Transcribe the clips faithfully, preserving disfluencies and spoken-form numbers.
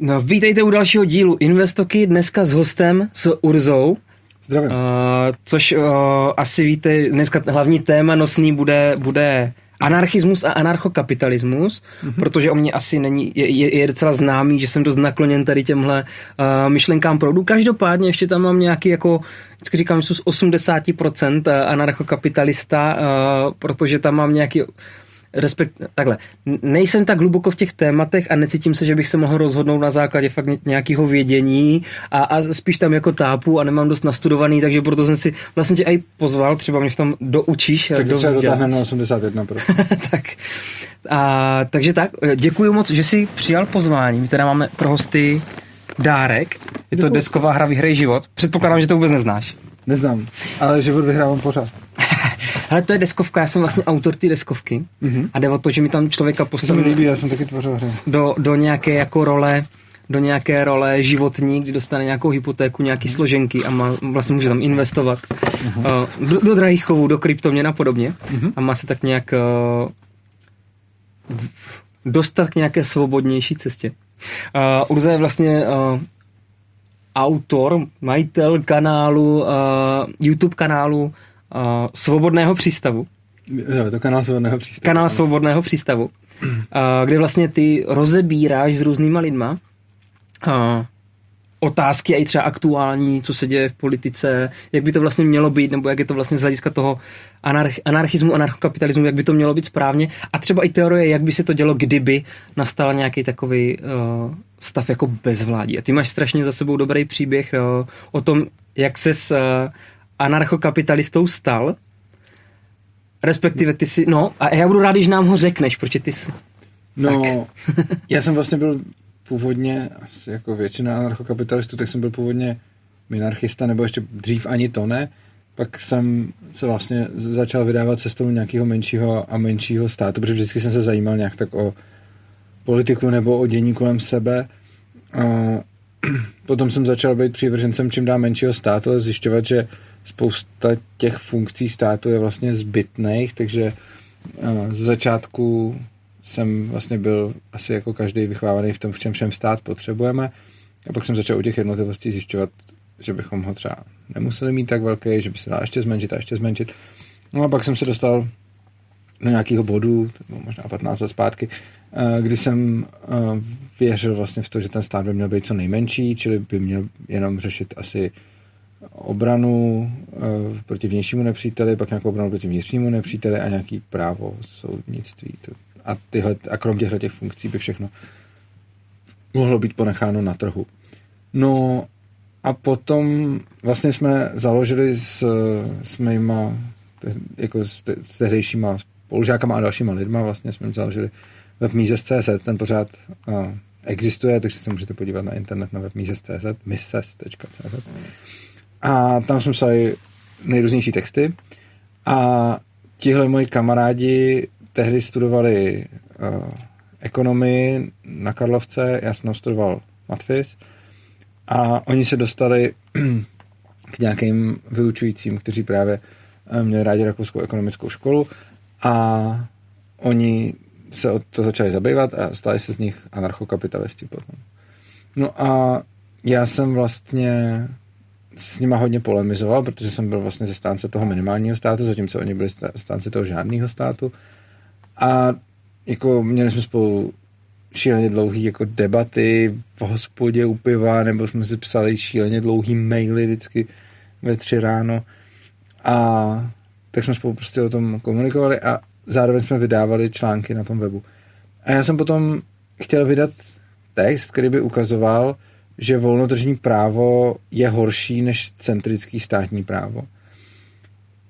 No, vítejte u dalšího dílu Investoky, dneska s hostem, s Urzou. Zdravím. Uh, což uh, asi víte, dneska hlavní téma nosný bude, bude anarchismus a anarchokapitalismus, mm-hmm. protože o mě asi není, je, je docela známý, že jsem dost nakloněn tady těmhle uh, myšlenkám proudu. Každopádně ještě tam mám nějaký, jako vždycky říkám, že jsou z osmdesát procent anarchokapitalista, uh, protože tam mám nějaký... Respekt, takhle, nejsem tak hluboko v těch tématech a necítím se, že bych se mohl rozhodnout na základě fakt nějakého vědění a, a spíš tam jako tápu a nemám dost nastudovaný, takže proto jsem si vlastně tě aj pozval, třeba mě v tom doučíš. Tak to se dotáhneme na osmdesát jedna. Tak. A, takže tak, děkuji moc, že jsi přijal pozvání. My teda máme pro hosty dárek, je to desková hra Vyhrej život. Předpokládám, že to vůbec neznáš. Neznám, ale život vyhrávám pořád. Ale to je deskovka, já jsem vlastně autor té deskovky mm-hmm. a jde o to, že mi tam člověka postavil... To se mi líbí, já jsem taky tvořil hry. Do, do nějaké jako role, do nějaké role životní, kdy dostane nějakou hypotéku, nějaký složenky a má, vlastně může tam investovat mm-hmm. uh, do, do drahých chovů, do kryptoměn a podobně mm-hmm. a má se tak nějak uh, dostat k nějaké svobodnější cestě. Uh, Urza je vlastně... Uh, autor, majitel kanálu, uh, YouTube kanálu uh, Svobodného přístavu. Jo, to kanál Svobodného přístavu. Kanál Svobodného přístavu, uh, kde vlastně ty rozebíráš s různýma lidma uh, otázky a i třeba aktuální, co se děje v politice, jak by to vlastně mělo být, nebo jak je to vlastně z hlediska toho anarch- anarchismu, anarchokapitalismu, jak by to mělo být správně. A třeba i teorie, jak by se to dělo, kdyby nastal nějaký takový uh, stav jako bezvládí. A ty máš strašně za sebou dobrý příběh uh, o tom, jak ses uh, anarchokapitalistou stal. Respektive ty si, no, a já budu rád, když nám ho řekneš, proč ty jsi... No, já jsem vlastně byl... Původně, asi jako většina anarchokapitalistů, tak jsem byl původně minarchista, nebo ještě dřív ani to ne. Pak jsem se vlastně začal vydávat cestou nějakého menšího a menšího státu, protože vždycky jsem se zajímal nějak tak o politiku nebo o dění kolem sebe. Potom jsem začal být přívržencem čím dál menšího státu a zjišťovat, že spousta těch funkcí státu je vlastně zbytných, takže z začátku... jsem vlastně byl asi jako každý vychovávaný v tom, v čem všem stát potřebujeme. A pak jsem začal u těch jednotlivostí zjišťovat, že bychom ho třeba nemuseli mít tak velký, že by se dá ještě zmenšit a ještě zmenšit. No a pak jsem se dostal do nějakého bodu, možná patnáct let zpátky, kdy jsem věřil vlastně v to, že ten stát by měl být co nejmenší, čili by měl jenom řešit asi obranu proti vnějšímu nepříteli, pak nějakou obranu proti vnitřnímu nepříteli a nějaký právo soudnictví. A, tyhle, a krom těchto těch funkcí by všechno mohlo být ponecháno na trhu. No a potom vlastně jsme založili s, s mýma, jako s, te, s tehdejšíma spolužákama a dalšíma lidma, vlastně jsme založili webmizes tečka cz, ten pořád uh, existuje, takže se můžete podívat na internet na webmizes tečka cz, mizes tečka cz. A tam jsme psali nejrůznější texty a tihle moji kamarádi tehdy studovali uh, ekonomii na Karlovce, já jsem studoval matfyz a oni se dostali k nějakým vyučujícím, kteří právě uh, měli rádi rakouskou ekonomickou školu a oni se od toho začali zabývat a stali se z nich anarchokapitalisti potom. No a já jsem vlastně s nima hodně polemizoval, protože jsem byl vlastně zastánce toho minimálního státu, zatímco oni byli zastánce toho žádného státu. A jako měli jsme spolu šíleně dlouhý jako debaty v hospodě u piva, nebo jsme si psali šíleně dlouhý maily vždycky ve tři ráno. A tak jsme spolu prostě o tom komunikovali a zároveň jsme vydávali články na tom webu. A já jsem potom chtěl vydat text, který by ukazoval, že volnotržní právo je horší než centrický státní právo.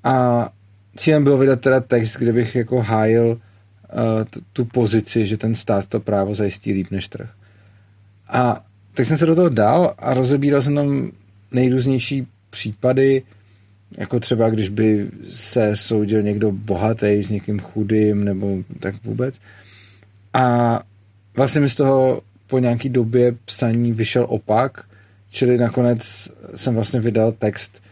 A cílem bylo vydat teda text, kde bych jako hájil tu pozici, že ten stát to právo zajistí líp než trh. A tak jsem se do toho dal a rozebíral jsem tam nejrůznější případy, jako třeba když by se soudil někdo bohatý s někým chudým, nebo tak vůbec. A vlastně mi z toho po nějaký době psaní vyšel opak, čili nakonec jsem vlastně vydal text,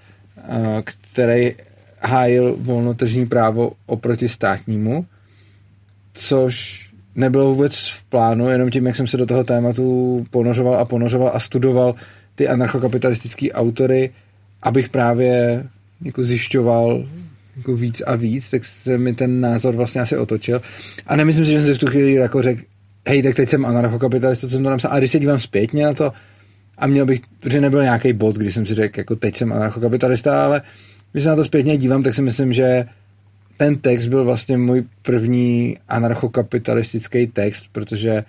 který hájil volnotržní právo oproti státnímu, což nebylo vůbec v plánu, jenom tím, jak jsem se do toho tématu ponořoval a ponořoval a studoval ty anarchokapitalistické autory, abych právě jako zjišťoval jako víc a víc, tak se mi ten názor vlastně asi otočil. A nemyslím si, že jsem si v tu chvíli jako řekl, hej, tak teď jsem anarchokapitalista, co jsem to napsal. A když se dívám zpětně na to, a měl bych, protože nebyl nějaký bod, kdy jsem si řekl, jako teď jsem anarchokapitalista, ale když se na to zpětně dívám, tak si myslím, že ten text byl vlastně můj první anarchokapitalistický text, protože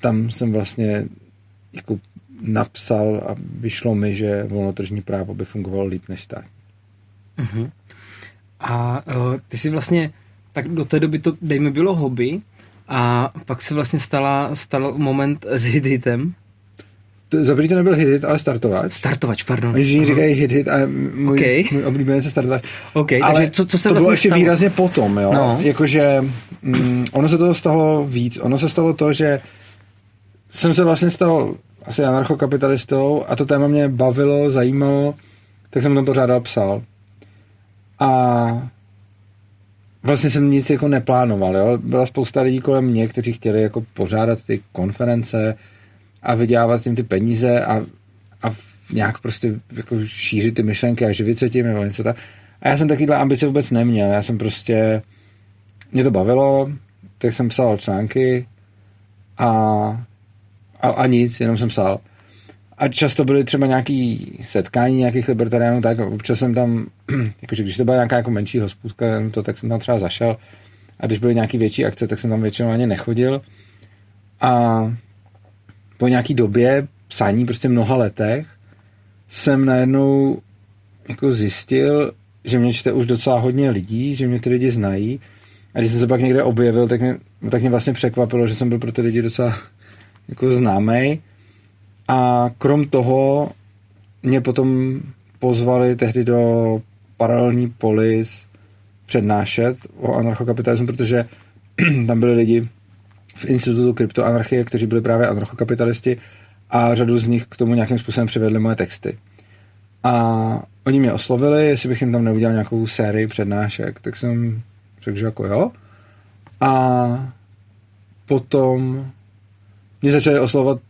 tam jsem vlastně jako napsal a vyšlo mi, že volnotržní právo by fungovalo líp než stát. Uh-huh. A uh, ty si vlastně, tak do té doby to, dejme, bylo hobby a pak se vlastně stala, stal moment s hit-hitem. Zaprý to nebyl hit-hit, ale startovač. Startovač, pardon. Oni všichni říkají hit-hit a můj, okay. můj oblíbený se startovač. Okay, ale takže co, co se to vlastně bylo ještě stalo? Výrazně potom, jo. No. Jakože mm, ono se toho stalo víc. Ono se stalo to, že jsem se vlastně stal asi anarchokapitalistou a to téma mě bavilo, zajímalo, tak jsem to pořád psal. A vlastně jsem nic jako neplánoval, jo. Byla spousta lidí kolem mě, kteří chtěli jako pořádat ty konference a vydělávat tím ty peníze a, a nějak prostě jako šířit ty myšlenky a živit se tím nebo něco tak. A já jsem takovýhle ambice vůbec neměl. Já jsem prostě... Mě to bavilo, tak jsem psal články a, a, a nic, jenom jsem psal. A často byly třeba nějaký setkání nějakých libertariánů, tak občas jsem tam, jakože když to byla nějaká jako menší hospůdka, to, tak jsem tam třeba zašel. A když byly nějaký větší akce, tak jsem tam většinou ani nechodil. A po nějaký době psaní, prostě mnoha letech, jsem najednou jako zjistil, že mě čte už docela hodně lidí, že mě ty lidi znají. A když jsem se pak někde objevil, tak mě, tak mě vlastně překvapilo, že jsem byl pro ty lidi docela jako známej. A krom toho mě potom pozvali tehdy do Paralelní Polis přednášet o anarchokapitalismu, protože tam byli lidi v institutu kryptoanarchie, kteří byli právě anarchokapitalisti a řadu z nich k tomu nějakým způsobem přivedli moje texty. A oni mě oslovili, jestli bych jim tam neudělal nějakou sérii přednášek, tak jsem řekl, že jako jo. A potom mě začali oslovovat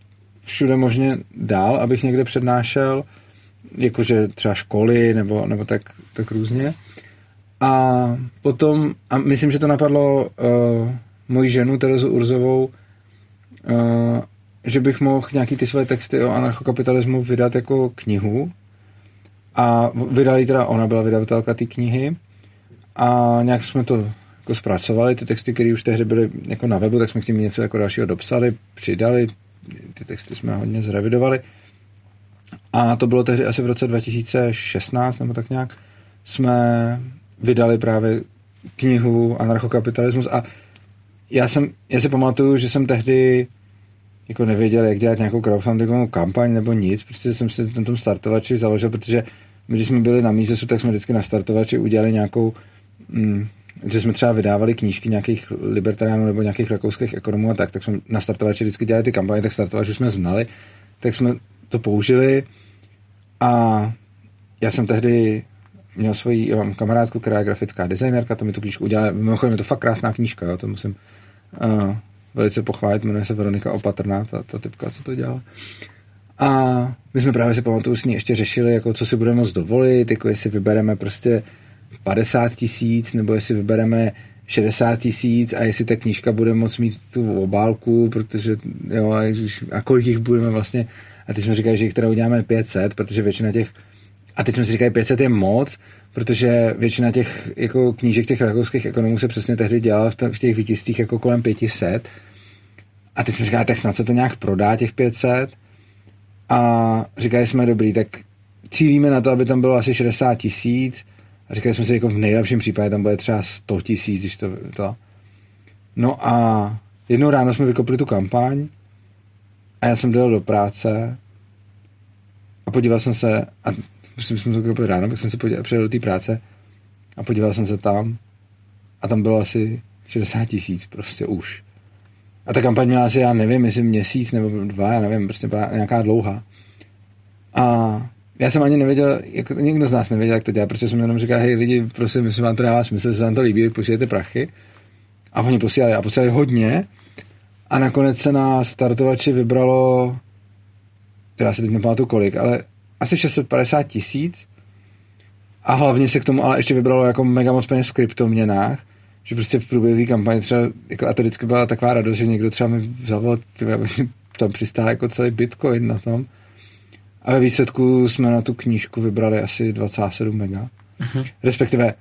všude možně dál, abych někde přednášel, jakože třeba školy nebo, nebo tak, tak různě. A potom, a myslím, že to napadlo uh, moji ženu Terezu Urzovou, uh, že bych mohl nějaký ty své texty o anarchokapitalismu vydat jako knihu. A vydala ji teda, ona byla vydavatelka té knihy. A nějak jsme to jako zpracovali, ty texty, které už tehdy byly jako na webu, tak jsme k tím něco jako dalšího dopsali, přidali. Ty texty jsme hodně zrevidovali. A to bylo tehdy asi v roce dva tisíce šestnáct, nebo tak nějak, jsme vydali právě knihu Anarchokapitalismus a já jsem, já si pamatuju, že jsem tehdy jako nevěděl, jak dělat nějakou crowdfundingovou kampaň nebo nic, protože jsem si na tom startovači založil, protože my, když jsme byli na Mízesu, tak jsme vždycky na startovači udělali nějakou, mm, že jsme třeba vydávali knížky nějakých libertariánů nebo nějakých rakouských ekonomů a tak, tak jsme na startovači vždycky dělali ty kampaně, tak startovači jsme znali, tak jsme to použili a já jsem tehdy měl svoji, já mám kamarádku, která je grafická designérka, to mi tu knížku udělala, mimochodem je to fakt krásná knížka, jo, to musím uh, velice pochválit, jmenuje se Veronika Opatrná, ta, ta typka, co to dělala. A my jsme právě si pamatuju s ní ještě řešili, jako co si budeme moct dovolit, jako jestli vybereme prostě padesát tisíc, nebo jestli vybereme šedesát tisíc a jestli ta knížka bude moc mít tu obálku, protože jo, a kolik jich budeme vlastně, a teď jsme říkali, že jich teda uděláme pět set, protože většina těch, a teď jsme si říkali, pět set je moc, protože většina těch jako knížek těch rakouských ekonomů se přesně tehdy dělala v těch výtistích jako kolem pět set, a teď jsme říkali, tak snad se to nějak prodá těch pět set, a říkali jsme, dobrý, tak cílíme na to, aby tam bylo asi šedesát tisíc, a říkali jsme si, jako v nejlepším případě tam bude třeba sto tisíc, když to, to... No a jednou ráno jsme vykopli tu kampaň a já jsem dělal do práce a podíval jsem se, a myslím, že jsme to vykopli ráno, tak jsem se podíval, přijel do té práce a podíval jsem se tam a tam bylo asi šedesát tisíc prostě už. A ta kampaň měla asi, já nevím, jestli měsíc nebo dva, já nevím, prostě byla nějaká dlouhá. A... Já jsem ani nevěděl, jako nikdo z nás nevěděl, jak to dělá, protože jsem jenom říkal, hej lidi, prosím, myslím, vám to dává smysl, že se vám to líbí, posílejte prachy. a oni posílali a posílali hodně a nakonec se na startovači vybralo, to já se teď nepamatuju kolik, ale asi šest set padesát tisíc a hlavně se k tomu ale ještě vybralo jako mega moc peněz v kryptoměnách, že prostě v průběhu té kampaně třeba, jako, a to vždycky byla taková radost, že někdo třeba mi vzal, tam přistáhl jako celý bitcoin na tom. A ve výsledku jsme na tu knížku vybrali asi dvacet sedm mega. Uh-huh. Respektive,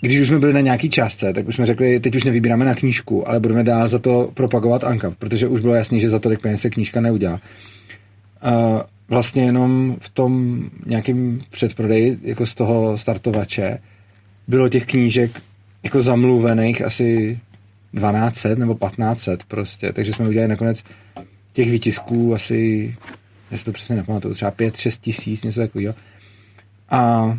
když už jsme byli na nějaký částce, tak už jsme řekli, teď už nevybíráme na knížku, ale budeme dál za to propagovat Anka, protože už bylo jasný, že za tolik peněz se knížka neudělá. Uh, vlastně jenom v tom nějakém předprodeji, jako z toho startovače, bylo těch knížek jako zamluvených asi dvanáct set nebo patnáct set prostě, takže jsme udělali nakonec těch výtisků asi, já se to přesně nepamatuju, třeba pět šest tisíc, něco takového. A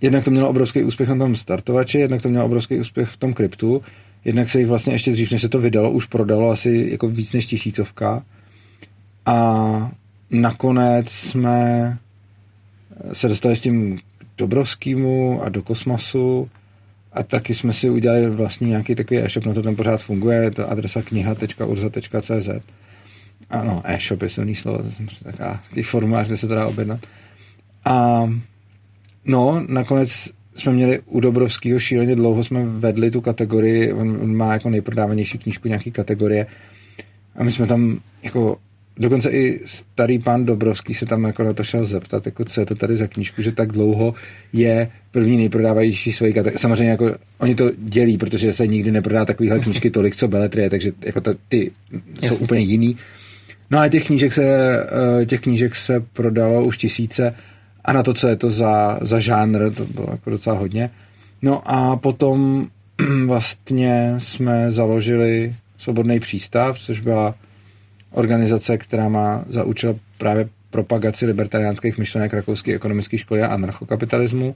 jednak to mělo obrovský úspěch na tom startovači, jednak to mělo obrovský úspěch v tom kryptu, jednak se jich vlastně ještě dřív, než se to vydalo, už prodalo asi jako víc než tisícovka. A nakonec jsme se dostali s tím k Dobrovskému a do Kosmasu a taky jsme si udělali vlastně nějaký takový e-shop, na to tam pořád funguje, je to adresa kniha tečka urza tečka cz. Ano, e-shop je silný slovo, to je taká, takový formulář, kde se to dá objednat. A no, nakonec jsme měli u Dobrovského šíleně dlouho, jsme vedli tu kategorii, on, on má jako nejprodávanější knížku nějaký kategorie a my jsme tam jako, dokonce i starý pán Dobrovský se tam jako na to šel zeptat, jako co je to tady za knížku, že tak dlouho je první nejprodávanější svojí kategorii. Samozřejmě jako oni to dělí, protože se nikdy neprodá takovýhle Jasně. knížky tolik, co beletrie, takže jako to, ty Jasně. jsou úplně jiný. No ale těch knížek se, těch knížek se prodalo už tisíce a na to, co je to za, za žánr, to bylo jako docela hodně. No a potom vlastně jsme založili Svobodný přístav, což byla organizace, která má za účel právě propagaci libertariánských myšlenek rakouské ekonomické školy a anarchokapitalismu.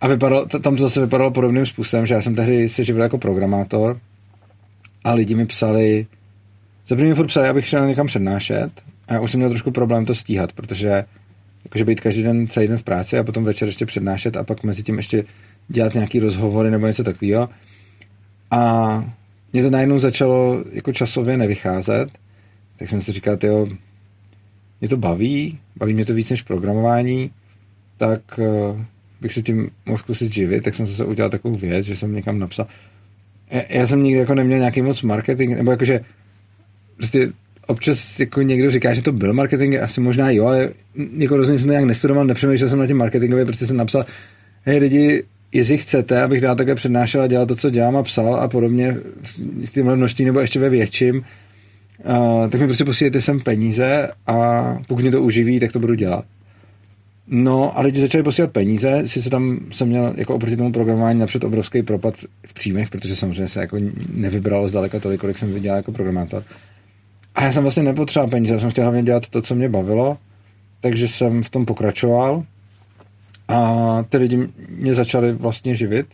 A vypadalo, tam to zase vypadalo podobným způsobem, že já jsem tehdy se živil jako programátor a lidi mi psali, za první furt psali, abych šel někam přednášet a já už jsem měl trošku problém to stíhat, protože jakože být každý den celý den v práci a potom večer ještě přednášet a pak mezi tím ještě dělat nějaký rozhovory nebo něco takového. A mě to najednou začalo jako časově nevycházet, tak jsem si říkal, tyjo, mě to baví, baví mě to víc než programování, tak uh, bych se tím mohl zkusit živit, tak jsem se udělal takovou věc, že jsem někam napsal. Já, já jsem nikdy jako neměl nějaký moc marketing, nebo jakože prostě občas jako někdo říká, že to byl marketing, asi možná jo, ale jako rozhodně jsem to nějak nestudoval, nepřemýšlel jsem na tím marketingově, protože jsem napsal, hej lidi, jestli chcete, abych dál také přednášel a dělal to, co dělám a psal a podobně v tímhle množství nebo ještě ve větším, Uh, tak mi prostě posílejte sem peníze a pokud mě to uživí, tak to budu dělat. No a lidi začali posílat peníze, sice tam jsem měl jako oproti tomu programování napřed obrovský propad v příjmech, protože samozřejmě se jako nevybralo zdaleka tolik, kolik jsem vydělal jako programátor. A já jsem vlastně nepotřeboval peníze, já jsem chtěl hlavně dělat to, co mě bavilo, takže jsem v tom pokračoval a ty lidi mě začali vlastně živit,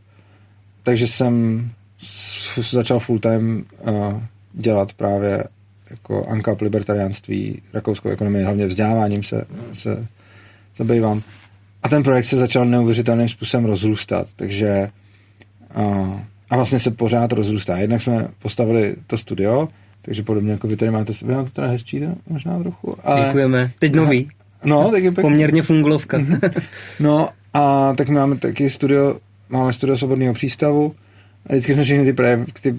takže jsem začal full time uh, dělat právě jako Anka libertariánství, rakouskou ekonomii, hlavně vzděláváním se, se zabývám. A ten projekt se začal neuvěřitelným způsobem rozrůstat, takže a vlastně se pořád rozrůstá. Jednak jsme postavili to studio, takže podobně jako vy tady máte, vy máte teda hezčí, to možná trochu. Ale... Děkujeme. Teď nový. No, tak je poměrně fungulovka. No a tak máme taky studio, máme studio Svobodného přístavu, a vždycky jsme všechny ty projekty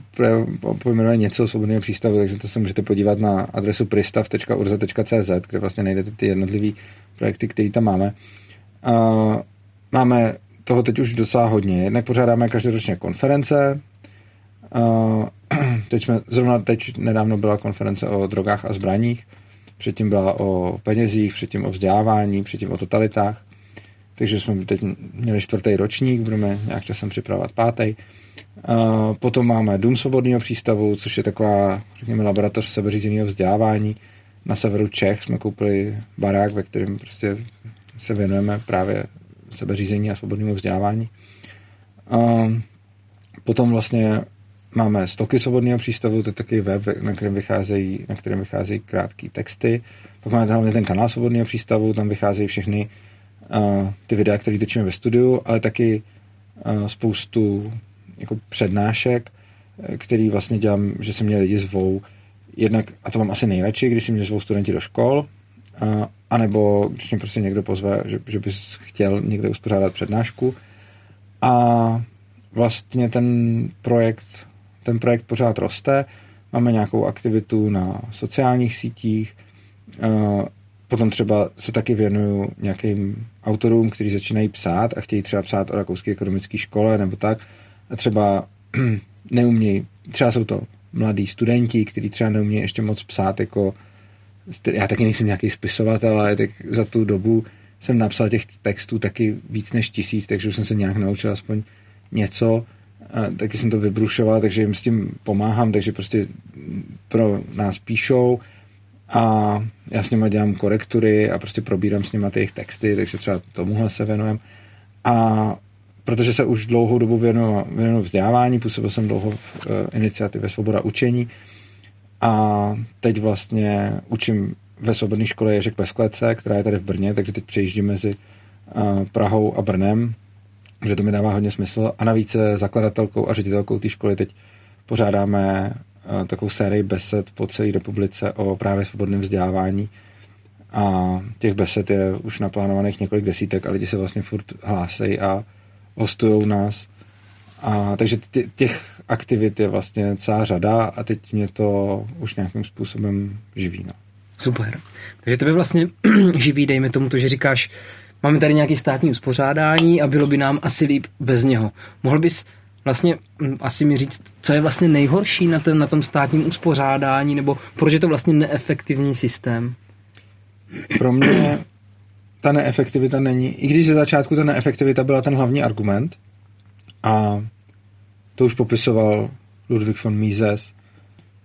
pojmenovali něco Svobodného přístavu, takže to se můžete podívat na adresu pristav tečka urza tečka cz, kde vlastně najdete ty jednotlivý projekty, které tam máme. Uh, máme toho teď už docela hodně. Jednak pořádáme každoročně konference. Uh, teď jsme, zrovna teď nedávno byla konference o drogách a zbraních, předtím byla o penězích, předtím o vzdělávání, předtím o totalitách. Takže jsme teď měli čtvrtý ročník, budeme nějak časem připravovat pátý. Uh, potom máme Dům Svobodného přístavu, což je taková, řekněme, laboratoř sebeřízeného vzdělávání. Na severu Čech jsme koupili barák, ve kterém prostě se věnujeme právě sebeřízení a svobodnému vzdělávání. Uh, potom vlastně máme Stoky Svobodného přístavu, to je takový web, na kterém vycházejí, na kterém vycházejí krátké texty. Pak máme hlavně ten kanál Svobodného přístavu, tam vycházejí všechny uh, ty videa, které točíme ve studiu, ale taky uh, spoustu jako přednášek, který vlastně dělám, že se mě lidi zvou. Jednak, a to mám asi nejradši, když si mě zvou studenti do škol, a, anebo když mě prostě někdo pozve, že, že bys chtěl někde uspořádat přednášku. A vlastně ten projekt, ten projekt pořád roste. Máme nějakou aktivitu na sociálních sítích. Potom třeba se taky věnuju nějakým autorům, kteří začínají psát a chtějí třeba psát o rakouské ekonomické škole nebo tak. A třeba neumějí, třeba jsou to mladí studenti, kteří třeba neumějí ještě moc psát, jako já taky nejsem nějaký spisovatel, ale tak za tu dobu jsem napsal těch textů taky víc než tisíc, takže už jsem se nějak naučil aspoň něco. A taky jsem to vybrušoval, takže jim s tím pomáhám, takže prostě pro nás píšou a já s nima dělám korektury a prostě probírám s nima ty jejich texty, takže třeba tomuhle se věnujem. A protože se už dlouhou dobu věnuju, věnuju vzdělávání, působil jsem dlouho v iniciativě Svoboda učení a teď vlastně učím ve svobodné škole Ježek bez klece, která je tady v Brně, takže teď přejíždím mezi Prahou a Brnem, že to mi dává hodně smysl. A navíc se zakladatelkou a ředitelkou té školy teď pořádáme takovou sérii besed po celé republice o právě svobodném vzdělávání. A těch besed je už naplánovaných několik desítek a lidi se vlastně furt hlásejí a hostujou nás. A takže těch aktivit je vlastně celá řada a teď mě to už nějakým způsobem živí. No. Super. Takže tebe vlastně živí, dejme tomu to, že říkáš, máme tady nějaké státní uspořádání a bylo by nám asi líp bez něho. Mohl bys vlastně asi mi říct, co je vlastně nejhorší na tom, na tom státním uspořádání, nebo proč je to vlastně neefektivní systém? Pro mě ta neefektivita není, i když ze začátku ta neefektivita byla ten hlavní argument a to už popisoval Ludwig von Mises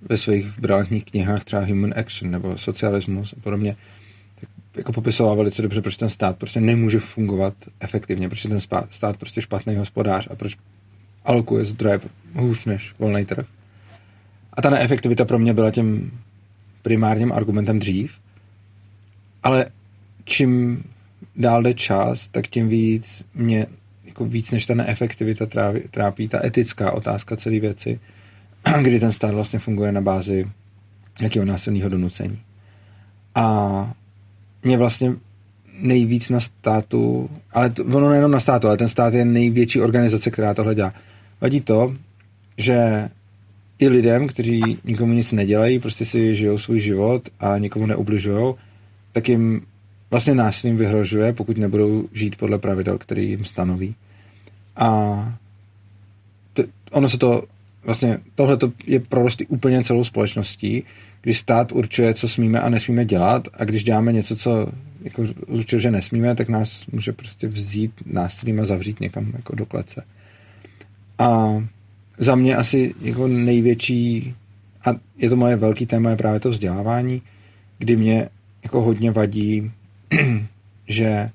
ve svých brilantních knihách, třeba Human Action nebo Socialismus a podobně, tak jako popisoval velice dobře, proč ten stát prostě nemůže fungovat efektivně, proč je ten stát prostě špatný hospodář a proč alokuje zdroje hůř než volný trh. A ta neefektivita pro mě byla tím primárním argumentem dřív, ale čím dál jde čas, tak tím víc mě, jako víc než ta neefektivita tráví, trápí ta etická otázka celé věci, kdy ten stát vlastně funguje na bázi nějakého násilného donucení. A mě vlastně nejvíc na státu, ale to, ono nejenom na státu, ale ten stát je největší organizace, která tohle dělá. Vadí to, že i lidem, kteří nikomu nic nedělají, prostě si žijou svůj život a nikomu neubližujou, tak jim vlastně násilím vyhrožuje, pokud nebudou žít podle pravidel, který jim stanoví. A to, ono se to vlastně, tohle je prostě úplně celou společností, kdy stát určuje, co smíme a nesmíme dělat a když děláme něco, co jako určuje, že nesmíme, tak nás může prostě vzít násilím a zavřít někam jako do klece. A za mě asi jako největší, a je to moje velký téma, je právě to vzdělávání, kdy mě jako hodně vadí, že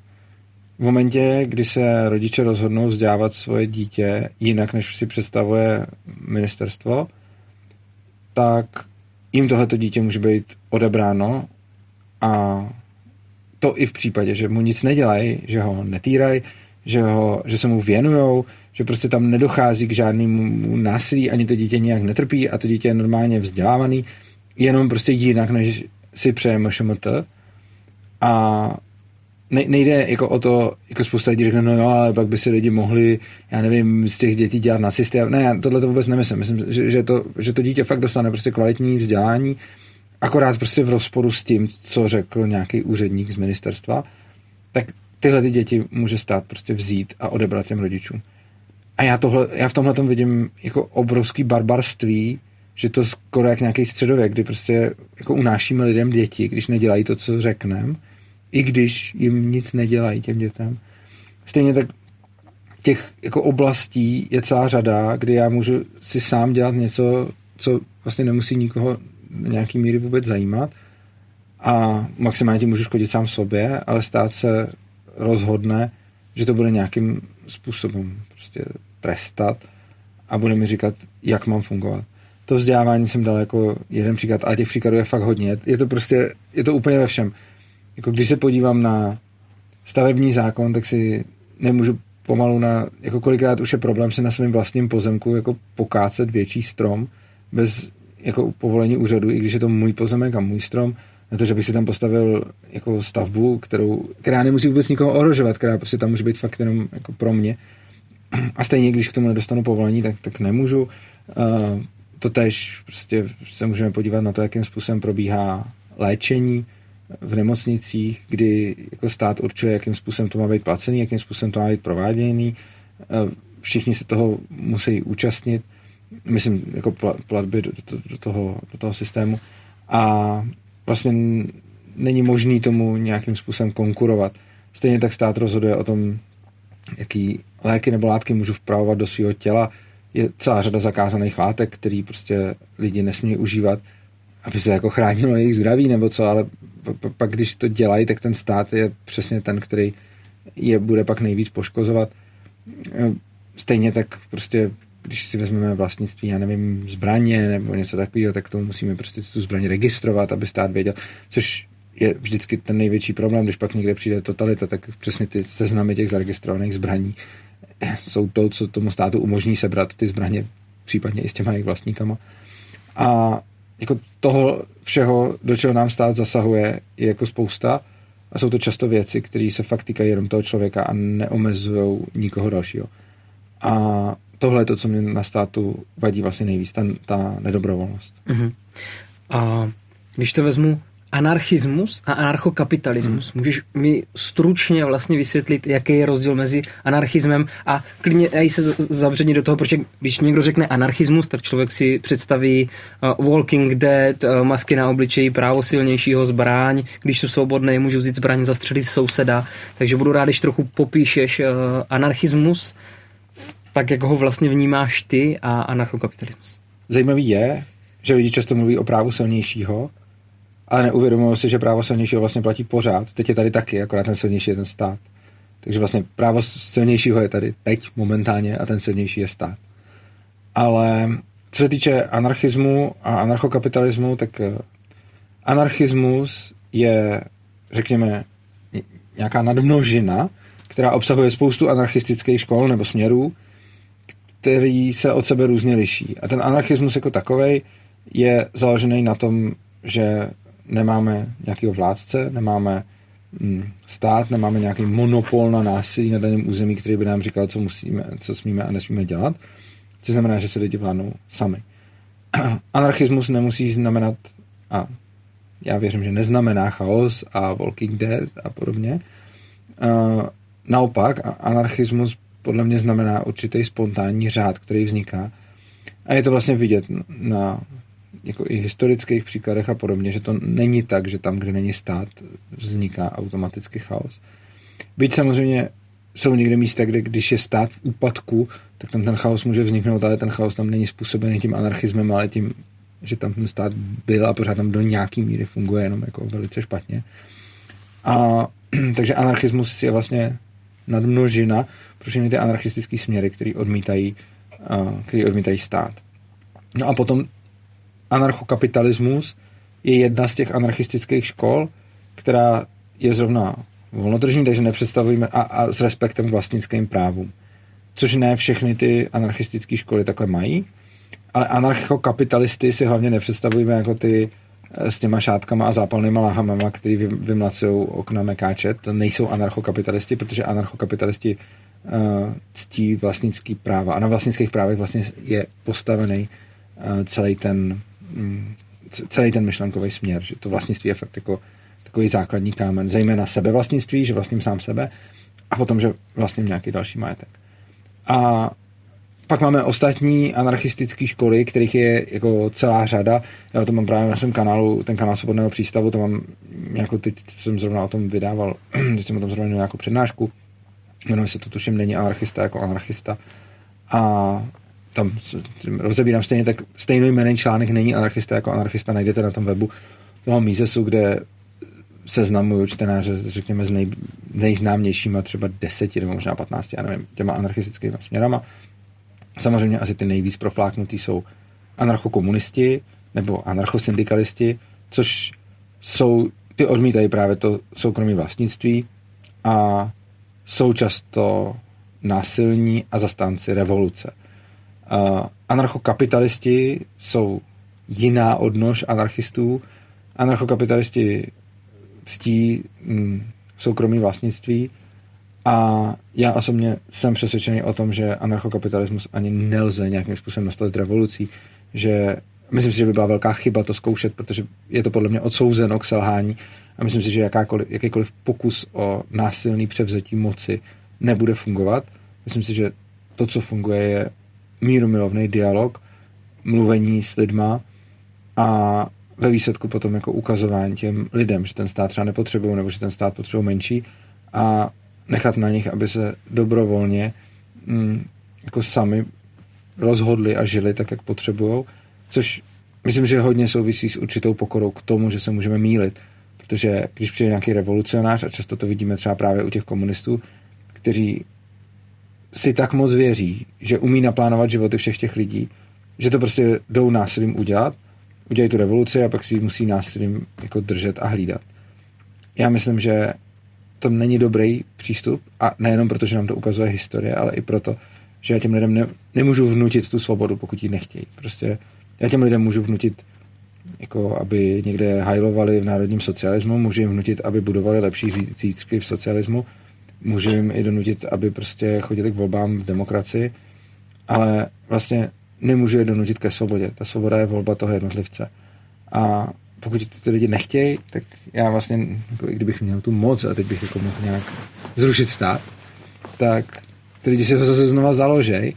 v momentě, kdy se rodiče rozhodnou vzdělávat svoje dítě jinak, než si představuje ministerstvo, tak jim tohleto dítě může být odebráno a to i v případě, že mu nic nedělají, že ho netýrají, že, ho, že se mu věnujou, že prostě tam nedochází k žádnému násilí, ani to dítě nějak netrpí a to dítě je normálně vzdělávaný, jenom prostě jinak, než si přeje MŠMT. A nejde jako o to, jako spousta lidí řekne, no jo, ale pak by si lidi mohli, já nevím, z těch dětí dělat nacisty. Ne, já tohle to vůbec nemyslím. Myslím, že, že, to, že to dítě fakt dostane prostě kvalitní vzdělání, akorát prostě v rozporu s tím, co řekl nějaký úředník z ministerstva, tak tyhle ty děti může stát prostě vzít a odebrat těm rodičům. A já, tohle, já v tomhle tom vidím jako obrovský barbarství, že to skoro jak nějaký středověk, kdy prostě jako unášíme lidem děti, když nedělají to, co řekneme, i když jim nic nedělají těm dětem. Stejně tak těch jako oblastí je celá řada, kdy já můžu si sám dělat něco, co vlastně nemusí nikoho do nějaký míry vůbec zajímat a maximálně tím můžu škodit sám sobě, ale stát se rozhodne, že to bude nějakým způsobem prostě trestat a bude mi říkat, jak mám fungovat. To vzdělávání jsem dal jako jeden příklad, ale těch příkladů je fakt hodně. Je to prostě, je to úplně ve všem. Jako když se podívám na stavební zákon, tak si nemůžu pomalu na, jako kolikrát už je problém se na svém vlastním pozemku jako pokácet větší strom bez jako povolení úřadu, i když je to můj pozemek a můj strom, na to, že bych si tam postavil jako stavbu, kterou, která nemusí vůbec nikoho ohrožovat, která prostě tam může být fakt jenom jako pro mě. A stejně, když k tomu nedostanu povolení, tak, tak nemůžu. Uh, to též prostě se můžeme podívat na to, jakým způsobem probíhá léčení v nemocnicích, kdy jako stát určuje, jakým způsobem to má být placený, jakým způsobem to má být prováděný. Uh, všichni se toho musí účastnit, myslím, jako platby do, do, do, toho, do toho systému. A vlastně není možný tomu nějakým způsobem konkurovat. Stejně tak stát rozhoduje o tom, jaký léky nebo látky můžu vpravovat do svého těla. Je celá řada zakázaných látek, který prostě lidi nesmějí užívat, aby se jako chránilo jejich zdraví nebo co, ale pak když to dělají, tak ten stát je přesně ten, který je bude pak nejvíc poškozovat. Stejně tak prostě, když si vezmeme vlastnictví, já nevím, zbraně nebo něco takového, tak to musíme prostě tu zbraně registrovat, aby stát věděl, což je vždycky ten největší problém, když pak někde přijde totalita, tak přesně ty seznamy těch zaregistrovaných zbraní jsou to, co tomu státu umožní sebrat ty zbraně, případně i s těma jejich vlastníkama. A jako toho všeho, do čeho nám stát zasahuje, je jako spousta a jsou to často věci, které se fakt týkají jenom toho člověka a neomezují nikoho dalšího. A tohle je to, co mě na státu vadí vlastně nejvíc, ta, ta nedobrovolnost. Uh-huh. A když to vezmu, anarchismus a anarchokapitalismus. Hmm. Můžeš mi stručně vlastně vysvětlit, jaký je rozdíl mezi anarchismem a klidně i se zabředni do toho, proč když někdo řekne anarchismus, tak člověk si představí uh, Walking Dead, uh, masky na obličeji, právo silnějšího, zbraň, když jsou svobodné, můžu vzít zbraň, zastřelit souseda. Takže budu rád, když trochu popíšeš uh, anarchismus, tak jak ho vlastně vnímáš ty a anarchokapitalismus. Zajímavý je, že lidi často mluví o právu silnějšího, ale neuvědomuji si, že právo silnějšího vlastně platí pořád. Teď je tady taky, akorát ten silnější je ten stát. Takže vlastně právo silnějšího je tady teď momentálně a ten silnější je stát. Ale co se týče anarchismu a anarchokapitalismu, tak anarchismus je, řekněme, nějaká nadmnožina, která obsahuje spoustu anarchistických škol nebo směrů, který se od sebe různě liší. A ten anarchismus jako takovej je založený na tom, že nemáme nějakého vládce, nemáme stát, nemáme nějaký monopol na násilí na daném území, který by nám říkal, co musíme, co smíme a nesmíme dělat. To znamená, že se lidi vládnou sami. Anarchismus nemusí znamenat, a já věřím, že neznamená chaos a Walking Dead a podobně. Naopak, anarchismus podle mě znamená určitý spontánní řád, který vzniká. A je to vlastně vidět na jako i historických příkladech a podobně, že to není tak, že tam, kde není stát, vzniká automaticky chaos. Byť samozřejmě jsou někde místa, kde když je stát v úpadku, tak tam ten chaos může vzniknout, ale ten chaos tam není způsobený tím anarchismem, ale tím, že tam ten stát byl a pořád tam do nějaký míry funguje, jenom jako velice špatně. A takže anarchismus je vlastně nadmnožina pro všechny ty anarchistické směry, který odmítají, který odmítají stát. No a potom anarchokapitalismus je jedna z těch anarchistických škol, která je zrovna volnotržní, takže nepředstavujeme a, a s respektem k vlastnickým právům. Což ne všechny ty anarchistické školy takhle mají, ale anarchokapitalisty si hlavně nepředstavujeme jako ty s těma šátkama a zápalnýma láhama, který vy, vymlacují okna mekáče. To nejsou anarchokapitalisti, protože anarchokapitalisti uh, ctí vlastnický práva. A na vlastnických právech vlastně je postavený uh, celý ten celý ten myšlenkový směr, že to vlastnictví je fakt jako takový základní kámen, zejména sebevlastnictví, že vlastním sám sebe a potom, že vlastním nějaký další majetek. A pak máme ostatní anarchistické školy, kterých je jako celá řada. Já to mám právě na svém kanálu, ten kanál Svobodného přístavu, to mám nějakou, teď jsem zrovna o tom vydával, teď jsem o tom zrovna nějakou přednášku, jmenuje se to tuším, není anarchista jako anarchista a tam rozebírám stejně tak stejnojmenný článek není anarchista jako anarchista, najdete na tom webu toho Misesu, kde seznamuju čtenáře, řekněme, s nej, nejznámějšíma třeba deseti nebo možná patnácti, já nevím, těma anarchistickými směrama. Samozřejmě asi ty nejvíc profláknutý jsou anarchokomunisti nebo anarchosyndikalisti, což jsou, ty odmítají právě to soukromé vlastnictví a jsou často násilní a zastánci revoluce. Anarchokapitalisti jsou jiná odnož anarchistů. Anarchokapitalisti ctí soukromí vlastnictví a já osobně jsem přesvědčený o tom, že anarchokapitalismus ani nelze nějakým způsobem nastavit revolucí, že myslím si, že by byla velká chyba to zkoušet, protože je to podle mě odsouzeno k selhání a myslím si, že jakákoliv, jakýkoliv pokus o násilný převzetí moci nebude fungovat. Myslím si, že to, co funguje, je mírumilovný dialog, mluvení s lidma a ve výsledku potom jako ukazování těm lidem, že ten stát třeba nepotřebují nebo že ten stát potřebuje menší a nechat na nich, aby se dobrovolně mm, jako sami rozhodli a žili tak, jak potřebují, což myslím, že hodně souvisí s určitou pokorou k tomu, že se můžeme mýlit, protože když přijde nějaký revolucionář, a často to vidíme třeba právě u těch komunistů, kteří si tak moc věří, že umí naplánovat životy všech těch lidí, že to prostě jdou násilím udělat, udělají tu revoluci a pak si ji musí násilím jako držet a hlídat. Já myslím, že to není dobrý přístup a nejenom proto, že nám to ukazuje historie, ale i proto, že já těm lidem ne, nemůžu vnutit tu svobodu, pokud ji nechtějí. Prostě já těm lidem můžu vnutit, jako aby někde hajlovali v národním socialismu, můžu jim vnutit, aby budovali lepší zítřky v socialismu, můžu jim i donutit, aby prostě chodili k volbám v demokracii, ale vlastně nemůžu je donutit ke svobodě. Ta svoboda je volba toho jednotlivce. A pokud ty lidi nechtějí, tak já vlastně, jako i kdybych měl tu moc a teď bych jako mohl nějak zrušit stát, tak ty lidi si ho zase znova založej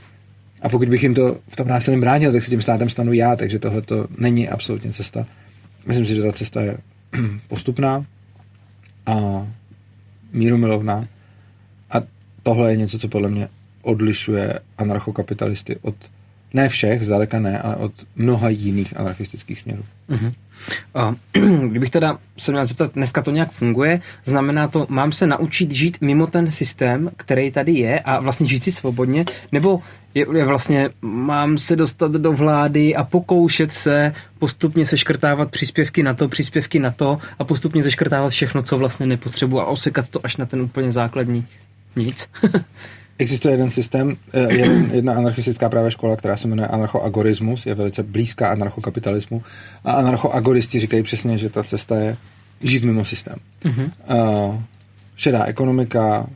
a pokud bych jim to v tom násilím bránil, tak se tím státem stanu já, takže tohle to není absolutně cesta. Myslím si, že ta cesta je postupná a mírumilovná a tohle je něco, co podle mě odlišuje anarchokapitalisty od ne všech, zdaleka ne, ale od mnoha jiných anarchistických směrů. Uh-huh. Uh, kdybych teda se měl zeptat, dneska to nějak funguje, znamená to, mám se naučit žít mimo ten systém, který tady je a vlastně žít si svobodně, nebo je, je vlastně mám se dostat do vlády a pokoušet se postupně seškrtávat příspěvky na to, příspěvky na to a postupně seškrtávat všechno, co vlastně nepotřebuji a osekat to až na ten úplně základní nic. Existuje jeden systém, jedna anarchistická právě škola, která se jmenuje anarchoagorismus, je velice blízká anarchokapitalismu a anarchoagoristi říkají přesně, že ta cesta je žít mimo systém. Mm-hmm. Uh, šedá ekonomika,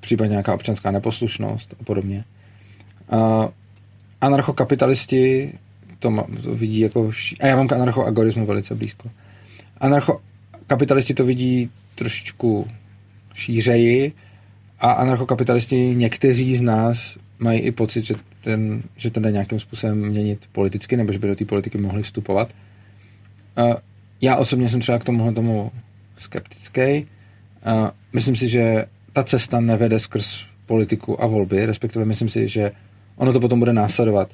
případně nějaká občanská neposlušnost a podobně. Uh, anarchokapitalisti to, má, to vidí jako... Ší... A já mám k anarchoagorismu velice blízko. Anarchokapitalisti to vidí trošičku šířeji, a anarchokapitalisti, někteří z nás mají i pocit, že, ten, že to jde nějakým způsobem měnit politicky, nebo že by do té politiky mohli vstupovat. Já osobně jsem třeba k tomuhle tomu skeptický. Myslím si, že ta cesta nevede skrz politiku a volby, respektive myslím si, že ono to potom bude následovat.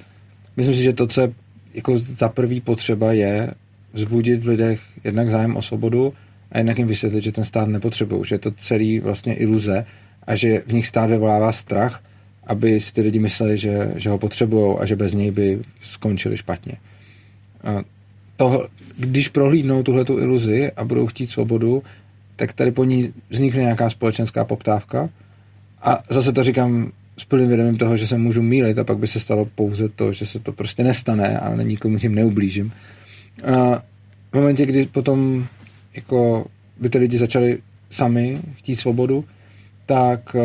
Myslím si, že to, co je jako za prvý potřeba, je vzbudit v lidech jednak zájem o svobodu a jednak jim vysvětlit, že ten stát nepotřebují, že je to celý vlastně iluze, a že v nich stát vyvolává strach, aby si ty lidi mysleli, že, že ho potřebujou a že bez něj by skončili špatně. Toho, když prohlídnou tuhletu iluzi a budou chtít svobodu, tak tady po ní vznikne nějaká společenská poptávka a zase to říkám s plným vědomím toho, že se můžu mýlit a pak by se stalo pouze to, že se to prostě nestane, ale nikomu tím neublížím. A v momentě, kdy potom jako by ty lidi začali sami chtít svobodu, tak uh,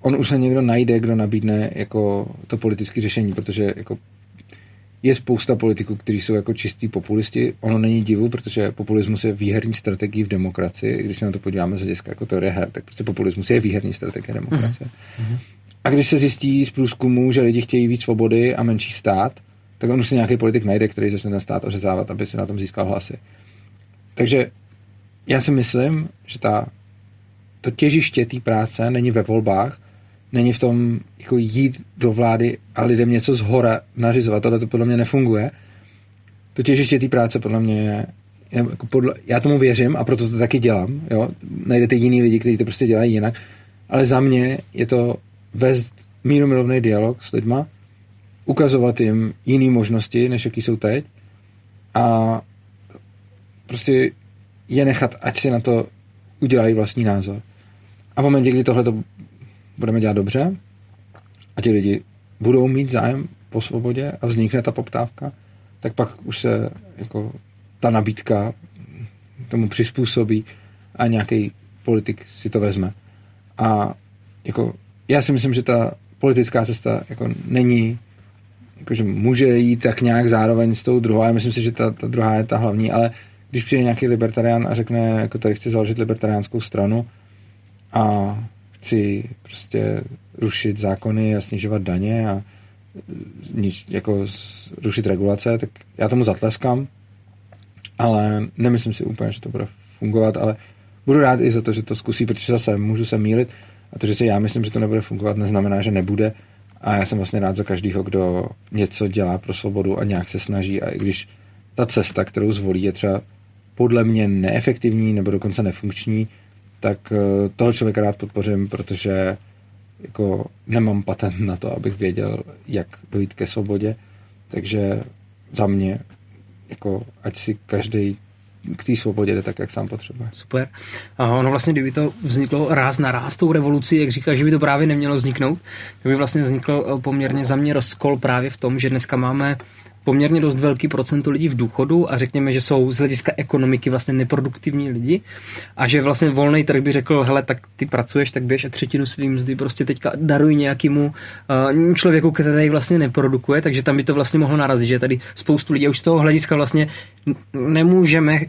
on už se někdo najde, kdo nabídne jako to politické řešení, protože jako je spousta politiků, kteří jsou jako čistí populisti. Ono není divu, protože populismus je výherní strategií v demokracii. Když se na to podíváme z hlediska jako teorie her, tak prostě populismus je výherní strategie demokracie. Mm-hmm. A když se zjistí z průzkumu, že lidi chtějí víc svobody a menší stát, tak on už se nějaký politik najde, který začne ten stát ořezávat, aby se na tom získal hlasy. Takže já si myslím, že ta to těžiště té práce není ve volbách, není v tom jako jít do vlády a lidem něco zhora nařizovat, tohle to podle mě nefunguje. To těžiště té práce podle mě je, jako podle, já tomu věřím a proto to taky dělám, jo? Najdete jiný lidi, kteří to prostě dělají jinak, ale za mě je to vést mírumilovný dialog s lidma, ukazovat jim jiné možnosti, než jaký jsou teď a prostě je nechat, ať si na to udělají vlastní názor. A v momentě, kdy tohle to budeme dělat dobře, a ti lidi budou mít zájem po svobodě a vznikne ta poptávka, tak pak už se jako ta nabídka tomu přizpůsobí a nějaký politik si to vezme. A jako já si myslím, že ta politická cesta jako není, jakože může jít tak nějak zároveň s tou druhou. Já myslím si, že ta, ta druhá je ta hlavní, ale když přijde nějaký libertarián a řekne, jako tady chci založit libertariánskou stranu a chci prostě rušit zákony a snižovat daně a jako rušit regulace, tak já tomu zatleskám, ale nemyslím si úplně, že to bude fungovat, ale budu rád i za to, že to zkusí, protože zase můžu se mýlit a to, že si já myslím, že to nebude fungovat, neznamená, že nebude a já jsem vlastně rád za každýho, kdo něco dělá pro svobodu a nějak se snaží a i když ta cesta, kterou zvolí, je třeba podle mě neefektivní nebo dokonce nefunkční, tak toho člověka rád podpořím, protože jako nemám patent na to, abych věděl, jak dojít ke svobodě, takže za mě, jako ať si každý k té svobodě jde tak, jak sám potřebuje. Super. Ono vlastně, kdyby to vzniklo ráz na ráz tou revoluci, jak říkáš, že by to právě nemělo vzniknout, to by vlastně vznikl poměrně za mě rozkol právě v tom, že dneska máme poměrně dost velký procento lidí v důchodu a řekněme, že jsou z hlediska ekonomiky vlastně neproduktivní lidi a že vlastně volný trh by řekl, hele, tak ty pracuješ, tak běž a třetinu svým mzdy prostě teďka daruj nějakému uh, člověku, který vlastně neprodukuje, takže tam by to vlastně mohlo narazit, že tady spoustu lidí už z toho hlediska vlastně nemůžeme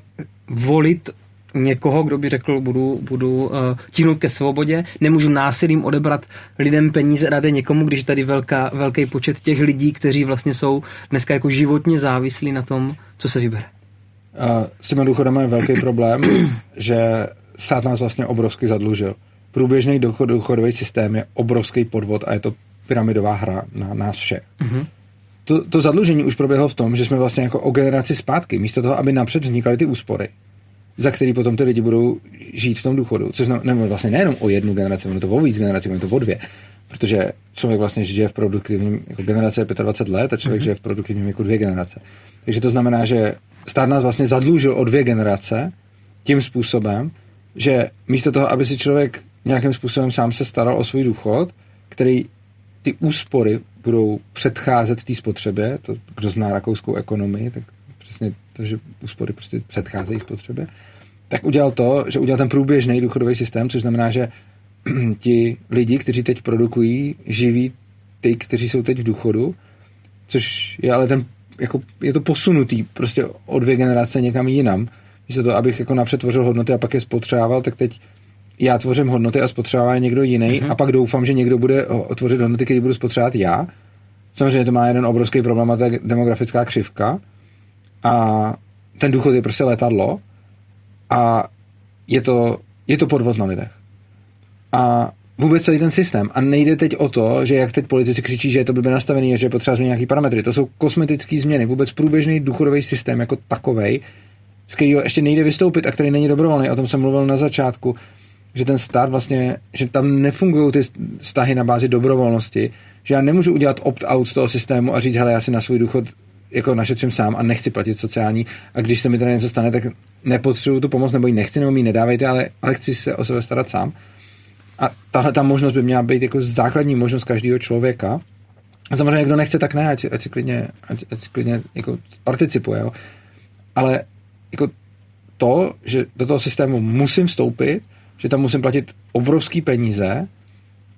volit někoho, kdo by řekl, budu, budu uh, tíhnout ke svobodě, nemůžu násilím odebrat lidem peníze a dát je někomu, když tady velká, velký počet těch lidí, kteří vlastně jsou dneska jako životně závislí na tom, co se vybere. Uh, s těmi důchodami je velký problém, že stát nás vlastně obrovsky zadlužil. Průběžný důchod, důchodový systém je obrovský podvod a je to pyramidová hra na nás všech. Uh-huh. To, to zadlužení už proběhlo v tom, že jsme vlastně jako o generaci zpátky, místo toho, aby napřed vznikaly ty úspory, za který potom ty lidi budou žít v tom důchodu. Což znamená vlastně nejenom o jednu generaci, ono to o víc generací, ono to o dvě. Protože člověk vlastně žije v produktivním, jako generace dvacet pět let a člověk mm-hmm. žije v produktivním jako dvě generace. Takže to znamená, že stát nás vlastně zadlužil o dvě generace tím způsobem, že místo toho, aby si člověk nějakým způsobem sám se staral o svůj důchod, který ty úspory budou předcházet té spotřebě, to, kdo zná rakouskou ekonomii, tak přesně to, že úspory prostě předcházejí spotřebě, tak udělal to, že udělal ten průběžný důchodový systém, což znamená, že ti lidi, kteří teď produkují, živí ty, kteří jsou teď v důchodu, což je ale ten, jako je to posunutý prostě o dvě generace někam jinam. Místo toho, abych jako napřed tvořil hodnoty a pak je spotřeboval, tak teď já tvořím hodnoty a spotřebává je někdo jiný mm-hmm. a pak doufám, že někdo bude tvořit hodnoty, které budu spotřebovat já. Samozřejmě to má jeden obrovský problém, a to je demografická křivka. A ten důchod je prostě letadlo a je to, je to podvod na lidech. A vůbec celý ten systém. A nejde teď o to, že jak teď politici křičí, že je to blbě nastavený, že je potřeba změnit nějaký parametry. To jsou kosmetické změny. Vůbec průběžný důchodový systém jako takovej, z kterého ještě nejde vystoupit a který není dobrovolný. O tom jsem mluvil na začátku, že ten stát vlastně, že tam nefungují ty vztahy na bázi dobrovolnosti, že já nemůžu udělat opt-out z toho systému a říct, hele, já si na svůj důchod jako našetřím sám a nechci platit sociální a když se mi tady něco stane, tak nepotřebuju tu pomoc nebo ji nechci, nebo mi nedávejte, ale, ale chci se o sebe starat sám. A tahle ta možnost by měla být jako základní možnost každého člověka. A samozřejmě, kdo nechce, tak ne, ať, ať si klidně, ať, ať si klidně jako participuje. Jo. Ale jako to, že do toho systému musím vstoupit, že tam musím platit obrovský peníze,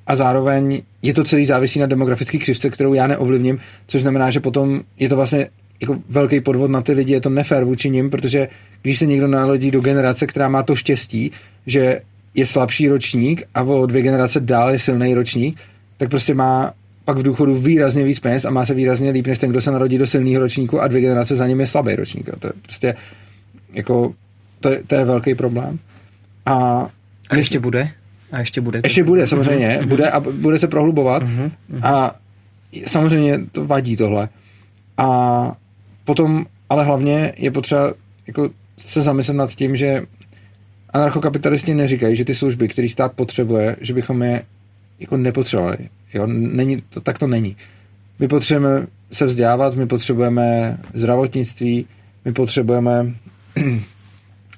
a zároveň je to celý závisí na demografické křivce, kterou já neovlivním, což znamená, že potom je to vlastně jako velký podvod na ty lidi, je to nefér vůči nim, protože když se někdo narodí do generace, která má to štěstí, že je slabší ročník a o dvě generace dál je silný ročník, tak prostě má pak v důchodu výrazně víc peněz a má se výrazně líp než ten, kdo se narodí do silného ročníku a dvě generace za ním je slabý ročník. To je prostě jako, to je, to je velký problém. A, a ještě bude? A ještě bude. Ještě bude, samozřejmě. Uh-huh. Bude a bude se prohlubovat. Uh-huh. Uh-huh. A samozřejmě to vadí tohle. A potom, ale hlavně je potřeba jako se zamyslet nad tím, že anarchokapitalisti neříkají, že ty služby, které stát potřebuje, že bychom je jako nepotřebovali. Jo? Není, to, tak to není. My potřebujeme se vzdělávat, my potřebujeme zdravotnictví, my potřebujeme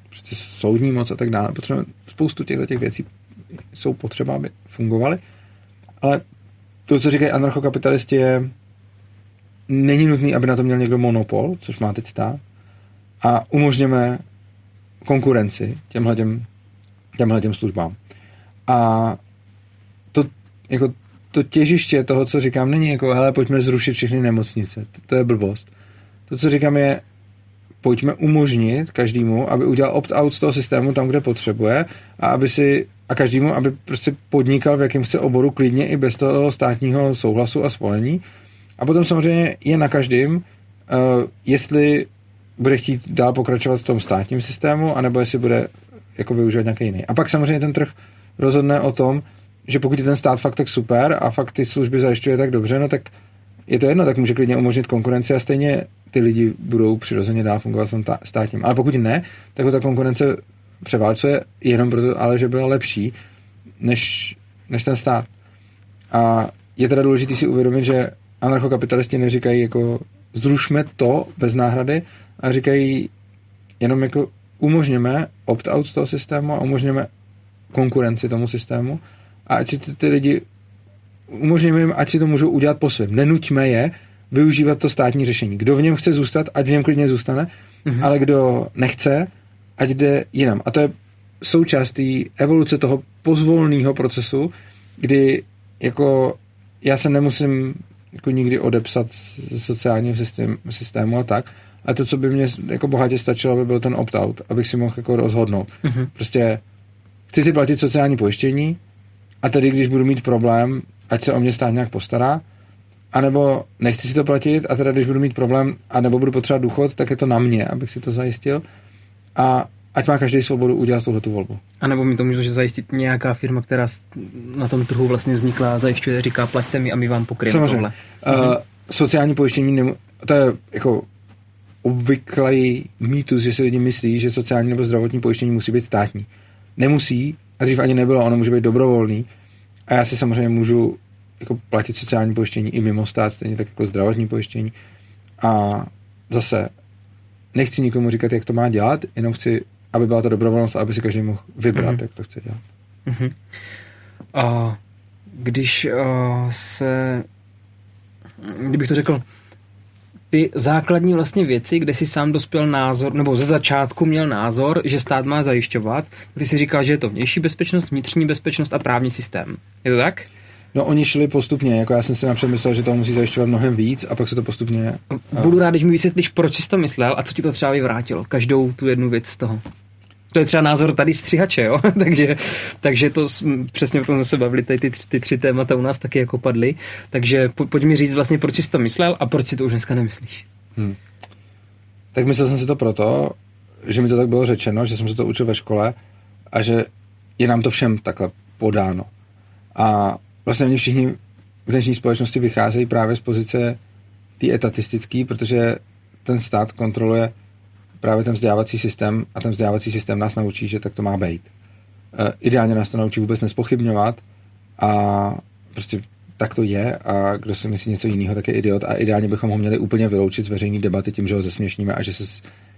prostě soudní moc a tak dále. Potřebujeme spoustu těchto těch věcí, jsou potřeba, aby fungovaly, ale to, co říkají anarchokapitalisti, je není nutný, aby na to měl někdo monopol, což má teď stát, a umožněme konkurenci těmhletěm, těmhletěm službám. A to, jako, to těžiště toho, co říkám, není jako, hele, pojďme zrušit všechny nemocnice. To, to je blbost. To, co říkám, je pojďme umožnit každému, aby udělal opt-out z toho systému tam, kde potřebuje, a aby si a každému, aby prostě podnikal v jakém chce oboru klidně i bez toho státního souhlasu a svolení. A potom samozřejmě je na každém, uh, jestli bude chtít dál pokračovat v tom státním systému, anebo jestli bude jako využívat nějaký jiný. A pak samozřejmě ten trh rozhodne o tom, že pokud je ten stát fakt tak super a fakt ty služby zajišťuje tak dobře, no tak je to jedno, tak může klidně umožnit konkurenci a stejně ty lidi budou přirozeně dál fungovat v tom státním. Ale pokud ne, tak ta konkurence převálcuje jenom proto, ale že byla lepší než, než ten stát. A je teda důležité si uvědomit, že anarchokapitalisti neříkají jako zrušme to bez náhrady a říkají jenom jako umožněme opt-out z toho systému a umožněme konkurenci tomu systému a ať si ty, ty lidi umožněme jim, ať si to můžou udělat po svém. Nenuťme je využívat to státní řešení. Kdo v něm chce zůstat, ať v něm klidně zůstane, mhm. ale kdo nechce, ať jde jinam. A to je součástí evoluce toho pozvolného procesu, kdy jako já se nemusím jako nikdy odepsat ze sociálního systém, systému a tak. A to, co by mě jako bohatě stačilo, by byl ten opt-out, abych si mohl jako rozhodnout. Mhm. Prostě chci si platit sociální pojištění a tedy, když budu mít problém, ať se o mě stát nějak postará, anebo nechci si to platit a teda, když budu mít problém, anebo budu potřebovat důchod, tak je to na mě, abych si to zajistil. A ať má každý svobodu udělat tuhletu volbu. A nebo mi to může zajistit nějaká firma, která na tom trhu vlastně vznikla, zajišťuje, říká, plaťte mi a my vám pokryjeme tohle. Uh, mhm. Sociální pojištění, nemu- to je jako obvyklý mýtus, že si lidi myslí, že sociální nebo zdravotní pojištění musí být státní. Nemusí, a dřív ani nebylo, ono může být dobrovolný. A já si samozřejmě můžu jako platit sociální pojištění i mimo stát, stejně tak jako zdravotní pojištění. A zase nechci nikomu říkat, jak to má dělat, jenom chci, aby byla ta dobrovolnost a aby si každý mohl vybrat, mm-hmm. jak to chce dělat. Mm-hmm. A když a se... Kdybych to řekl, ty základní vlastně věci, kde jsi sám dospěl názor, nebo ze začátku měl názor, že stát má zajišťovat, ty jsi říkal, že je to vnější bezpečnost, vnitřní bezpečnost a právní systém. Je to tak? No, oni šli postupně, jako já jsem si napřed myslel, že to musí zajišťovat mnohem víc a pak se to postupně... Budu rád, když mi vysvětlíš, proč jsi to myslel a co ti to třeba vyvrátilo, každou tu jednu věc z toho. To je třeba názor tady střihače, jo, takže, takže to přesně o tom jsme se bavili, tady ty, ty tři témata u nás taky jako padly, takže po, pojď mi říct vlastně, proč jsi to myslel a proč si to už dneska nemyslíš. Hmm. Tak myslel jsem si to proto, že mi to tak bylo řečeno, že jsem se to učil ve škole a že je nám to všem takhle podáno. A vlastně oni všichni v dnešní společnosti vycházejí právě z pozice té etatistické, protože ten stát kontroluje právě ten vzdělávací systém a ten vzdělávací systém nás naučí, že tak to má být. E, ideálně nás to naučí vůbec nespochybňovat a prostě tak to je a kdo si myslí něco jiného, tak je idiot a ideálně bychom ho měli úplně vyloučit z veřejné debaty tím, že ho zesměšníme a že se,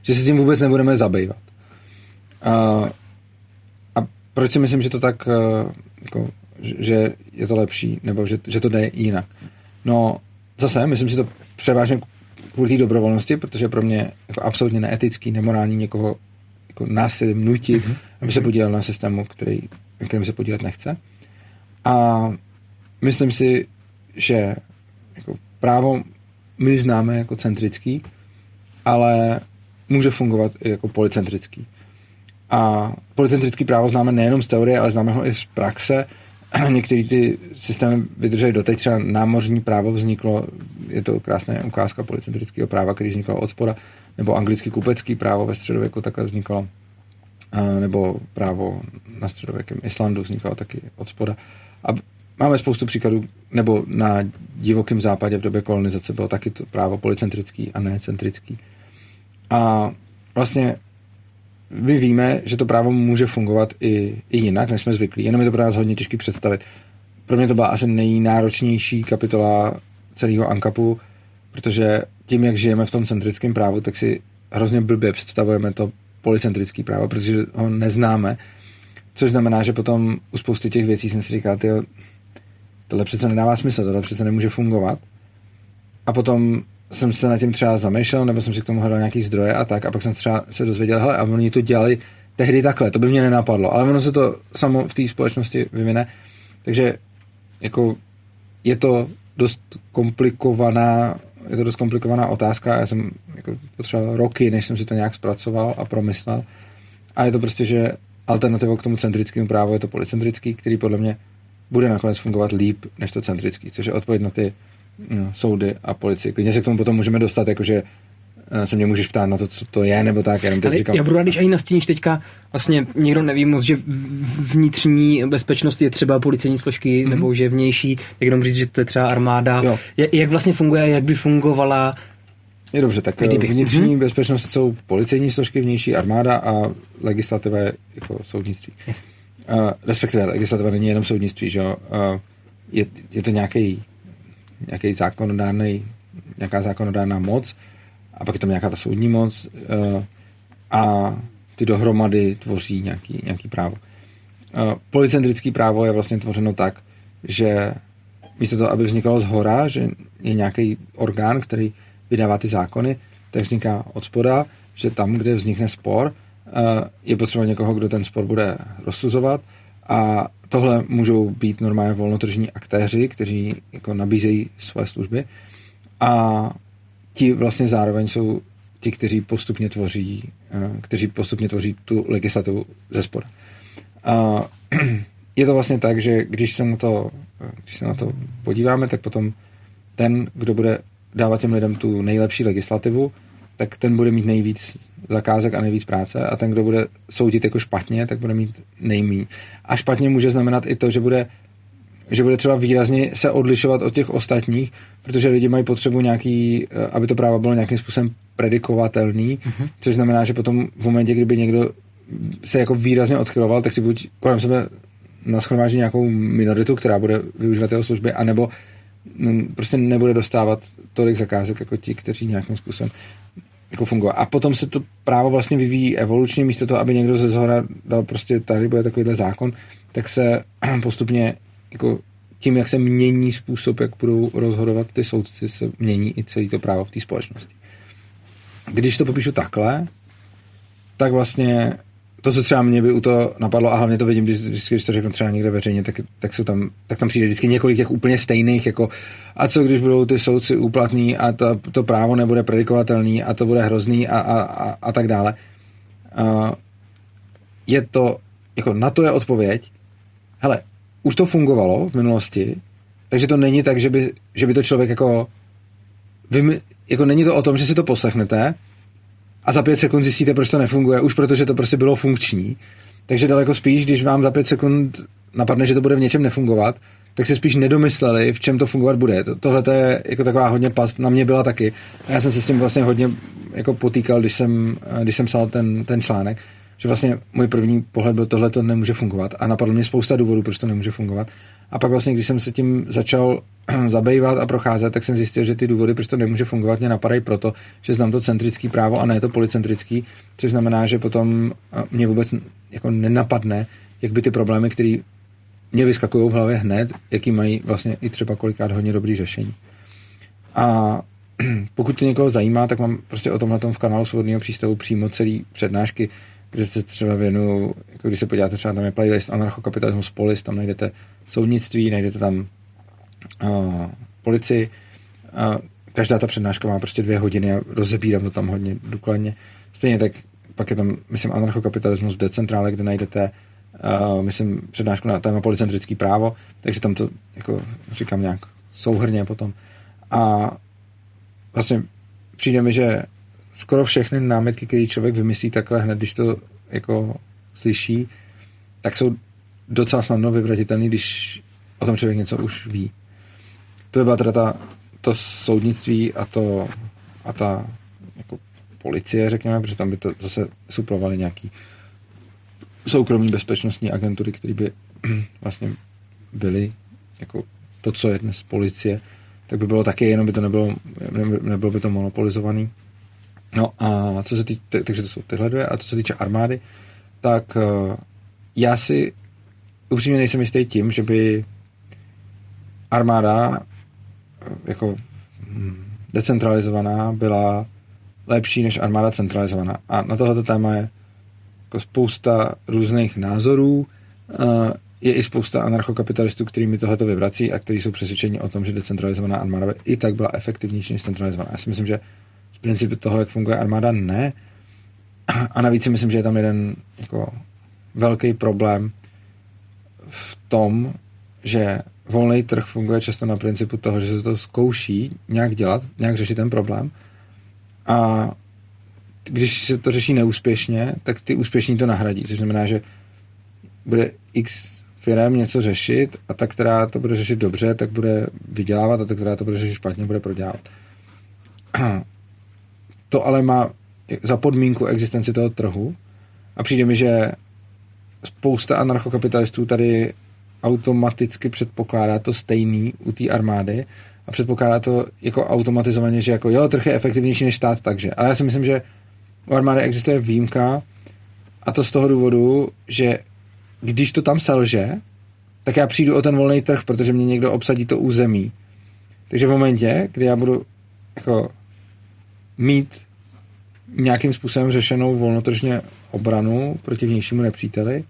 že se tím vůbec nebudeme zabývat. E, a proč si myslím, že to tak jako, že je to lepší, nebo že, že to jde jinak. No zase, myslím si to převážně kvůli té dobrovolnosti, protože pro mě jako absolutně neetický, nemorální někoho jako násilím nutit, mm-hmm. aby se podílel na systému, který, kterým se podílet nechce. A myslím si, že jako právo my známe jako centrický, ale může fungovat i jako policentrický. A policentrický právo známe nejenom z teorie, ale známe ho i z praxe. Některé ty systémy vydržely doteď, třeba námořní právo vzniklo, je to krásná ukázka policentrického práva, který vzniklo od spoda, nebo anglicky kupecký právo ve středověku takhle vzniklo, nebo právo na středověkém Islandu vznikalo taky od spoda. A máme spoustu příkladů, nebo na divokém západě v době kolonizace bylo taky to právo policentrický a ne centrický. A vlastně my víme, že to právo může fungovat i, i jinak, než jsme zvyklí. Jenom je to pro nás hodně těžké představit. Pro mě to byla asi nejnáročnější kapitola celého ANCAPu, protože tím, jak žijeme v tom centrickém právu, tak si hrozně blbě představujeme to policentrické právo, protože ho neznáme, což znamená, že potom u spousty těch věcí jsem si říkal, tyjo, tohle přece nedává smysl, tohle přece nemůže fungovat. A potom jsem se nad tím třeba zamýšlel, nebo jsem si k tomu hledal nějaký zdroje a tak, a pak jsem třeba se dozvěděl, hele, a oni to dělali tehdy takhle, to by mě nenapadlo, ale ono se to samo v té společnosti vyvine, takže jako je to dost komplikovaná, je to dost komplikovaná otázka, já jsem jako potřeboval roky, než jsem si to nějak zpracoval a promyslel, a je to prostě, že alternativou k tomu centrickému právu je to policentrický, který podle mě bude nakonec fungovat líp než to centrický, což je odpověď na ty no, soudy a policii. Klidně se k tomu potom můžeme dostat, jakože se mě můžeš ptát na to, co to je, nebo tak. Já, teď říkám, já budu rád, když ani nastíníš teďka, vlastně nikdo neví moc, že vnitřní bezpečnost je třeba policejní složky, mm-hmm. nebo že vnější, jak jenom říct, že to je třeba armáda. Jo. Jak vlastně funguje, jak by fungovala? Je dobře, tak kdyby. Vnitřní mm-hmm. bezpečnost jsou policejní složky, vnější armáda a legislativa je jako soudnictví. Yes. Uh, respektive legislativa není jenom soudnictví, že jo? Uh, je, je to nějaký, nějaký zákonodárný, nějaká zákonodárná moc a pak je tam nějaká ta soudní moc uh, a ty dohromady tvoří nějaký, nějaký právo. Uh, policentrický právo je vlastně tvořeno tak, že místo toho, aby vznikalo zhora, že je nějaký orgán, který vydává ty zákony, tak vzniká od spoda, že tam, kde vznikne spor, je potřeba někoho, kdo ten spor bude rozsuzovat a tohle můžou být normálně volnotržní aktéři, kteří jako nabízejí své služby a ti vlastně zároveň jsou ti, kteří postupně tvoří, kteří postupně tvoří tu legislativu ze spora. A je to vlastně tak, že když se na to, když se na to podíváme, tak potom ten, kdo bude dávat těm lidem tu nejlepší legislativu, tak ten bude mít nejvíc zakázek a nejvíc práce a ten, kdo bude soudit jako špatně, tak bude mít nejméně. A špatně může znamenat i to, že bude, že bude třeba výrazně se odlišovat od těch ostatních, protože lidi mají potřebu nějaký, aby to právo bylo nějakým způsobem predikovatelný, mm-hmm. což znamená, že potom v momentě, kdyby někdo se jako výrazně odchyloval, tak si buď kolem sebe nashromáží nějakou minoritu, která bude využívat jeho služby, anebo prostě nebude dostávat tolik zakázek jako ti, kteří nějakým způsobem jako fungují. A potom se to právo vlastně vyvíjí evolučně, místo toho, aby někdo ze zhora dal prostě tady bude takovýhle zákon, tak se postupně jako tím, jak se mění způsob, jak budou rozhodovat ty soudci, se mění i celé to právo v té společnosti. Když to popíšu takhle, tak vlastně to, co třeba mě by u toho napadlo, a hlavně to vidím, když, když to řeknu třeba někde veřejně, tak, tak, jsou tam, tak tam přijde vždycky několik těch úplně stejných, jako a co, když budou ty soudci úplatný a to, to právo nebude predikovatelný a to bude hrozný a, a, a, a tak dále. Uh, je to, jako na to je odpověď, hele, už to fungovalo v minulosti, takže to není tak, že by, že by to člověk jako, vy, jako není to o tom, že si to poslechnete, a za pět sekund zjistíte, proč to nefunguje, už protože to prostě bylo funkční. Takže daleko spíš, když vám za pět sekund napadne, že to bude v něčem nefungovat, tak si spíš nedomysleli, v čem to fungovat bude. Tohle to je jako taková hodně past, na mě byla taky. A já jsem se s tím vlastně hodně jako potýkal, když jsem, když jsem psal ten, ten článek, že vlastně můj první pohled byl, tohle to nemůže fungovat. A napadlo mě spousta důvodů, proč to nemůže fungovat. A pak vlastně, když jsem se tím začal zabývat a procházet, tak jsem zjistil, že ty důvody, proč to nemůže fungovat, mě napadají proto, že znám to centrický právo a ne to policentrický, což znamená, že potom mě vůbec jako nenapadne, jak by ty problémy, které mě vyskakují v hlavě hned, jaký mají vlastně i třeba kolikrát hodně dobrý řešení. A pokud to někoho zajímá, tak mám prostě o tomhle v kanálu Svobodného přístavu přímo celý přednášky, kde se třeba věnuju, jako když se podíváte třeba, tam je playlist Anarchokapitalismus Polis, tam najdete soudnictví, najdete tam uh, policii. Uh, každá ta přednáška má prostě dvě hodiny a rozebírám to tam hodně důkladně. Stejně tak pak je tam, myslím, Anarchokapitalismus v decentrále, kde najdete, uh, myslím, přednášku na téma policentrický právo, takže tam to, jako říkám nějak souhrně potom. A vlastně přijde mi, že skoro všechny námitky, které člověk vymyslí takhle hned, když to jako slyší, tak jsou docela snadno vyvratitelný, když o tom člověk něco už ví. To by byla teda ta, to soudnictví a, to, a ta jako policie, řekněme, protože tam by to zase suplovaly nějaký soukromí bezpečnostní agentury, které by vlastně byly jako to, co je dnes policie, tak by bylo taky, jenom by to nebylo, nebylo by to monopolizovaný. No a co se týče, takže to jsou tyhle dvě, a co se týče armády, tak já si upřímně nejsem jistý tím, že by armáda jako decentralizovaná byla lepší než armáda centralizovaná. A na tohleto téma je jako spousta různých názorů. Je i spousta anarchokapitalistů, kteří mi tohleto vyvrací a kteří jsou přesvědčeni o tom, že decentralizovaná armáda i tak byla efektivnější než centralizovaná. Já si myslím, že z principu toho, jak funguje armáda, ne. A navíc si myslím, že je tam jeden jako velký problém v tom, že volný trh funguje často na principu toho, že se to zkouší nějak dělat, nějak řešit ten problém. A když se to řeší neúspěšně, tak ty úspěšní to nahradí, což znamená, že bude x firem něco řešit a ta, která to bude řešit dobře, tak bude vydělávat a ta, která to bude řešit špatně, bude prodělávat. To ale má za podmínku existenci toho trhu a přijde mi, že spousta anarchokapitalistů tady automaticky předpokládá to stejný u té armády a předpokládá to jako automatizovaně, že jako jo, trh je efektivnější než stát, takže. Ale já si myslím, že u armády existuje výjimka a to z toho důvodu, že když to tam selže, tak já přijdu o ten volný trh, protože mě někdo obsadí to území. Takže v momentě, kdy já budu jako mít nějakým způsobem řešenou volnotržně obranu proti vnějšímu nepříteli,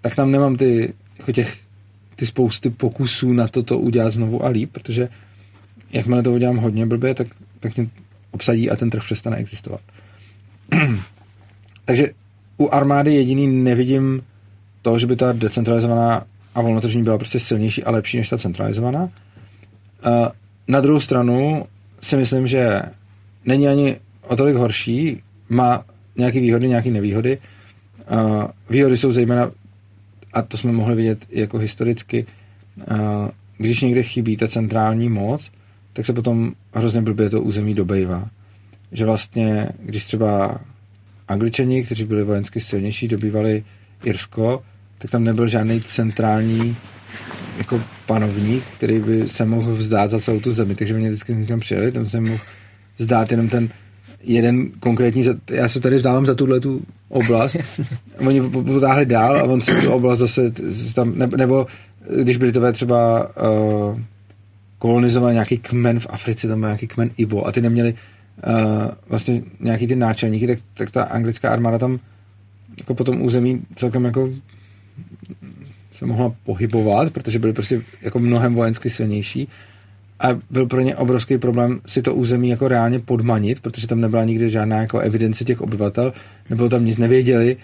tak tam nemám ty, jako těch, ty spousty pokusů na toto udělat znovu a líp, protože jakmile to udělám hodně blbě, tak, tak mě obsadí a ten trh přestane existovat. Takže u armády jediný nevidím to, že by ta decentralizovaná a volnotržní byla prostě silnější a lepší než ta centralizovaná. Na druhou stranu si myslím, že není ani o tolik horší, má nějaké výhody, nějaké nevýhody. Výhody jsou zejména, a to jsme mohli vidět jako historicky, když někde chybí ta centrální moc, tak se potom hrozně blbě to území dobývá. Že vlastně, když třeba Angličani, kteří byli vojensky silnější, dobývali Irsko, tak tam nebyl žádný centrální jako panovník, který by se mohl vzdát za celou tu zemi, takže oni vždycky někam přijeli, tam se mohl vzdát jenom ten jeden konkrétní, já se tady vzdávám za tuhle tu oblast, oni potáhli dál a on se tu oblast zase tam, ne, nebo když Britové třeba uh, kolonizovali nějaký kmen v Africe, tam byl nějaký kmen Ibo a ty neměli uh, vlastně nějaký ty náčelníky, tak, tak ta anglická armáda tam jako po tom území celkem jako se mohla pohybovat, protože byli prostě jako mnohem vojensky silnější a byl pro ně obrovský problém si to území jako reálně podmanit, protože tam nebyla nikdy žádná jako evidence těch obyvatel, nebylo tam nic, nevěděli,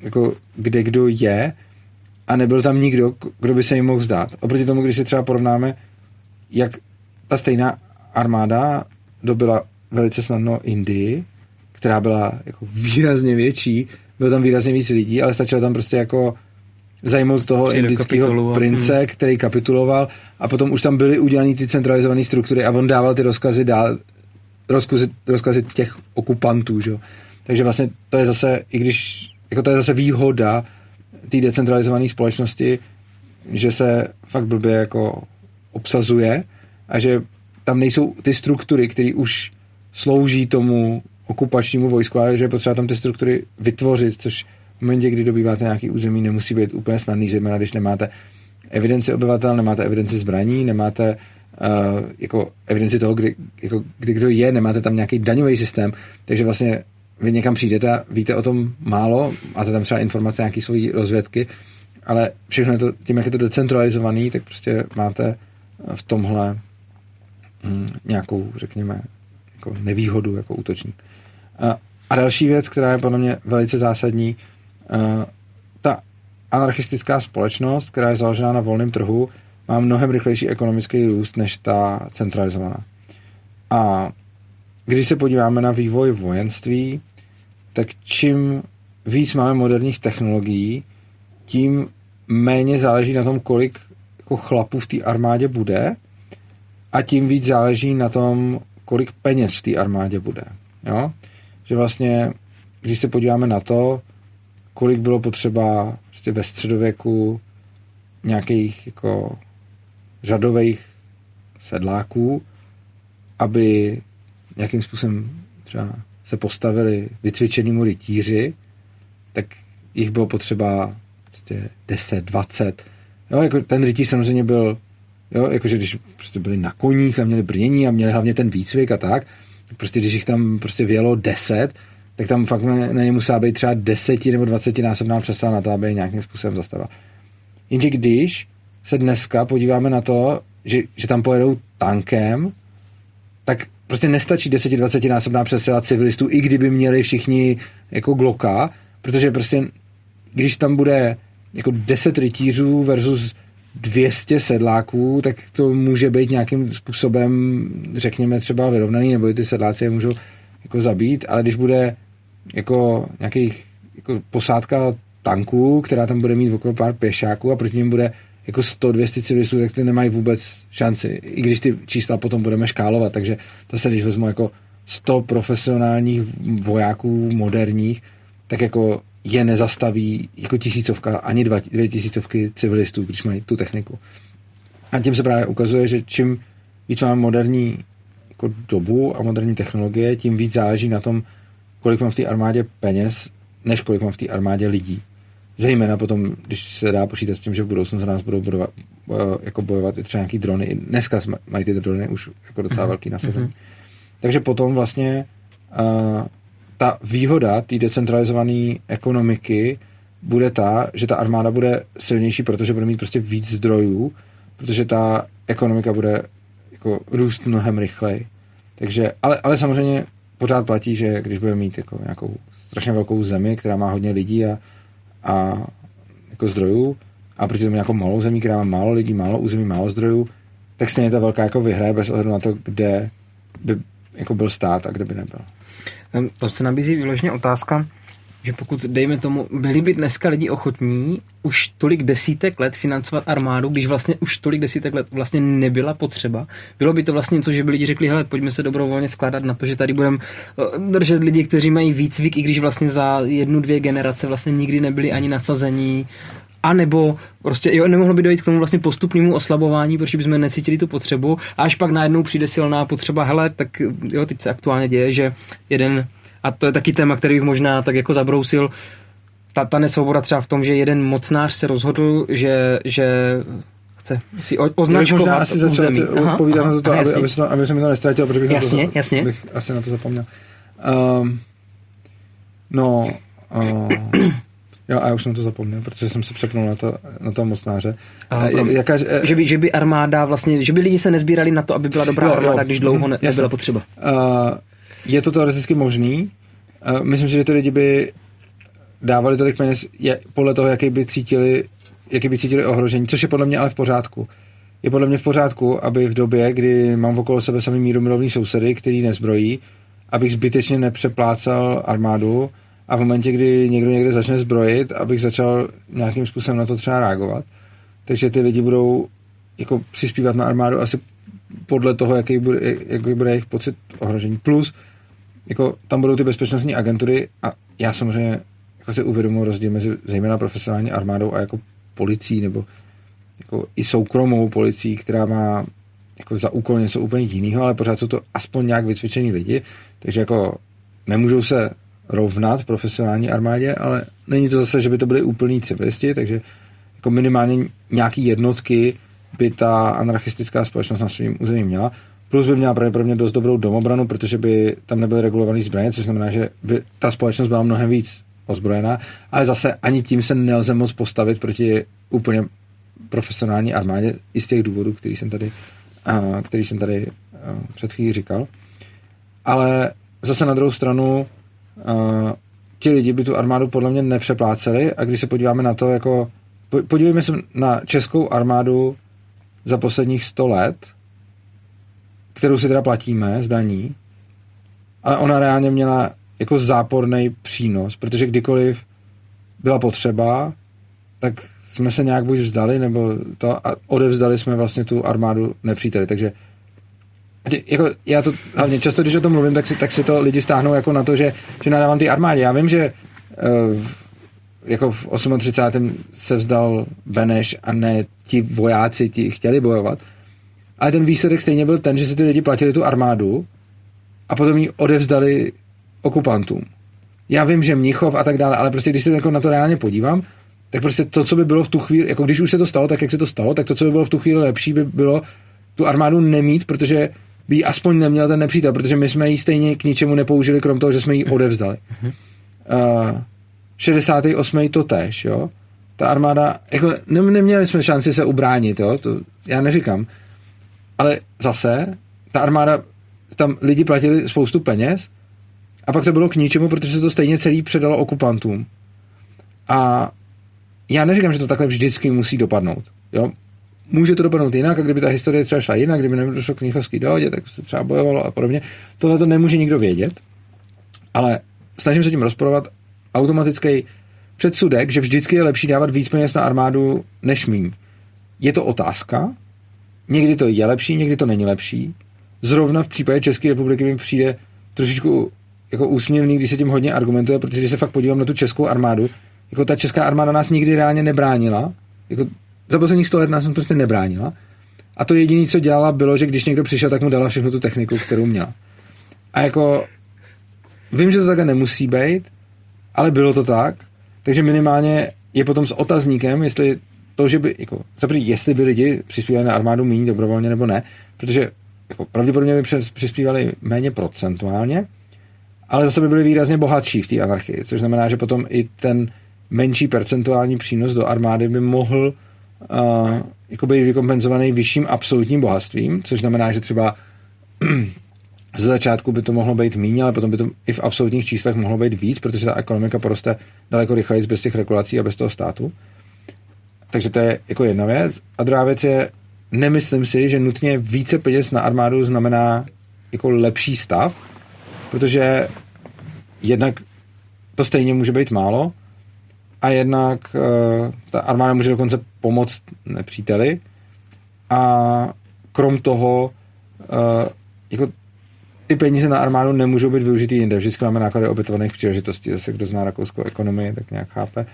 jako kde kdo je a nebyl tam nikdo, kdo by se jim mohl zdát. Oproti tomu, když si třeba porovnáme, jak ta stejná armáda dobyla velice snadno Indii, která byla jako výrazně větší, bylo tam výrazně víc lidí, ale stačilo tam prostě jako zajmout toho indického prince, který kapituloval a potom už tam byly udělané ty centralizované struktury a on dával ty rozkazy dál, rozkazy, rozkazy těch okupantů, že? Takže vlastně to je zase, i když, jako to je zase výhoda té decentralizované společnosti, že se fakt blbě jako obsazuje a že tam nejsou ty struktury, které už slouží tomu okupačnímu vojsku, ale že je potřeba tam ty struktury vytvořit, což v momentě, kdy dobýváte nějaký území, nemusí být úplně snadný, zejména když nemáte evidenci obyvatel, nemáte evidenci zbraní, nemáte uh, jako evidenci toho, kdy, jako, kdy kdo je, nemáte tam nějaký daňový systém, takže vlastně vy někam přijdete a víte o tom málo, máte tam třeba informace, nějaké svojí rozvědky, ale všechno je to, tím, jak je to decentralizovaný, tak prostě máte v tomhle hm, nějakou, řekněme, jako nevýhodu jako útočník. A další věc, která je podle mě velice zásadní, ta anarchistická společnost, která je založená na volném trhu, má mnohem rychlejší ekonomický růst než ta centralizovaná. A když se podíváme na vývoj vojenství, tak čím víc máme moderních technologií, tím méně záleží na tom, kolik jako chlapů v té armádě bude a tím víc záleží na tom, kolik peněz v té armádě bude. Jo? Že vlastně, když se podíváme na to, kolik bylo potřeba prostě ve středověku nějakých jako řadových sedláků, aby nějakým způsobem třeba se postavili vycvičenému rytíři, tak jich bylo potřeba prostě deset, dvacet. No, jako ten rytíř samozřejmě byl Jo, jakože když prostě byli na koních a měli brnění a měli hlavně ten výcvik a tak, prostě když jich tam prostě vělo deset, tak tam fakt ne, na ně musela být třeba deseti nebo dvacetinásobná přestava na to, aby je nějakým způsobem zastavila. Jenže když se dneska podíváme na to, že, že tam pojedou tankem, tak prostě nestačí desetidvacetinásobná přestava civilistů, i kdyby měli všichni jako Glocka, protože prostě když tam bude jako deset rytířů versus dvě stě sedláků, tak to může být nějakým způsobem, řekněme, třeba vyrovnaný, nebo i ty sedláci je můžou jako zabít, ale když bude jako nějakých jako posádka tanků, která tam bude mít okolo pár pěšáků a proti nim bude jako sto dvě stě civilistů, tak ty nemají vůbec šanci, i když ty čísla potom budeme škálovat, takže to se když vezmu jako sto profesionálních vojáků moderních, tak jako je nezastaví jako tisícovka, ani dva, dvě tisícovky civilistů, když mají tu techniku. A tím se právě ukazuje, že čím víc máme moderní jako dobu a moderní technologie, tím víc záleží na tom, kolik mám v té armádě peněz, než kolik mám v té armádě lidí. Zejména potom, když se dá počítat s tím, že v budoucnu za nás budou bojovat, jako bojovat i třeba nějaký drony. I dneska mají ty drony už jako docela velký nasazení. Mm-hmm. Takže potom vlastně uh, ta výhoda té decentralizované ekonomiky bude ta, že ta armáda bude silnější, protože bude mít prostě víc zdrojů, protože ta ekonomika bude jako růst mnohem rychleji. Takže, ale, ale samozřejmě pořád platí, že když budeme mít jako nějakou strašně velkou zemi, která má hodně lidí a, a jako zdrojů, a proti tomu nějakou malou zemí, která má málo lidí, málo území, málo zdrojů, tak stejně ta velká jako vyhraje bez ohledu na to, kde by jako byl stát a kde by nebyl. To se nabízí vyloženě otázka, že pokud, dejme tomu, byli by dneska lidi ochotní už tolik desítek let financovat armádu, když vlastně už tolik desítek let vlastně nebyla potřeba. Bylo by to vlastně něco, že by lidi řekli, hele, pojďme se dobrovolně skládat na to, že tady budeme držet lidi, kteří mají výcvik, i když vlastně za jednu, dvě generace vlastně nikdy nebyli ani nasazení. A nebo prostě jo, nemohlo by dojít k tomu vlastně postupnému oslabování, protože bychom necítili tu potřebu. A až pak najednou přijde silná potřeba, hele, tak jo, teď se aktuálně děje, že jeden, a to je taky téma, který bych možná tak jako zabrousil, ta, ta nesvoboda třeba v tom, že jeden mocnář se rozhodl, že, že chce si označkovat území. Odpovídat na to, aha, aby, aby, se to, aby se mi to nestratilo, protože bych, jasně, to, jasně. bych asi na to zapomněl. Um, no... Um, Jo, a já už jsem to zapomněl, protože jsem se přepnul na, to, na toho mocnáře. Aha, e, jaká, e, že, by, že by armáda vlastně, že by lidi se nezbírali na to, aby byla dobrá jo, armáda, jo, když dlouho ne, nebyla potřeba. Uh, je to teoreticky možný. Uh, myslím si, že ty lidi by dávali tolik peněz je, podle toho, jaký by cítili, jaký by cítili ohrožení, což je podle mě ale v pořádku. Je podle mě v pořádku, aby v době, kdy mám okolo sebe samý mírumilovný sousedy, který nezbrojí, abych zbytečně nepřeplácal armádu, a v momentě, kdy někdo někde začne zbrojit, abych začal nějakým způsobem na to třeba reagovat. Takže ty lidi budou jako přispívat na armádu asi podle toho, jaký bude, jaký bude jejich pocit ohrožení. Plus, jako tam budou ty bezpečnostní agentury a já samozřejmě jako si uvědomuji rozdíl mezi zejména profesionální armádou a jako policií nebo jako i soukromou policií, která má jako za úkol něco úplně jiného, ale pořád jsou to aspoň nějak vycvičení lidi, takže jako nemůžou se rovnat profesionální armádě, ale není to zase, že by to byli úplní civilisti, takže jako minimálně nějaký jednotky by ta anarchistická společnost na svým území měla. Plus by měla pravděpodobně dost dobrou domobranu, protože by tam nebyly regulovaný zbraně, což znamená, že by ta společnost byla mnohem víc ozbrojená, ale zase ani tím se nelze moc postavit proti úplně profesionální armádě i z těch důvodů, který jsem tady, který jsem tady před chvílí říkal. Ale zase na druhou stranu Uh, ti lidi by tu armádu podle mě nepřepláceli a když se podíváme na to, jako po, podívejme se na českou armádu za posledních sto let, kterou si teda platíme z daní, ale ona reálně měla jako záporný přínos, protože kdykoliv byla potřeba, tak jsme se nějak buď vzdali, nebo to a odevzdali jsme vlastně tu armádu nepříteli, takže jako já to hlavně často, když o tom mluvím, tak si, tak si to lidi stáhnou jako na to, že, že nadávám ty armádě. Já vím, že uh, jako v třicátém osmém se vzdal Beneš a ne ti vojáci, ti chtěli bojovat. Ale ten výsledek stejně byl ten, že si ty lidi platili tu armádu a potom ji odevzdali okupantům. Já vím, že Mnichov a tak dále, ale prostě když se jako na to reálně podívám, tak prostě to, co by bylo v tu chvíli, jako když už se to stalo, tak jak se to stalo, tak to, co by bylo v tu chvíli lepší, by bylo tu armádu nemít, protože by ji aspoň neměl ten nepřítel, protože my jsme ji stejně k ničemu nepoužili, krom toho, že jsme ji odevzdali. Uh, šedesátý osmý to též, jo. Ta armáda, jako ne, neměli jsme šanci se ubránit, jo, to já neříkám. Ale zase, ta armáda, tam lidi platili spoustu peněz a pak to bylo k ničemu, protože se to stejně celý předalo okupantům. A já neříkám, že to takhle vždycky musí dopadnout, jo. Může to dopadnout jinak, a kdyby ta historie třeba šla jinak, kdyby nedošlo k Mnichovské dohodě, tak se třeba bojovalo a podobně. Tohle to nemůže nikdo vědět, ale snažím se tím rozporovat automatický předsudek, že vždycky je lepší dávat víc peněz na armádu než míň. Je to otázka, někdy to je lepší, někdy to není lepší. Zrovna v případě České republiky mi přijde trošičku jako úsměvný, když se tím hodně argumentuje, protože když se fakt podívám na tu českou armádu, jako ta česká armáda nás nikdy reálně nebránila, jako za posledních sto let nás prostě nebránila. A to jediné, co dělala, bylo, že když někdo přišel, tak mu dala všechnu tu techniku, kterou měla. A jako vím, že to takhle nemusí být, ale bylo to tak, takže minimálně je potom s otazníkem, jestli to, že by, jako, zaprý, jestli by lidi přispívali na armádu méně dobrovolně nebo ne, protože jako, pravděpodobně by přispívali méně procentuálně, ale zase by byli výrazně bohatší v té anarchii, což znamená, že potom i ten menší percentuální přínos do armády by mohl Uh, jako být vykompenzovaný vyšším absolutním bohatstvím, což znamená, že třeba ze začátku by to mohlo být míň, ale potom by to i v absolutních číslech mohlo být víc, protože ta ekonomika poroste daleko rychleji bez těch regulací a bez toho státu. Takže to je jako jedna věc. A druhá věc je, nemyslím si, že nutně více peněz na armádu znamená jako lepší stav, protože jednak to stejně může být málo, a jednak uh, ta armáda může dokonce pomoct nepříteli a krom toho uh, jako ty peníze na armádu nemůžou být využitý jinde. Vždycky máme náklady obětovaných příležitostí. Zase kdo zná rakouskou ekonomii, tak nějak chápe.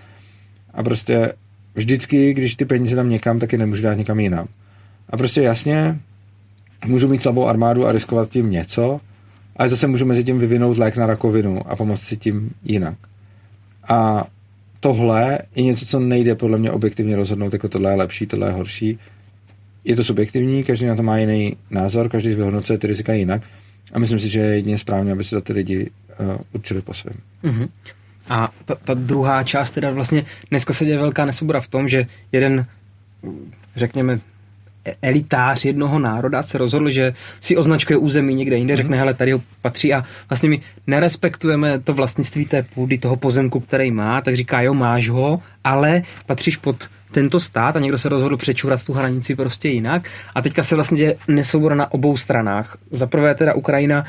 A prostě vždycky, když ty peníze dám někam, tak je nemůžu dát někam jinam. A prostě jasně, můžu mít slabou armádu a riskovat tím něco, ale zase můžu mezi tím vyvinout lék na rakovinu a pomoct si tím jinak. A tohle je něco, co nejde podle mě objektivně rozhodnout, jako tohle je lepší, tohle je horší. Je to subjektivní, každý na to má jiný názor, každý vyhodnocuje ty rizika jinak a myslím si, že je jedině správně, aby se za ty lidi uh, určili po svém. Uh-huh. A ta, ta druhá část teda vlastně, dneska se děje velká nesvoboda v tom, že jeden, řekněme, elitář jednoho národa se rozhodl, že si označkuje území někde jinde, řekne, hele, tady ho patří a vlastně my nerespektujeme to vlastnictví té půdy, toho pozemku, který má, tak říká, jo, máš ho, ale patříš pod tento stát a někdo se rozhodl přečurat tu hranici prostě jinak a teďka se vlastně děje nesvoboda na obou stranách. Za prvé teda Ukrajina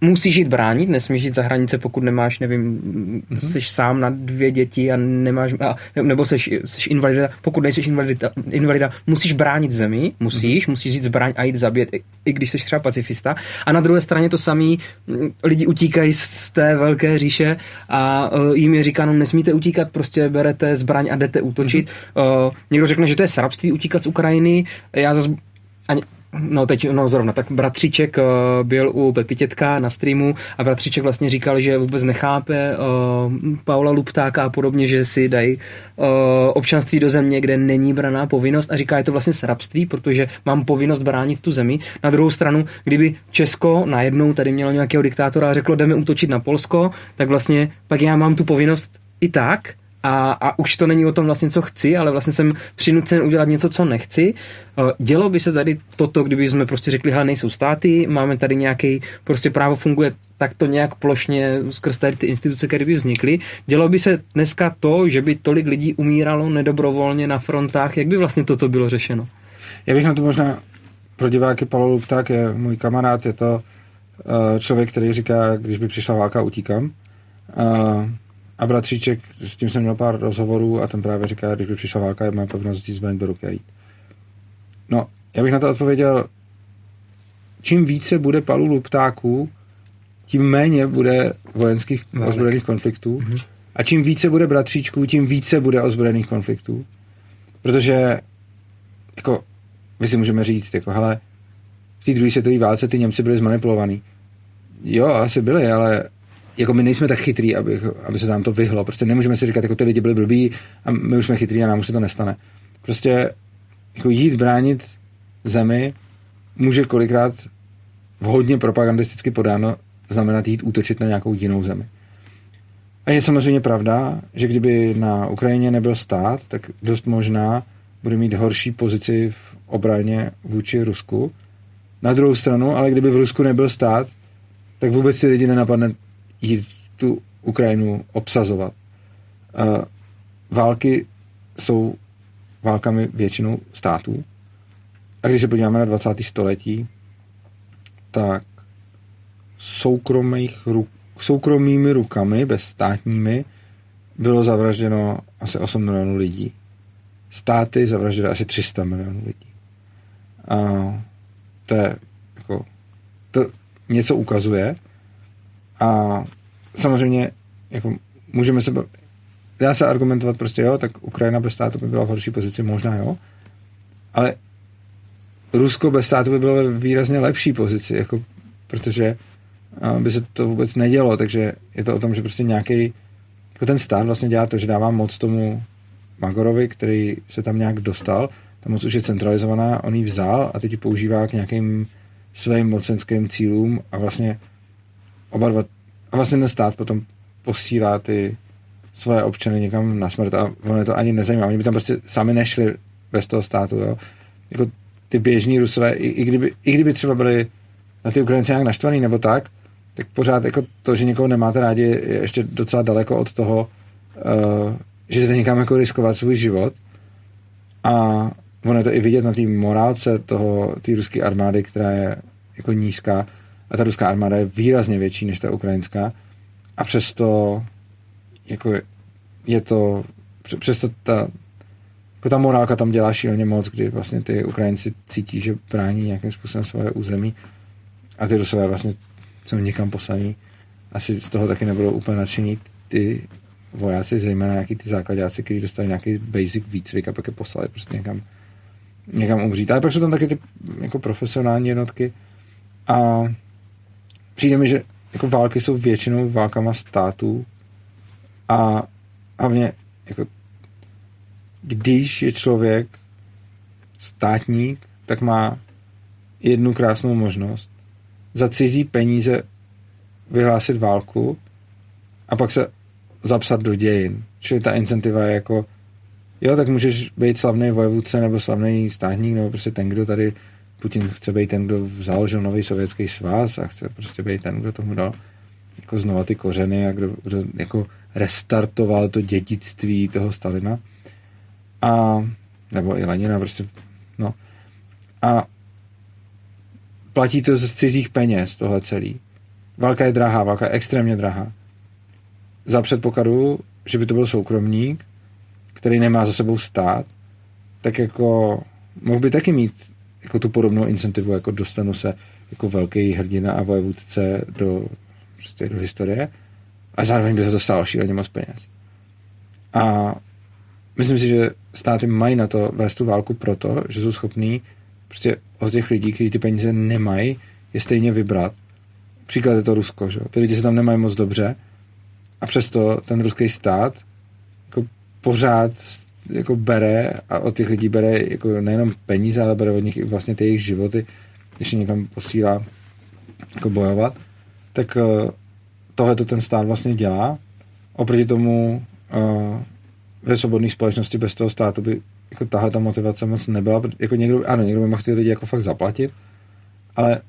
musí žít bránit, nesmíš žít za hranice, pokud nemáš, nevím, mm-hmm. seš sám na dvě děti a nemáš, a, nebo seš, seš invalida, pokud nejseš invalida, invalida, musíš bránit zemi, musíš, mm-hmm. musíš žít zbraň a jít zabít, i, i když seš třeba pacifista. A na druhé straně to samý, lidi utíkají z té velké říše a jim je říkáno, nesmíte utíkat, prostě berete zbraň a jdete útočit. Mm-hmm. Uh, někdo řekne, že to je sarabství utíkat z Ukrajiny, já zase ani... No teď, no zrovna, tak bratříček uh, byl u Pepitětka na streamu a bratříček vlastně říkal, že vůbec nechápe uh, Paula Luptáka a podobně, že si dají uh, občanství do země, kde není braná povinnost a říká, je to vlastně sarabství, protože mám povinnost bránit tu zemi. Na druhou stranu, kdyby Česko najednou tady mělo nějakého diktátora a řeklo, jdeme útočit na Polsko, tak vlastně pak já mám tu povinnost i tak a, a už to není o tom vlastně, co chci, ale vlastně jsem přinucen udělat něco, co nechci. Dělo by se tady toto, kdyby jsme prostě řekli, hele, nejsou státy, máme tady nějaký, prostě právo funguje takto nějak plošně skrz tady ty instituce, které by vznikly. Dělo by se dneska to, že by tolik lidí umíralo nedobrovolně na frontách, jak by vlastně toto bylo řešeno? Já bych na to možná pro diváky, Pavel Lupták je můj kamarád, je to uh, člověk, který říká, když by přišla válka, utíkám. Uh, A bratříček, s tím jsem měl pár rozhovorů a ten právě říká, když by přišla válka, je má povinnost vzít zbraň do ruky a jít. No, já bych na to odpověděl, čím více bude palů luptáků, tím méně bude vojenských Válek. ozbrojených konfliktů mhm. a čím více bude bratříčků, tím více bude ozbrojených konfliktů. Protože, jako, my si můžeme říct, jako, hele, v té druhé světové válce ty Němci byli zmanipulovaní. Jo, asi byli, ale jako my nejsme tak chytrý, aby, aby se nám to vyhlo. Prostě nemůžeme si říkat, jako ty lidi byli blbí a my už jsme chytrý a nám už se to nestane. Prostě jako jít bránit zemi může kolikrát vhodně propagandisticky podáno znamenat jít útočit na nějakou jinou zemi. A je samozřejmě pravda, že kdyby na Ukrajině nebyl stát, tak dost možná bude mít horší pozici v obraně vůči Rusku. Na druhou stranu, ale kdyby v Rusku nebyl stát, tak vůbec si lidi nenapadne jít tu Ukrajinu obsazovat. Uh, války jsou válkami většinou států. A když se podíváme na dvacáté století, tak soukromých ruk, soukromými rukami, bez státními, bylo zavražděno asi osm milionů lidí. Státy zavraždily asi tři sta milionů lidí. Uh, to je jako... To, něco ukazuje a samozřejmě jako můžeme se dá se argumentovat prostě jo, tak Ukrajina bez státu by byla v horší pozici, možná jo, ale Rusko bez státu by bylo ve výrazně lepší pozici, jako, protože by se to vůbec nedělo, takže je to o tom, že prostě nějaký jako ten stát vlastně dělá to, že dává moc tomu Magorovi, který se tam nějak dostal, ta moc už je centralizovaná, on ji vzal a teď ji používá k nějakým svým mocenským cílům a vlastně oba dva, a vlastně ten stát potom posílá ty svoje občany někam na smrt a ono to ani nezajímá. Oni by tam prostě sami nešli bez toho státu, jo. Jako ty běžní Rusové, i, i, kdyby, i kdyby třeba byli na ty Ukrajince nějak naštvaný nebo tak, tak pořád jako to, že někoho nemáte rádi, je ještě docela daleko od toho, uh, že jdete někam jako riskovat svůj život. A ono je to i vidět na té morálce toho, té ruské armády, která je jako nízká a ta ruská armáda je výrazně větší než ta ukrajinská a přesto jako je to přesto ta, jako ta morálka tam dělá šíleně moc, kdy vlastně ty Ukrajinci cítí, že brání nějakým způsobem svoje území a ty Rusové vlastně jsou někam poslaní. Asi z toho taky nebudou úplně nadšení ty vojáci, zejména nějaký ty základáci, kteří dostali nějaký basic výcvik a pak je poslali prostě někam někam umřít. Ale pak jsou tam taky ty jako profesionální jednotky a přijde mi, že jako války jsou většinou válkama států a hlavně jako když je člověk státník, tak má jednu krásnou možnost za cizí peníze vyhlásit válku a pak se zapsat do dějin. Čili ta incentiva je jako jo, tak můžeš být slavný vojevůdce nebo slavný státník, nebo prostě ten, kdo tady Putin chce být ten, kdo založil nový sovětský svaz a chce prostě být ten, kdo tomu dal jako znova ty kořeny a kdo, kdo jako restartoval to dědictví toho Stalina. A nebo i Lenina prostě, no. A platí to z cizích peněz tohle celý. Válka je drahá, válka je extrémně drahá. Za předpokladu, že by to byl soukromník, který nemá za sebou stát, tak jako mohl by taky mít jako tu podobnou incentivu, jako dostanu se jako velký hrdina a vojevůdce do, prostě do historie a zároveň by se to stálo šíleně moc peněz. A myslím si, že státy mají na to vést tu válku proto, že jsou schopní prostě od těch lidí, kteří ty peníze nemají, je stejně vybrat. Příklad je to Rusko, že? Ty lidi se tam nemají moc dobře a přesto ten ruský stát jako pořád jako bere a od těch lidí bere jako nejenom peníze, ale bere od nich i vlastně ty jejich životy, když je někam posílá jako bojovat, tak uh, tohle to ten stát vlastně dělá. Oproti tomu uh, ve svobodné společnosti bez toho státu by jako tahle ta motivace moc nebyla. Jako někdo, ano, někdo by mohl ty lidi jako fakt zaplatit, ale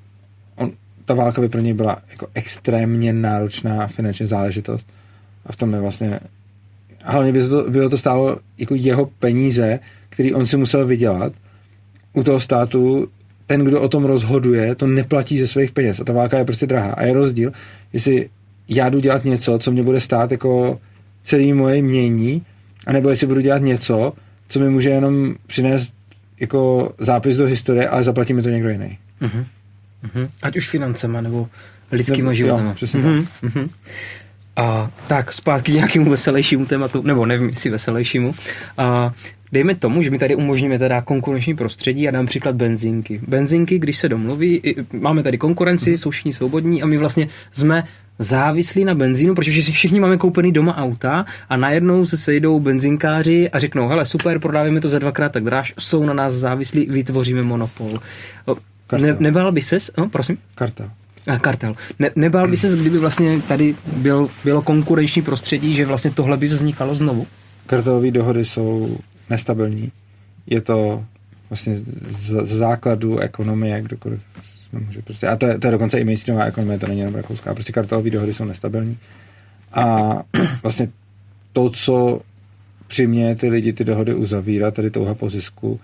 on, ta válka by pro něj byla jako extrémně náročná finanční záležitost a v tom je vlastně a hlavně by to, bylo to stálo jako jeho peníze, který on si musel vydělat. U toho státu ten, kdo o tom rozhoduje, to neplatí ze svých peněz a ta válka je prostě drahá. A je rozdíl, jestli já jdu dělat něco, co mě bude stát jako celý moje jmění, anebo jestli budu dělat něco, co mi může jenom přinést jako zápis do historie, ale zaplatí mi to někdo jiný. Uh-huh. Uh-huh. Ať už financema, nebo lidskýma životama. A tak, zpátky nějakému veselějšímu tématu, nebo nevím, jestli veselějšímu. A dejme tomu, že my tady umožníme teda konkurenční prostředí a dám příklad benzinky. Benzinky, když se domluví, máme tady konkurenci, jsou všichni svobodní a my vlastně jsme závislí na benzínu, protože všichni máme koupený doma auta a najednou se sejdou benzinkáři a řeknou, hele, super, prodáváme to za dvakrát tak dráž, jsou na nás závislí, vytvoříme monopol. Ne, nebál by ses? No, prosím? Kartel. A kartel. Ne, nebál by ses, kdyby vlastně tady byl, bylo konkurenční prostředí, že vlastně tohle by vznikalo znovu? Kartelové dohody jsou nestabilní. Je to vlastně z, z základu ekonomie, kdokoliv nemůže prostě, a to je, to je dokonce i mainstreamová ekonomie, to není jenom rakouská, prostě kartelové dohody jsou nestabilní a vlastně to, co přiměje ty lidi ty dohody uzavírat, tady touha po zisku,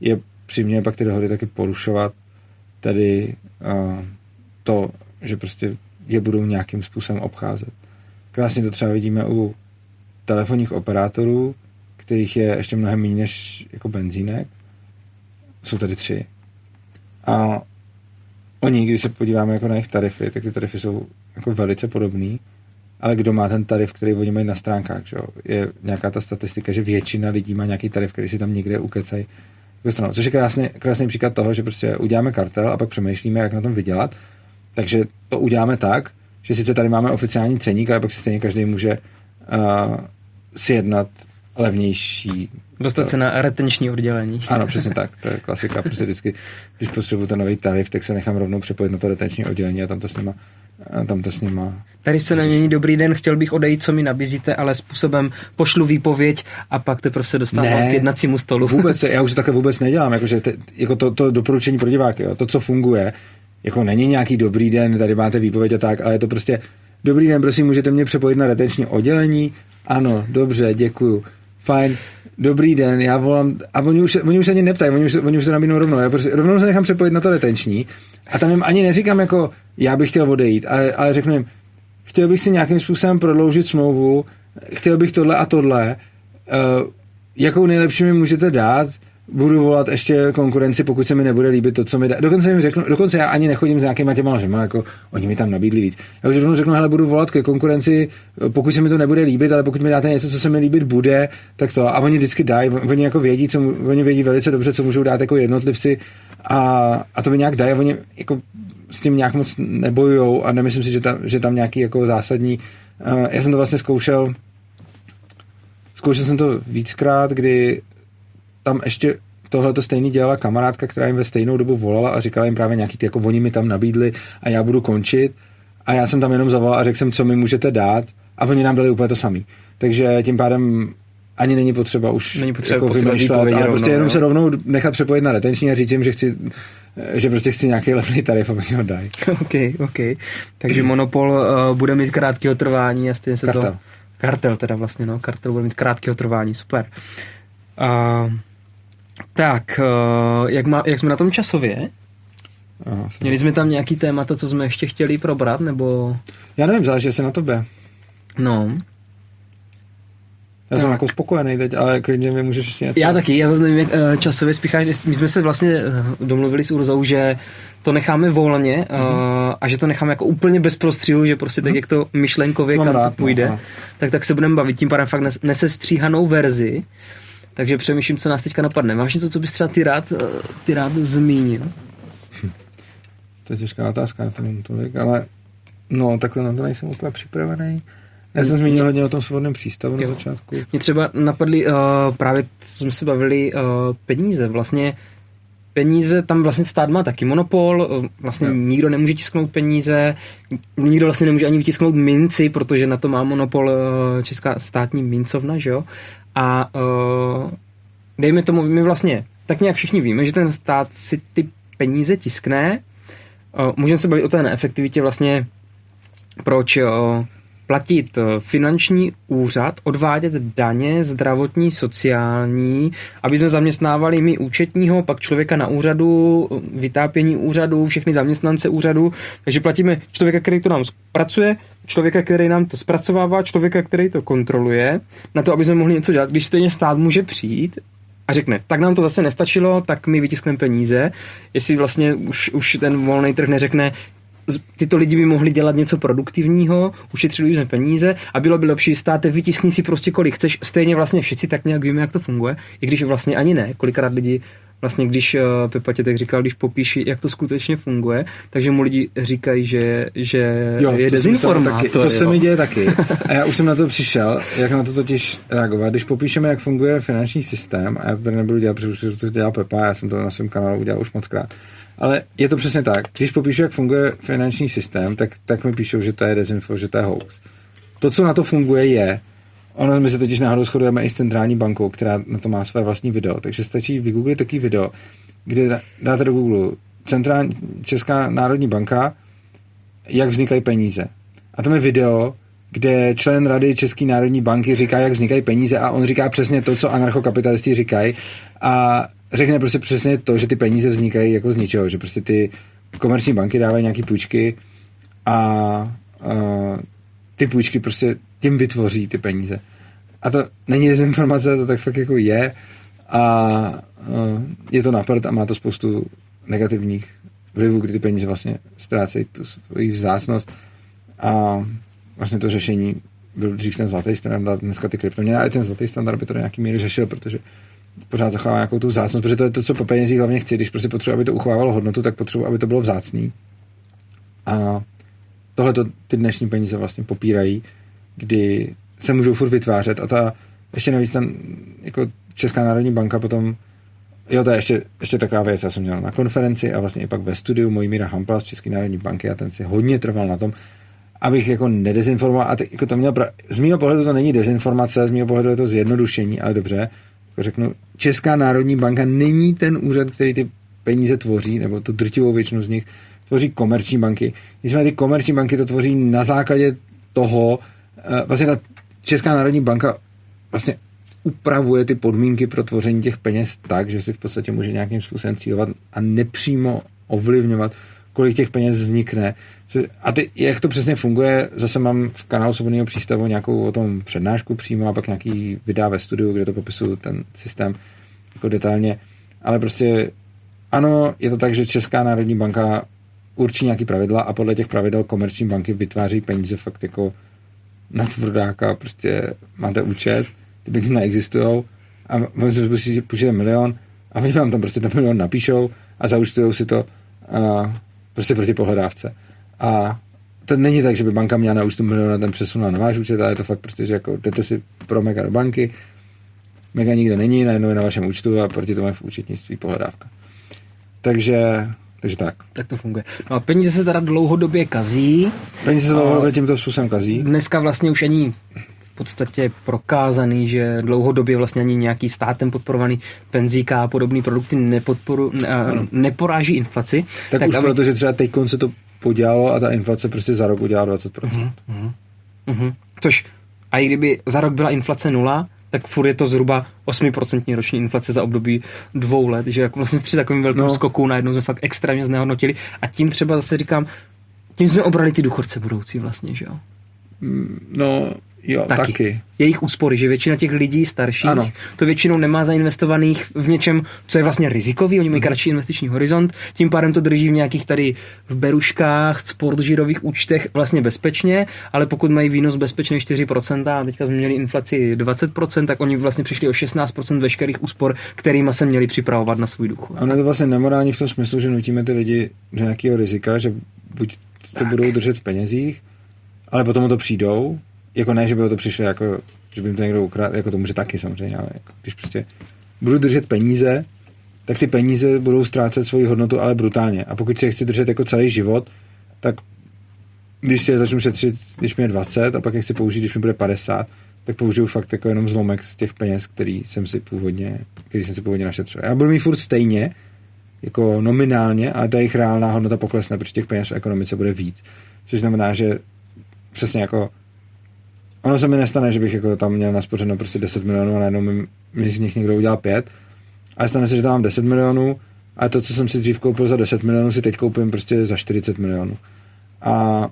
je přiměje pak ty dohody taky porušovat, tedy uh, to, že prostě je budou nějakým způsobem obcházet. Krásně to třeba vidíme u telefonních operátorů, kterých je ještě mnohem méně než jako benzínek. Jsou tady tři. A oni, když se podíváme jako na jejich tarify, tak ty tarify jsou jako velice podobný, ale kdo má ten tarif, který oni mají na stránkách, že jo? Je nějaká ta statistika, že většina lidí má nějaký tarif, který si tam někde ukecají. Což je krásný, krásný příklad toho, že prostě uděláme kartel a pak přemýšlíme, jak na tom vydělat. Takže to uděláme tak, že sice tady máme oficiální ceník, ale pak si stejně každý může uh, sjednat levnější. Dostat se na retenční oddělení. Ano, přesně tak. To je klasika. Prostě vždycky, když potřebuji ten nový tarif, tak se nechám rovnou přepojit na to retenční oddělení a tam to s nima, tam to s nima. Tady se nemění dobrý den, chtěl bych odejít, co mi nabízíte, ale způsobem pošlu výpověď a pak teprve se dostávám k jednacímu stolu. Vůbec, já už to také vůbec nedělám. Jakože te, jako to, to doporučení pro diváky, jo. To, co funguje, jako není nějaký dobrý den, tady máte výpověď a tak, ale je to prostě dobrý den, prosím, můžete mě přepojit na retenční oddělení. Ano, dobře, děkuju. Fajn, dobrý den, já volám, a oni už, oni už se ani neptají, oni už, oni už se nabídnou rovnou, já prostě rovnou se nechám přepojit na to retenční a tam jim ani neříkám jako, já bych chtěl odejít, ale, ale řeknu jim, chtěl bych si nějakým způsobem prodloužit smlouvu, chtěl bych tohle a tohle, uh, jakou nejlepší mi můžete dát, budu volat ještě konkurenci, pokud se mi nebude líbit to, co mi dá. Dokonce jim řeknu, dokonce já ani nechodím s nějakýma těma ložema, jako oni mi tam nabídli víc. Já už rovnou řeknu, hele, budu volat ke konkurenci, pokud se mi to nebude líbit, ale pokud mi dáte něco, co se mi líbit bude, tak to. A oni vždycky dají, oni jako vědí, co, oni vědí velice dobře, co můžou dát jako jednotlivci a, a to mi nějak dají, oni jako s tím nějak moc nebojujou a nemyslím si, že tam, že tam nějaký jako zásadní. Uh, já jsem to vlastně zkoušel, zkoušel jsem to víckrát, kdy tam ještě tohleto stejný dělala kamarádka, která jim ve stejnou dobu volala a říkala jim právě nějaký ty, jako oni mi tam nabídli a já budu končit a já jsem tam jenom zavolal a řekl jsem, co mi můžete dát a oni nám dali úplně to samý. Takže tím pádem ani není potřeba už není potřeba jako vymýšlet, ale rovnou, prostě jenom jo. Se rovnou nechat přepojit na retenční a říct jim, že chci, že prostě chci nějaký levný tarif a oni ho dají. Ok, ok. Takže monopol uh, bude mít krátkého trvání a stejně se kartel. to... Kartel. teda vlastně, no. Kartel bude mít krátkého trvání, super. Uh, Tak, jak, má, jak jsme na tom časově? Aha, Měli jsme tam nějaký témata, co jsme ještě chtěli probrat, nebo... Já nevím, záleží se na tobě. No. Já tak. Jsem jako spokojený teď, ale klidně mi můžeš ještě něco... Já taky, já zase nevím, jak časově spícháš. My jsme se vlastně domluvili s Urzou, že to necháme volně mm-hmm. a že to necháme jako úplně bez prostřihu, že prostě tak, mm-hmm. jak to myšlenkově kam to půjde, no, tak, tak se budeme bavit tím pádem fakt nesestříhanou verzi. Takže přemýšlím, co nás teďka napadne. Máš něco, co bys třeba ty rád, ty rád zmínil? Hm. To je těžká otázka, já to mám tolik, ale no, takhle na to nejsem úplně připravený. Já jsem zmínil hodně o tom svobodném přístavu na začátku. Mě třeba napadly, uh, právě jsme se bavili, uh, peníze. Vlastně peníze, tam vlastně stát má taky monopol, vlastně jo. Nikdo nemůže tisknout peníze, nikdo vlastně nemůže ani vytisknout minci, protože na to má monopol uh, Česká státní mincovna, že jo? A uh, dejme tomu, my vlastně tak nějak všichni víme, že ten stát si ty peníze tiskne. Uh, můžeme se bavit o té neefektivitě vlastně, proč uh, platit finanční úřad, odvádět daně, zdravotní, sociální, aby jsme zaměstnávali my účetního, pak člověka na úřadu, vytápění úřadu, všechny zaměstnance úřadu, takže platíme člověka, který to nám pracuje, člověka, který nám to zpracovává, člověka, který to kontroluje, na to, aby jsme mohli něco dělat, když stejně stát může přijít a řekne, tak nám to zase nestačilo, tak my vytiskneme peníze, jestli vlastně už, už ten volný trh neřekne, tyto lidi by mohli dělat něco produktivního, ušetřili jsme peníze a bylo by lepší, státe, vytiskni si prostě kolik chceš, stejně vlastně všichni tak nějak víme, jak to funguje, i když vlastně ani ne, kolikrát lidi vlastně když Pepa Tětek říkal, když popíší, jak to skutečně funguje, takže mu lidi říkají, že, že jo, je dezinformátor. To se mi děje taky. A já už jsem na to přišel, jak na to totiž reagovat. Když popíšeme, jak funguje finanční systém, a já to tady nebudu dělat, protože to dělá Pepa, já jsem to na svém kanálu udělal už moc krát. Ale je to přesně tak. Když popíšu, jak funguje finanční systém, tak, tak mi píšou, že to je dezinfo, že to je hoax. To, co na to funguje, je, ono my se totiž náhodou shodujeme i s centrální bankou, která na to má své vlastní video, takže stačí vygooglit takový video, kde dáte do Google centrální Česká národní banka, jak vznikají peníze. A tam je video, kde člen rady České národní banky říká, jak vznikají peníze, a on říká přesně to, co anarchokapitalisti říkají, a řekne prostě přesně to, že ty peníze vznikají jako z ničeho, že prostě ty komerční banky dávají nějaký půjčky a, a ty půjčky prostě tím vytvoří ty peníze. A to není dezinformace, to tak fakt jako je, a, a je to napřed a má to spoustu negativních vlivů, kdy ty peníze vlastně ztrácejí tu svoji vzácnost, a vlastně to řešení byl dřív ten zlatý standard, dneska ty kryptoměny, ale ten zlatý standard by to do nějaký míry řešil, protože pořád zachová nějakou tu vzácnost, protože to je to, co po penězích hlavně chci. Když prostě potřebuji, aby to uchovávalo hodnotu, tak potřebuji, aby to bylo vzácný. A tohle ty dnešní peníze vlastně popírají, kdy se můžou furt vytvářet. A ta ještě navíc tam jako Česká národní banka potom, jo, to je ještě, ještě taková věc, já jsem měl na konferenci a vlastně i pak ve studiu Mojmíra Hampla z České národní banky, a ten si hodně trval na tom, abych jako nedezinformoval. A ty, jako to měl pra... z mýho pohledu to není dezinformace, z mýho pohledu je to zjednodušení, ale dobře. Řeknu, Česká národní banka není ten úřad, který ty peníze tvoří, nebo tu drtivou většinu z nich tvoří komerční banky. Nicméně ty komerční banky to tvoří na základě toho, vlastně ta Česká národní banka vlastně upravuje ty podmínky pro tvoření těch peněz tak, že si v podstatě může nějakým způsobem cílovat a nepřímo ovlivňovat, kolik těch peněz vznikne. A ty, jak to přesně funguje, zase mám v kanálu Svobodného přístavu nějakou o tom přednášku přímo a pak nějaký videa ve studiu, kde to popisuju ten systém jako detailně. Ale prostě ano, je to tak, že Česká národní banka určí nějaký pravidla a podle těch pravidel komerční banky vytváří peníze fakt jako na tvrdáka. Prostě máte účet, ty peníze neexistujou a vám si půjčíte milion a oni vám tam prostě ten milion napíšou a zaúčtujou si to a prostě proti pohledávce. A to není tak, že by banka měla na účtu miliona ten přesunula na váš účet, ale je to fakt prostě, že jako jdete si pro mega do banky, mega nikde není, najednou je na vašem účtu a proti tomu je v účetnictví pohledávka. Takže, takže tak. Tak to funguje. No a peníze se teda dlouhodobě kazí. Peníze se dlouhodobě tímto způsobem kazí. Dneska vlastně už ani v podstatě prokázaný, že dlouhodobě vlastně ani nějaký státem podporovaný penzíka a podobné produkty nepodporu, ne, neporáží inflaci. Tak, tak už aby... protože třeba teď konce to podělalo a ta inflace prostě za rok udělala dvacet procent. Uh-huh, uh-huh, uh-huh. Což, a i kdyby za rok byla inflace nula, tak furt je to zhruba osm procent roční inflace za období dvou let, že jako vlastně při takovým velkým no. skoku najednou jsme fakt extrémně znehodnotili a tím třeba zase říkám, tím jsme obrali ty důchodce budoucí vlastně, že jo? No, jo, taky. taky. Jejich úspory, že většina těch lidí starších ano. to většinou nemá zainvestovaných v něčem, co je vlastně rizikový, oni mají kratší investiční horizont, tím pádem to drží v nějakých tady v beruškách, sportžirových účtech vlastně bezpečně, ale pokud mají výnos bezpečný čtyři procenta a teďka jsme měli inflaci dvacet procent, tak oni vlastně přišli o šestnáct procent veškerých úspor, kterýma se měli připravovat na svůj důchod. Ano, to vlastně nemorální v tom smyslu, že nutíme ty lidi do nějakého rizika, že buď to tak. budou držet v penězích, ale potom o to přijdou, jako ne, že by o to přišlo, jako, že by jim to někdo ukradl, jako to může taky samozřejmě, ale jako, když prostě budu držet peníze, tak ty peníze budou ztrácet svoji hodnotu, ale brutálně. A pokud si je chci držet jako celý život, tak když si je začnu šetřit, když mi je dvacet a pak je chci použít, když mi bude padesát, tak použiju fakt jako jenom zlomek z těch peněz, který jsem si původně, který jsem si původně našetřil. Já budu mít furt stejně, jako nominálně, ale ta jejich reálná hodnota poklesne, protože těch peněz v ekonomice bude víc. Což znamená, že přesně jako ono se mi nestane, že bych jako tam měl naspořeno prostě deset milionů a najednou mi, mi z nich někdo udělal pět. A stane se, že tam mám deset milionů a to, co jsem si dřív koupil za deset milionů, si teď koupím prostě za čtyřicet milionů. A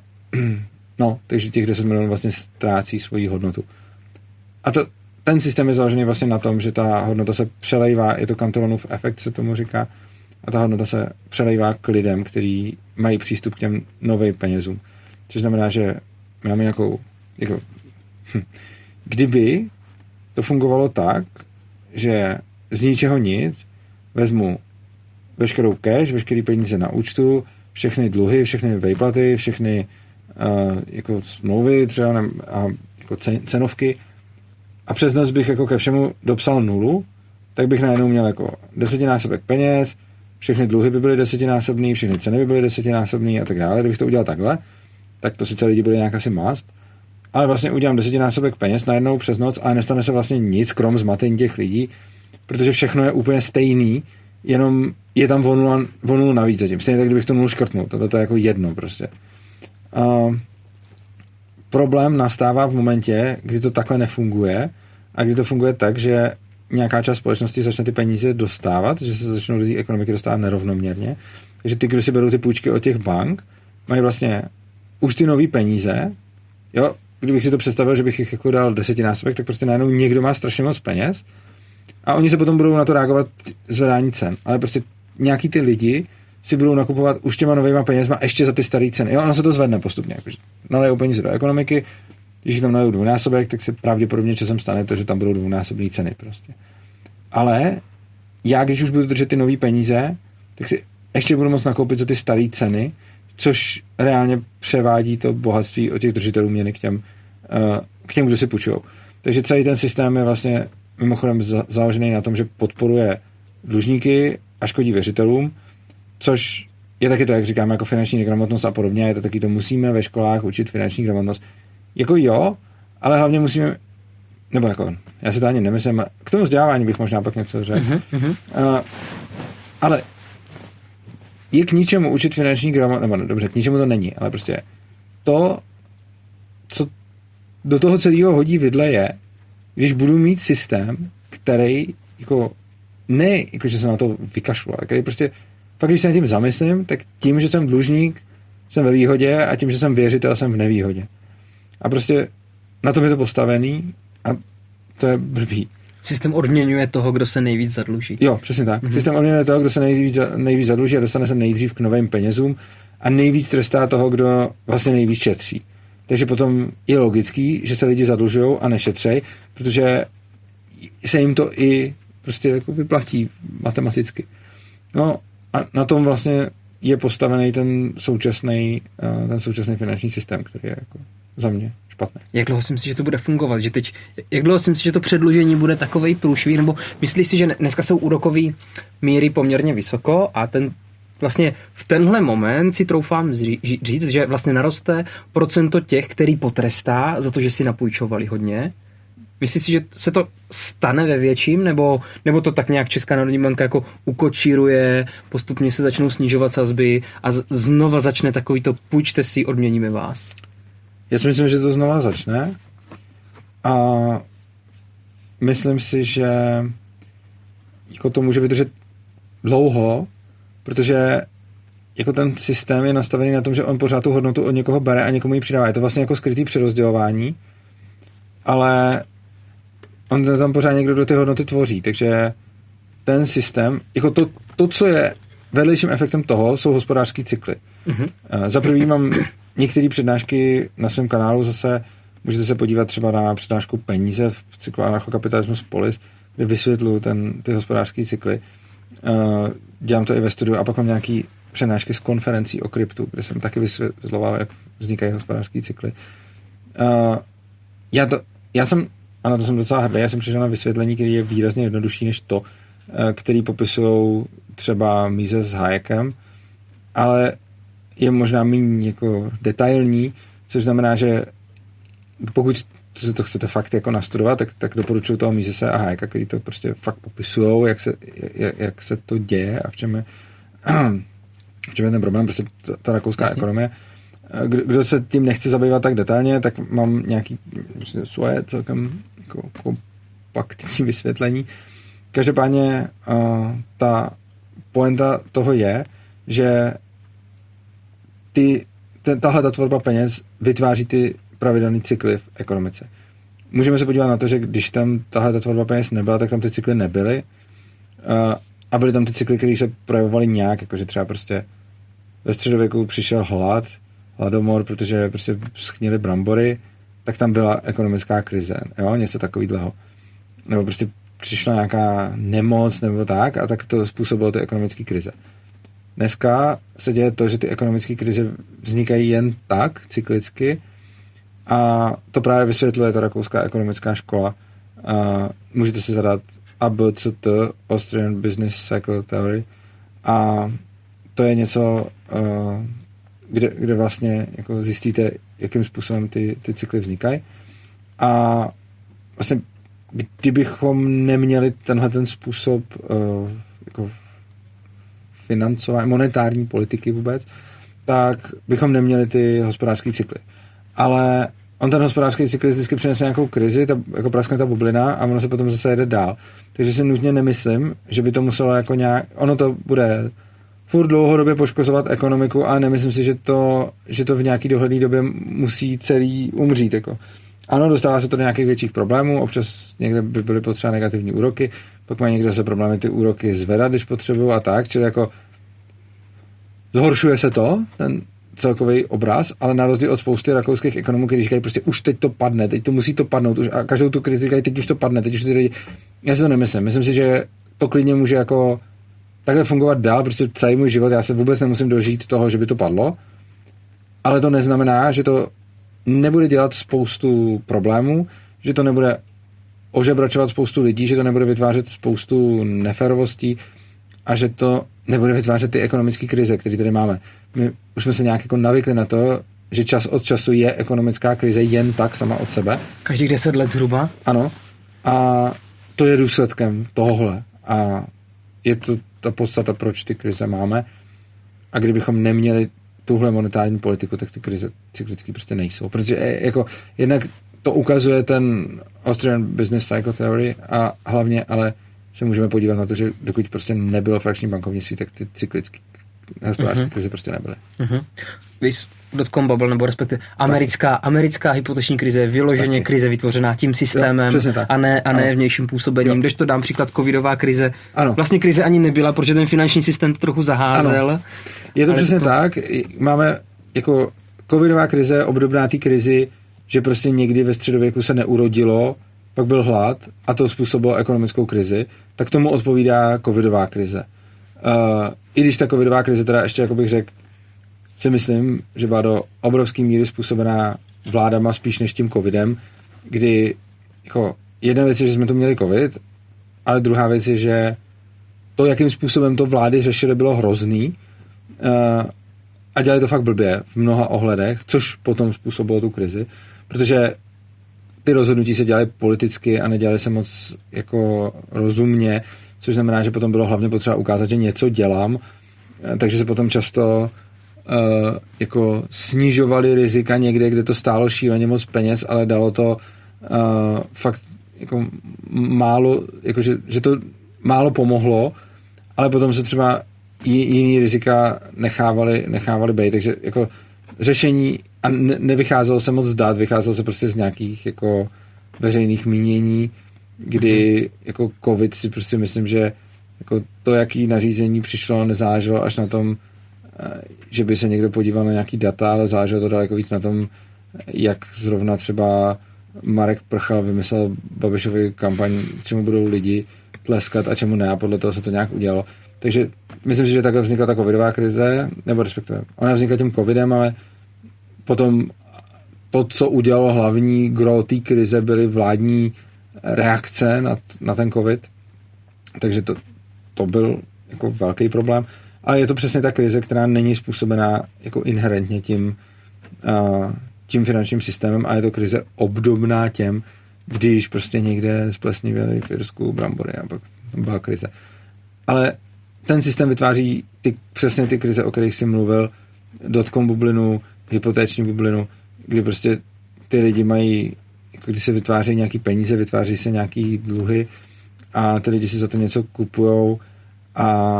no, takže těch deset milionů vlastně ztrácí svoji hodnotu. A to, ten systém je založený vlastně na tom, že ta hodnota se přelejvá, je to Cantillonův efekt, se tomu říká, a ta hodnota se přelejvá k lidem, kteří mají přístup k těm novým penězům. Což znamená, že máme nějakou jako, hm. kdyby to fungovalo tak, že z ničeho nic vezmu veškerou cash, veškerý peníze na účtu, všechny dluhy, všechny vejplaty, všechny uh, jako smlouvy třeba ne, a jako cenovky a přes noc bych jako ke všemu dopsal nulu, tak bych najednou měl jako desetinásobek peněz, všechny dluhy by byly desetinásobný, všechny ceny by byly desetinásobný a tak dále. Kdybych to udělal takhle, tak to sice lidi byli nějak asi mást, ale vlastně udělám desetinásobek peněz najednou přes noc a nestane se vlastně nic krom zmatení těch lidí, protože všechno je úplně stejný, jenom je tam o nulu navíc zatím. Stejně tak, kdybych to nulu škrtnul. Toto je jako jedno prostě. Uh, problém nastává v momentě, kdy to takhle nefunguje a kdy to funguje tak, že nějaká část společnosti začne ty peníze dostávat, že se začnou do ekonomiky dostávat nerovnoměrně. Takže ty, kdo si berou ty půjčky od těch bank, mají vlastně už ty nový peníze. Jo, kdybych si to představil, že bych jich jako dal desetinásobek, tak prostě najednou někdo má strašně moc peněz a oni se potom budou na to reagovat zvedání cen. Ale prostě nějaký ty lidi si budou nakupovat už těma novýma penězma ještě za ty starý ceny. Jo, ono se to zvedne postupně. Jakože nalejou peníze do ekonomiky, když tam nalejou dvojnásobek, tak se pravděpodobně časem stane to, že tam budou dvojnásobné ceny prostě. Ale já, když už budu držet ty nový peníze, tak si ještě budu moct nakoupit za ty starý ceny, což reálně převádí to bohatství od těch držitelů měny k těm, k těm, kdo si půjčujou. Takže celý ten systém je vlastně mimochodem založený na tom, že podporuje dlužníky a škodí věřitelům, což je taky to, jak říkáme, jako finanční negramotnost a podobně, je to taky to, musíme ve školách učit finanční gramotnost. Jako jo, ale hlavně musíme, nebo jako, já si to ani nemyslím, k tomu vzdělávání bych možná pak něco řekl. Uh-huh. Uh, ale je k ničemu učit finanční gramotnost, nebo dobře, k ničemu to není, ale prostě to, co do toho celého hodí vidle je, když budu mít systém, který jako, ne, jakože se na to vykašlu, ale který prostě, fakt když se nad tím zamyslím, tak tím, že jsem dlužník, jsem ve výhodě a tím, že jsem věřitel, jsem v nevýhodě. A prostě na tom je to postavený a to je blbý. Systém odměňuje toho, kdo se nejvíc zadluží. Jo, přesně tak. Mm-hmm. Systém odměňuje toho, kdo se nejvíc, nejvíc zadluží a dostane se nejdřív k novým penězům a nejvíc trestá toho, kdo vlastně nejvíc šetří. Takže potom je logický, že se lidi zadlužujou a nešetřejí, protože se jim to i prostě jako vyplatí matematicky. No a na tom vlastně je postavený ten současný, ten současný finanční systém, který je jako za mě špatný. Jak dlouho si myslíš, že to bude fungovat? Že teď, jak dlouho si myslíš, že to předlužení bude takovej průšvih? Nebo myslíš si, že dneska jsou úrokové míry poměrně vysoko a ten vlastně v tenhle moment si troufám říct, že vlastně naroste procento těch, který potrestá za to, že si napůjčovali hodně. Myslíš si, že se to stane ve větším, nebo, nebo to tak nějak Česká národní banka jako ukočíruje, postupně se začnou snižovat sazby a z, znova začne takový to půjčte si, odměníme vás? Já si myslím, že to znova začne a myslím si, že jako to může vydržet dlouho, protože jako ten systém je nastavený na tom, že on pořád tu hodnotu od někoho bere a někomu ji přidává. Je to vlastně jako skrytý přerozdělování, ale on tam pořád někdo do ty hodnoty tvoří, takže ten systém, jako to, to co je vedlejším efektem toho, jsou hospodářský cykly. Mm-hmm. Za prvý mám některé přednášky na svém kanálu zase, můžete se podívat třeba na přednášku Peníze v cyklu Anarchokapitalismus Polis, kde vysvětluju ten, ty hospodářský cykly. Dělám to i ve studiu a pak mám nějaký přednášky z konferencí o kryptu, kde jsem taky vysvětloval, jak vznikají hospodářský cykly. Já to, já jsem, a na to jsem docela hrdý, já jsem přišel na vysvětlení, který je výrazně jednodušší než to, který popisujou třeba Mises s Hayekem, ale je možná méně jako detailní, což znamená, že pokud se to chcete fakt jako nastudovat, tak, tak doporučuji toho Misese a Hayeka, který to prostě fakt popisujou, jak se, jak, jak se to děje a v čem je, v čem je ten problém, prostě ta, ta rakouská Jasně. ekonomie. Kdo, kdo se tím nechce zabývat tak detailně, tak mám nějaký prostě svoje celkem jako, kompaktní vysvětlení. Každopádně uh, ta pointa toho je, že ty, ten, tahle ta tvorba peněz vytváří ty pravidelné cykly v ekonomice. Můžeme se podívat na to, že když tam tahle ta tvorba peněz nebyla, tak tam ty cykly nebyly uh, a byly tam ty cykly, které se projevovaly nějak, jakože třeba prostě ve středověku přišel hlad, hladomor, protože prostě schnily brambory, tak tam byla ekonomická krize, jo, něco takovýhleho. Nebo prostě přišla nějaká nemoc nebo tak, a tak to způsobilo ty ekonomické krize. Dneska se děje to, že ty ekonomické krize vznikají jen tak, cyklicky, a to právě vysvětluje ta rakouská ekonomická škola. Uh, můžete si zadat A B C T, Austrian Business Cycle Theory, a to je něco, uh, kde, kde vlastně jako zjistíte, jakým způsobem ty, ty cykly vznikají. A vlastně, kdybychom neměli tenhle ten způsob uh, jako financování, monetární politiky vůbec, tak bychom neměli ty hospodářské cykly. Ale on ten hospodářský cyklus vždycky přinese nějakou krizi, ta, jako praskne ta bublina, a ono se potom zase jede dál. Takže si nutně nemyslím, že by to muselo jako nějak... Ono to bude furt dlouhodobě poškozovat ekonomiku, a nemyslím si, že to, že to v nějaký dohledný době musí celý umřít. Jako. Ano, dostává se to do nějakých větších problémů, občas někde by byly potřeba negativní úroky, pak mají někde se problémy ty úroky zvedat, když potřebují a tak, čili jako zhoršuje se to, ten celkový obraz, ale na rozdíl od spousty rakouských ekonomů, kteří říkají prostě už teď to padne, teď to musí to padnout, už, a každou tu krizi říkají, teď už to padne, teď už ty lidi... Já si to nemyslím, myslím si, že to klidně může jako takhle fungovat dál, prostě celý můj život, já se vůbec nemusím dožít toho, že by to padlo, ale to neznamená, že to nebude dělat spoustu problémů, že to nebude ožebračovat spoustu lidí, že to nebude vytvářet spoustu neférovostí a že to nebude vytvářet ty ekonomické krize, které tady máme. My už jsme se nějak jako navykli na to, že čas od času je ekonomická krize jen tak sama od sebe. Každých deset let zhruba. Ano. A to je důsledkem tohohle. A je to ta podstata, proč ty krize máme. A kdybychom neměli tuhle monetární politiku, tak ty krize cyklické prostě nejsou. Protože jako jednak to ukazuje ten Austrian Business Cycle Theory, a hlavně ale se můžeme podívat na to, že dokud prostě nebylo frakční bankovnictví, tak ty cyklické hospodářské uh-huh. krize prostě nebyly. Uh-huh. Víš, dotcom bubble, nebo respektive americká, americká hypoteční krize je vyloženě tak. krize vytvořená tím systémem, jo, a ne, a ne vnějším působením. Když to dám příklad, covidová krize. Ano. Vlastně krize ani nebyla, protože ten finanční systém to trochu zaházel. Ano. Je to přesně to... tak. Máme jako covidová krize, obdobná té krizi, že prostě někdy ve středověku se neurodilo, pak byl hlad a to způsobilo ekonomickou krizi, tak tomu odpovídá covidová krize. Uh, I když ta covidová krize, teda ještě, jako bych řekl, si myslím, že byla do obrovské míry způsobená vládama spíš než tím covidem, kdy jako jedna věc je, že jsme tu měli covid, ale druhá věc je, že to, jakým způsobem to vlády řešily, bylo hrozný uh, a dělali to fakt blbě v mnoha ohledech, což potom způsobilo tu krizi, protože ty rozhodnutí se dělaly politicky a nedělaly se moc jako rozumně, což znamená, že potom bylo hlavně potřeba ukázat, že něco dělám, takže se potom často uh, jako snižovaly rizika někde, kde to stálo šíleně moc peněz, ale dalo to uh, fakt jako málo, jako že, že to málo pomohlo, ale potom se třeba jiný rizika nechávaly, nechávaly být, takže jako řešení a ne, nevycházelo se moc zdát, vycházelo se prostě z nějakých jako veřejných mínění, kdy jako covid si prostě myslím, že jako to, jaký nařízení přišlo, nezáleželo až na tom, že by se někdo podíval na nějaký data, ale záleželo to daleko víc na tom, jak zrovna třeba Marek Prchal vymyslel Babišovi kampaň, čemu budou lidi tleskat a čemu ne, a podle toho se to nějak udělalo. Takže myslím si, že takhle vznikla ta covidová krize, nebo respektive ona vznikla tím covidem, ale potom to, co udělalo hlavní gro té krize, byly vládní reakce na, na ten covid. Takže to, to byl jako velký problém. Ale je to přesně ta krize, která není způsobená jako inherentně tím, uh, tím finančním systémem, a je to krize obdobná těm, když prostě někde splesnivěli v Irsku brambory a pak byla krize. Ale ten systém vytváří ty, přesně ty krize, o kterých jsi mluvil, dotcom bublinu, hypotéční bublinu, kdy prostě ty lidi mají, jako když se vytváří nějaký peníze, vytváří se nějaký dluhy a ty lidi si za to něco kupujou a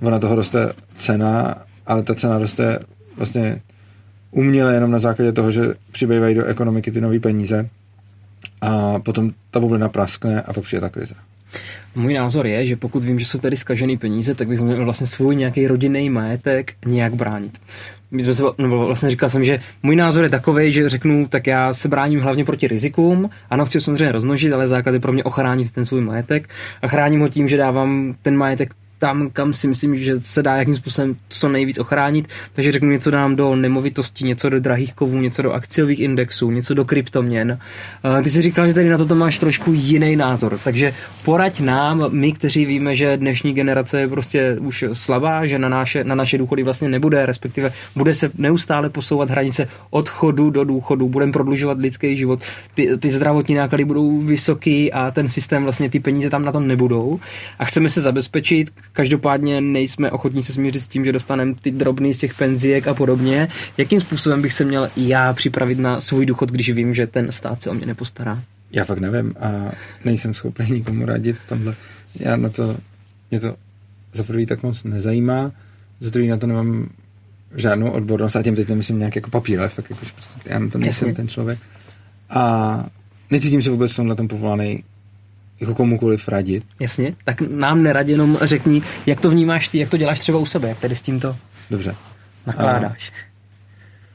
ona toho roste cena, ale ta cena roste vlastně uměle jenom na základě toho, že přibývají do ekonomiky ty nový peníze, a potom ta bublina praskne a pak přijde ta krize. Můj názor je, že pokud vím, že jsou tady zkažený peníze, tak bych měl vlastně svůj nějaký rodinný majetek nějak bránit. My jsme se, no vlastně říkal jsem, že můj názor je takovej, že řeknu, tak já se bráním hlavně proti rizikům. Ano, chci ho samozřejmě rozmnožit, ale základ je pro mě ochránit ten svůj majetek a chráním ho tím, že dávám ten majetek tam, kam si myslím, že se dá jakým způsobem co nejvíc ochránit. Takže řeknu, něco dám do nemovitostí, něco do drahých kovů, něco do akciových indexů, něco do kryptoměn. Ty jsi říkal, že tady na to máš trošku jiný názor. Takže poraď nám, my, kteří víme, že dnešní generace je prostě už slabá, že na naše, na naše důchody vlastně nebude, respektive bude se neustále posouvat hranice odchodu do důchodu, budeme prodlužovat lidský život, ty, ty zdravotní náklady budou vysoký a ten systém vlastně ty peníze tam na tom nebudou. A chceme se zabezpečit. Každopádně nejsme ochotní se smířit s tím, že dostaneme ty drobný z těch penzíek a podobně. Jakým způsobem bych se měl já připravit na svůj důchod, když vím, že ten stát se o mě nepostará? Já fakt nevím a nejsem schopný nikomu radit v tomhle. Já na to, mě to za prvý tak moc nezajímá, za druhý na to nemám žádnou odbornost a tím teď nemyslím nějak jako papír, ale fakt jakože prostě já na to nejsem Jasně. ten člověk. A necítím se vůbec v tomhle tom povolaný jako komukoliv radit. Jasně, tak nám nerad, jenom řekni, jak to vnímáš ty, jak to děláš třeba u sebe, jak tady s tím to Dobře. nakládáš. A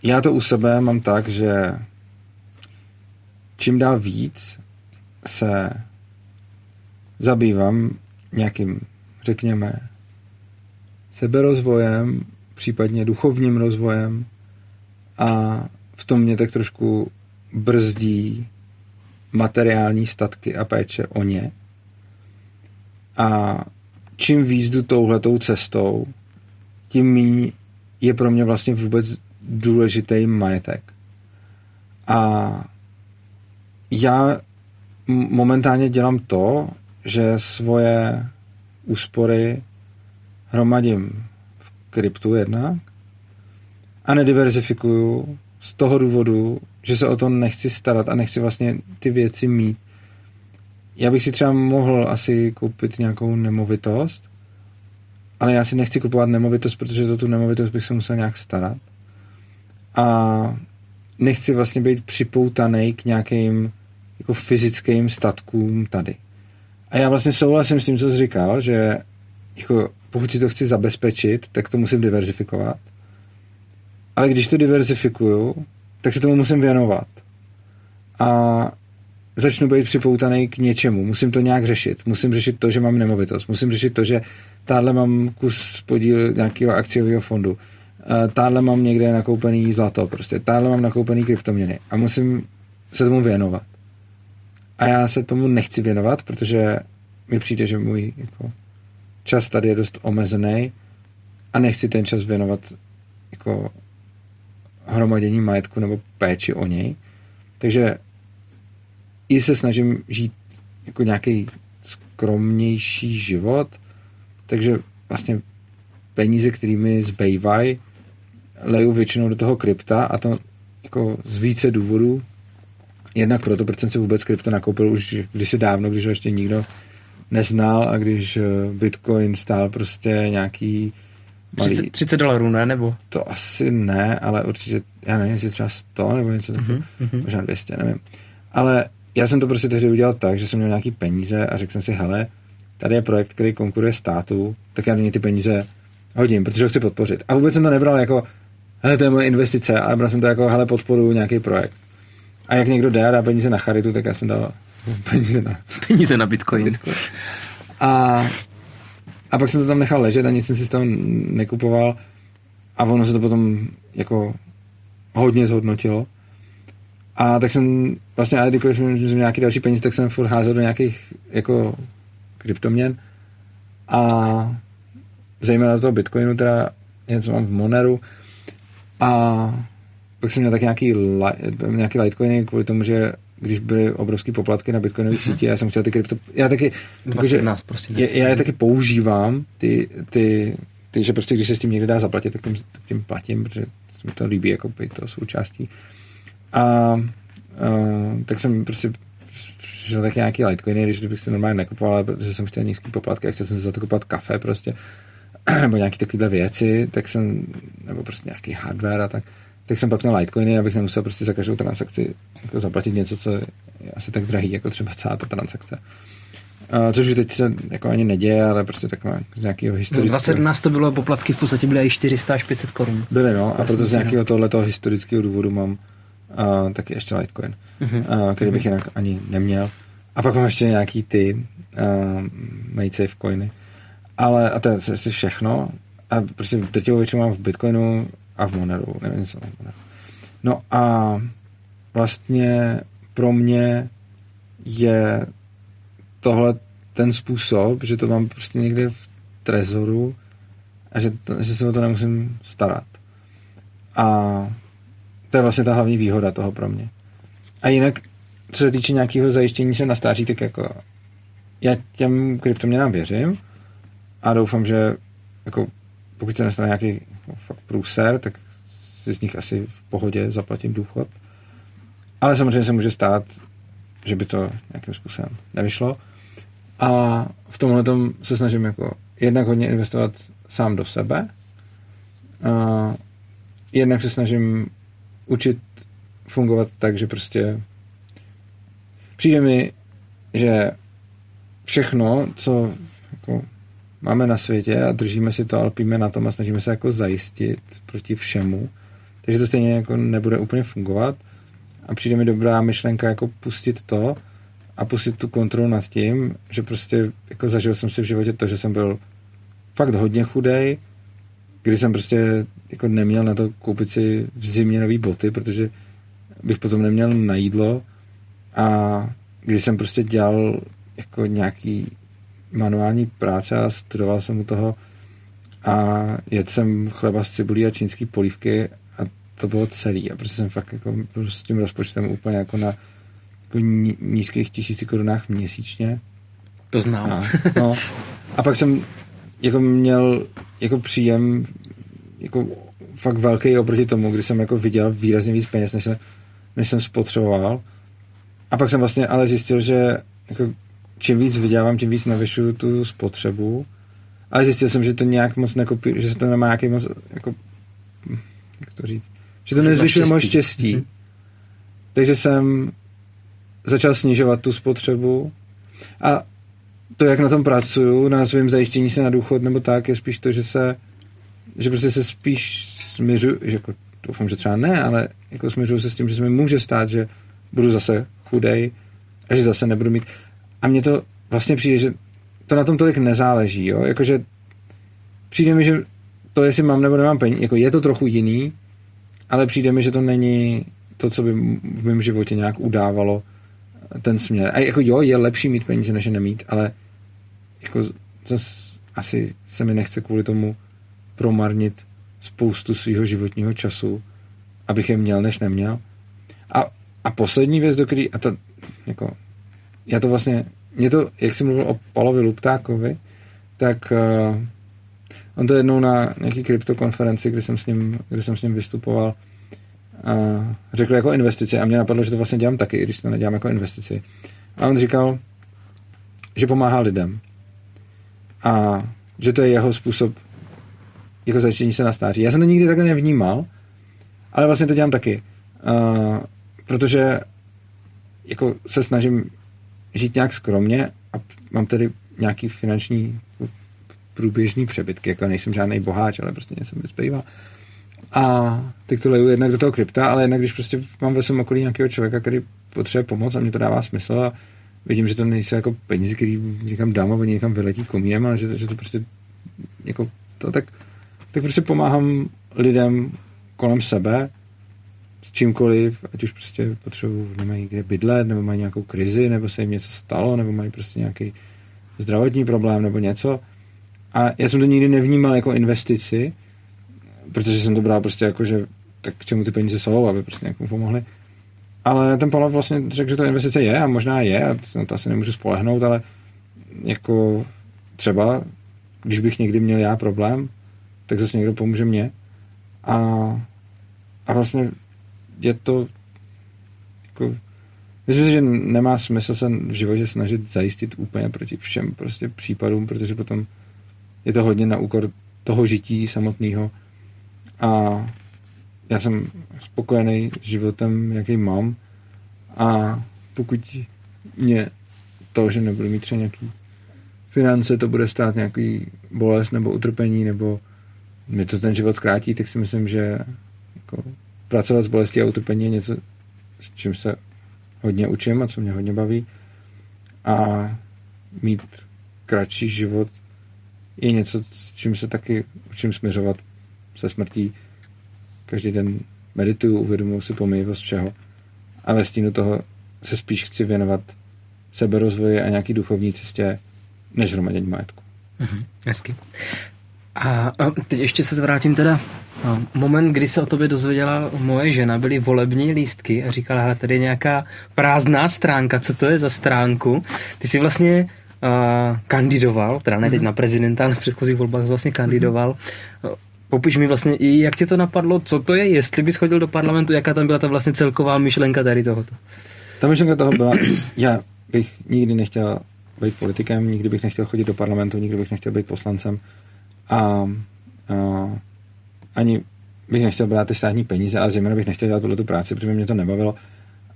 já to u sebe mám tak, že čím dál víc se zabývám nějakým, řekněme, seberozvojem, případně duchovním rozvojem a v tom mě tak trošku brzdí materiální statky a péče o ně. A čím víc jdu touhletou cestou, tím míň je pro mě vlastně vůbec důležitý majetek. A já momentálně dělám to, že svoje úspory hromadím v kryptu jednak a nediverzifikuju z toho důvodu, že se o to nechci starat a nechci vlastně ty věci mít. Já bych si třeba mohl asi koupit nějakou nemovitost, ale já si nechci kupovat nemovitost, protože to tu nemovitost bych se musel nějak starat. A nechci vlastně být připoutaný k nějakým jako fyzickým statkům tady. A já vlastně souhlasím s tím, co jsi říkal, že jako pokud si to chci zabezpečit, tak to musím diverzifikovat. Ale když to diverzifikuju, tak se tomu musím věnovat. A začnu být připoutaný k něčemu. Musím to nějak řešit. Musím řešit to, že mám nemovitost. Musím řešit to, že táhle mám kus podíl nějakého akciového fondu. Táhle mám někde nakoupený zlato. Prostě. Táhle mám nakoupený kryptoměny. A musím se tomu věnovat. A já se tomu nechci věnovat, protože mi přijde, že můj jako, čas tady je dost omezený a nechci ten čas věnovat jako hromadění majetku nebo péči o něj. Takže i se snažím žít jako nějaký skromnější život, takže vlastně peníze, kterými zbývají, leju většinou do toho krypta a to jako z více důvodů. Jednak proto, proč jsem si vůbec krypto nakoupil už kdysi dávno, když ho ještě nikdo neznal a když Bitcoin stál prostě nějaký třicet dolarů, ne? Nebo? To asi ne, ale určitě, já nevím, jestli třeba sto nebo něco takového, mm-hmm. možná dvě stě, nevím. Ale já jsem to prostě tehdy udělal tak, že jsem měl nějaký peníze a řekl jsem si, hele, tady je projekt, který konkuruje státu, tak já do něj ty peníze hodím, protože ho chci podpořit. A vůbec jsem to nebral jako, hele, to je moje investice, ale bral jsem to jako, hele, podporuju nějaký projekt. A jak někdo dá, dá peníze na charitu, tak já jsem dal peníze na... Peníze na Bitcoin. Bitcoin. A... A pak jsem to tam nechal ležet a nic jsem si z toho nekupoval a ono se to potom jako hodně zhodnotilo. A tak jsem vlastně, ale kdykoliv jsem měl nějaký další peníze, tak jsem furt házel do nějakých jako kryptoměn a zejména do toho Bitcoinu teda něco mám v Moneru a pak jsem měl tak nějaký, nějaký Litecoiny kvůli tomu, že když byly obrovský poplatky na bitcoinové uh-huh. síti, já jsem chtěl ty krypto... Já taky, jakože, je, já je taky používám, ty, ty, ty, že prostě když se s tím někde dá zaplatit, tak tím, tak tím platím, protože se mi to líbí, jako být to součástí. A, a tak jsem prostě přišel tak nějaký Litecoiny, když bych si normálně nekupoval, ale protože jsem chtěl nízký poplatky a chtěl jsem si za to kupovat kafe prostě, nebo nějaký takovýhle věci, tak jsem, nebo prostě nějaký hardware a tak... tak jsem pak na Litecoiny, abych nemusel prostě za každou transakci jako zaplatit něco, co je asi tak drahý, jako třeba celá ta transakce. Uh, což už teď se jako ani neděje, ale prostě tak z nějakého historického... dvacet sedmnáct to bylo, poplatky v podstatě byly i čtyři sta až pět set korun. Byly, no, a proto z nějakého tohletoho historického důvodu mám uh, taky ještě Litecoin, uh-huh. uh, který bych jinak uh-huh. ani neměl. A pak mám ještě nějaký ty uh, MadeSafe coiny. Ale a to je asi všechno. A prostě teď většinu mám v Bitcoinu a v Moneru. Nevím, co mám v Moneru. No a vlastně pro mě je tohle ten způsob, že to mám prostě někde v trezoru a že, to, že se o to nemusím starat. A to je vlastně ta hlavní výhoda toho pro mě. A jinak, co se týče nějakého zajištění se na stáří, tak jako já těm kryptoměnám věřím a doufám, že jako pokud se nestane nějaký no, fakt průser, tak si z nich asi v pohodě zaplatím důchod. Ale samozřejmě se může stát, že by to nějakým způsobem nevyšlo. A v tomhle tom se snažím jako jednak hodně investovat sám do sebe, a jednak se snažím učit fungovat tak, že prostě přijde mi, že všechno, co jako máme na světě a držíme si to a lpíme na tom a snažíme se jako zajistit proti všemu, takže to stejně jako nebude úplně fungovat. A přijde mi dobrá myšlenka jako pustit to a pustit tu kontrolu nad tím, že prostě jako zažil jsem si v životě to, že jsem byl fakt hodně chudej, když jsem prostě jako neměl na to koupit si v zimě nový boty, protože bych potom neměl na jídlo, a když jsem prostě dělal jako nějaký manuální práce a studoval jsem u toho a jedl jsem chleba s cibulí a čínský polívky a to bylo celý a prostě jsem fakt jako s tím rozpočtem úplně jako na jako nízkých tisíci korunách měsíčně. To znám. A, no. A pak jsem jako měl jako příjem jako fakt velký oproti tomu, kdy jsem jako vydělal výrazně víc peněz, než jsem, než jsem spotřeboval. A pak jsem vlastně ale zjistil, že jako čím víc vydělávám, tím víc navyšuju tu spotřebu. Ale zjistil jsem, že to nějak moc nekopí, že se to nemá nějaký moc jako, jak to říct, že to nezvyšuje moje štěstí. Mm-hmm. Takže jsem začal snižovat tu spotřebu a to, jak na tom pracuju, na svém zajištění se na důchod nebo tak, je spíš to, že se že prostě se spíš smiřuju, že jako, doufám, že třeba ne, ale jako smiřuju se s tím, že se mi může stát, že budu zase chudej a že zase nebudu mít. A mně to vlastně přijde, že to na tom tolik nezáleží, jo, jakože přijde mi, že to, jestli mám nebo nemám peníze, jako je to trochu jiný, ale přijde mi, že to není to, co by v mém životě nějak udávalo ten směr. A jako jo, je lepší mít peníze, než je nemít, ale jako zas, asi se mi nechce kvůli tomu promarnit spoustu svého životního času, abych je měl, než neměl. A, a poslední věc, do které, a ta, jako, já to vlastně, mě to, jak jsem mluvil o Palovi Luptákovi, tak uh, on to jednou na nějaký kryptokonferenci, kde jsem s ním, kde jsem s ním vystupoval, uh, řekl jako investici a mě napadlo, že to vlastně dělám taky, i když to nedělám jako investici. A on říkal, že pomáhá lidem a že to je jeho způsob jako zajištění se na stáří. Já jsem to nikdy takhle nevnímal, ale vlastně to dělám taky, uh, protože jako se snažím žít nějak skromně a mám tedy nějaký finanční průběžný přebytky, jako nejsem žádný boháč, ale prostě něco mi zbývá. A teď to leju jednak do toho krypta, ale jednak když prostě mám ve svém okolí nějakého člověka, který potřebuje pomoc a mě to dává smysl a vidím, že to nejsou jako peníze, který někam dám a oni někam vyletí komínem, ale že, že to prostě jako to tak, tak prostě pomáhám lidem kolem sebe s čímkoliv, ať už prostě potřebují, nemají kde bydlet, nebo mají nějakou krizi, nebo se jim něco stalo, nebo mají prostě nějaký zdravotní problém, nebo něco. A já jsem to nikdy nevnímal jako investici, protože jsem to bral prostě jako, že tak k čemu ty peníze jsou, aby prostě někomu pomohly. Ale ten Palov vlastně řekl, že to investice je a možná je, a to, to asi nemůžu spolehnout, ale jako třeba, když bych někdy měl já problém, tak zase někdo pomůže mě. A, a vlastně je to jako, myslím si, že nemá smysl se v životě snažit zajistit úplně proti všem prostě případům, protože potom je to hodně na úkor toho žití samotného. A já jsem spokojený s životem, jaký mám, a pokud mě to, že nebudu mít třeba nějaký finance to bude stát nějaký bolest nebo utrpení, nebo mi to ten život zkrátí, tak si myslím, že jako pracovat s bolestí a utrpení je něco, s čím se hodně učím a co mě hodně baví. A mít kratší život je něco, s čím se taky učím směřovat se smrtí. Každý den medituju, uvědomuji si pomíjivost všeho. A ve stínu toho se spíš chci věnovat seberozvoji a nějaký duchovní cestě, než hromadění majetku. Mhm, hezky. A, a teď ještě se zvrátím teda. Moment, kdy se o tobě dozvěděla moje žena, byly volební lístky a říkala, hele, tady je nějaká prázdná stránka, co to je za stránku? Ty jsi vlastně uh, kandidoval, teda ne teď na prezidenta, ale v předchozích volbách jsi vlastně kandidoval. Popiš mi vlastně, jak tě to napadlo, co to je, jestli bys chodil do parlamentu, jaká tam byla ta vlastně celková myšlenka tady tohoto? Ta myšlenka toho byla, já bych nikdy nechtěl být politikem, nikdy bych nechtěl chodit do parlamentu, nikdy bych nechtěl být poslancem a, a ani bych nechtěl brát ty státní peníze, ale zejména bych nechtěl dělat tuhle tu práci, protože mě to nebavilo.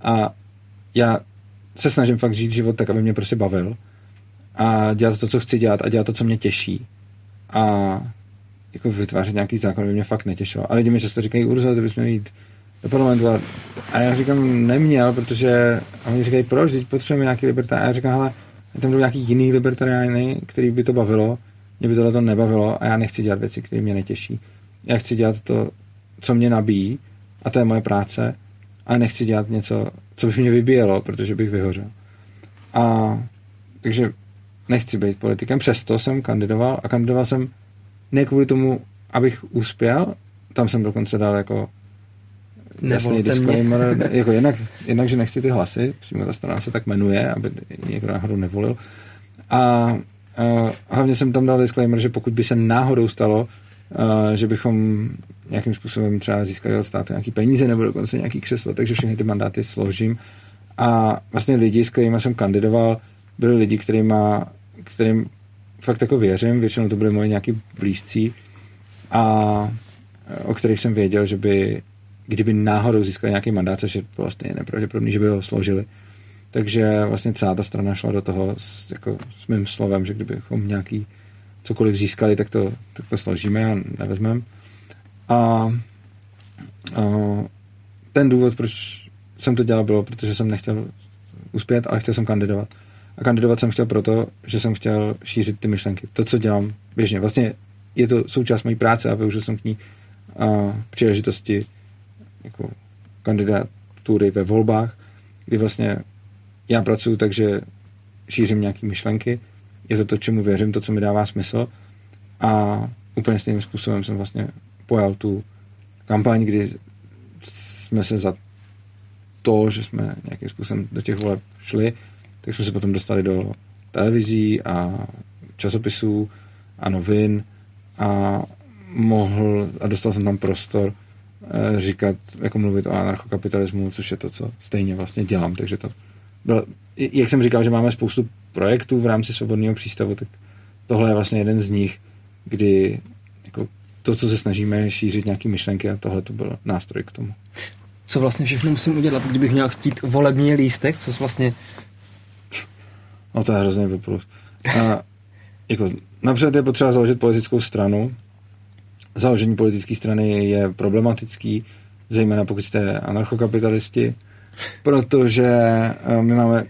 A já se snažím fakt žít život tak, aby mě prostě bavil a dělat to, co chci dělat a dělat to, co mě těší. A jako vytvářet nějaký zákon by mě fakt netěšilo. A lidi mi často říkají, Urzo, ty bys měl jít do parlamentu. A já říkám, neměl, protože a oni říkají, proč, teď potřebujeme nějaký libertarián. A já říkám, hele, tam budou nějaký jiný libertariány, který by to bavilo, mě by tohle to nebavilo a já nechci dělat věci, které mě netěší. Já chci dělat to, co mě nabíjí, a to je moje práce, a nechci dělat něco, co by mě vybíjelo, protože bych vyhořel. A takže nechci být politikem, přesto jsem kandidoval a kandidoval jsem ne kvůli tomu, abych uspěl, tam jsem dokonce dal jako jasný disclaimer, jako jednak, jednak, že nechci ty hlasy, přímo ta strana se tak jmenuje, aby někdo náhodou nevolil. A, a hlavně jsem tam dal disclaimer, že pokud by se náhodou stalo, Uh, že bychom nějakým způsobem třeba získali od státu nějaký peníze nebo dokonce nějaký křeslo, takže všechny ty mandáty složím. A vlastně lidi, s kterými jsem kandidoval, byli lidi, kterýma, kterým fakt jako věřím, většinou to byli moji nějaký blízcí a o kterých jsem věděl, že by, kdyby náhodou získali nějaký mandát, což je vlastně nepravděpodobný, že by ho složili. Takže vlastně celá ta strana šla do toho s, jako, s mým slovem, že kdybychom nějaký cokoliv získali, tak to, tak to složíme a nevezmeme. A, a ten důvod, proč jsem to dělal, bylo, protože jsem nechtěl uspět, ale chtěl jsem kandidovat. A kandidovat jsem chtěl proto, že jsem chtěl šířit ty myšlenky. To, co dělám běžně. Vlastně je to součást mojí práce a využil jsem k ní a příležitosti jako kandidatury ve volbách, kdy vlastně já pracuji, takže šířím nějaké myšlenky. Je to to, čemu věřím, to, co mi dává smysl. A úplně stejným způsobem jsem vlastně pojal tu kampaň, kdy jsme se za to, že jsme nějakým způsobem do těch voleb šli, tak jsme se potom dostali do televizí a časopisů a novin a mohl, a dostal jsem tam prostor říkat, jako mluvit o anarchokapitalismu, což je to, co stejně vlastně dělám. Takže to bylo, jak jsem říkal, že máme spoustu projektů v rámci svobodného přístavu, tak tohle je vlastně jeden z nich, kdy jako to, co se snažíme, je šířit nějaké myšlenky a tohle to byl nástroj k tomu. Co vlastně všechno musím udělat, kdybych měl chtít volební lístek? Co vlastně... No to je hrozný vyplus. Jako, například je potřeba založit politickou stranu. Založení politické strany je problematický, zejména pokud jste anarchokapitalisti, protože my máme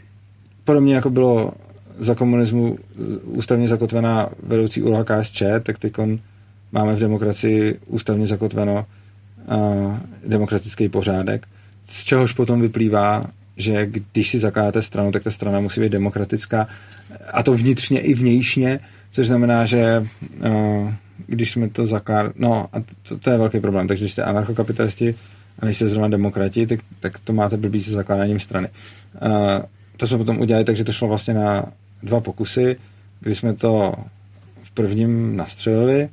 podobně jako bylo za komunismu ústavně zakotvená vedoucí úloha KSČ, tak teď máme v demokracii ústavně zakotveno uh, demokratický pořádek, z čehož potom vyplývá, že když si zakládáte stranu, tak ta strana musí být demokratická, a to vnitřně i vnějšně, což znamená, že uh, když jsme to zakládali, no a to, to je velký problém, takže když jste anarchokapitalisti a nejste zrovna demokrati, tak, tak to máte blbý se zakládáním strany. Uh, To jsme potom udělali, takže to šlo vlastně na dva pokusy, kdy jsme to v prvním nastřelili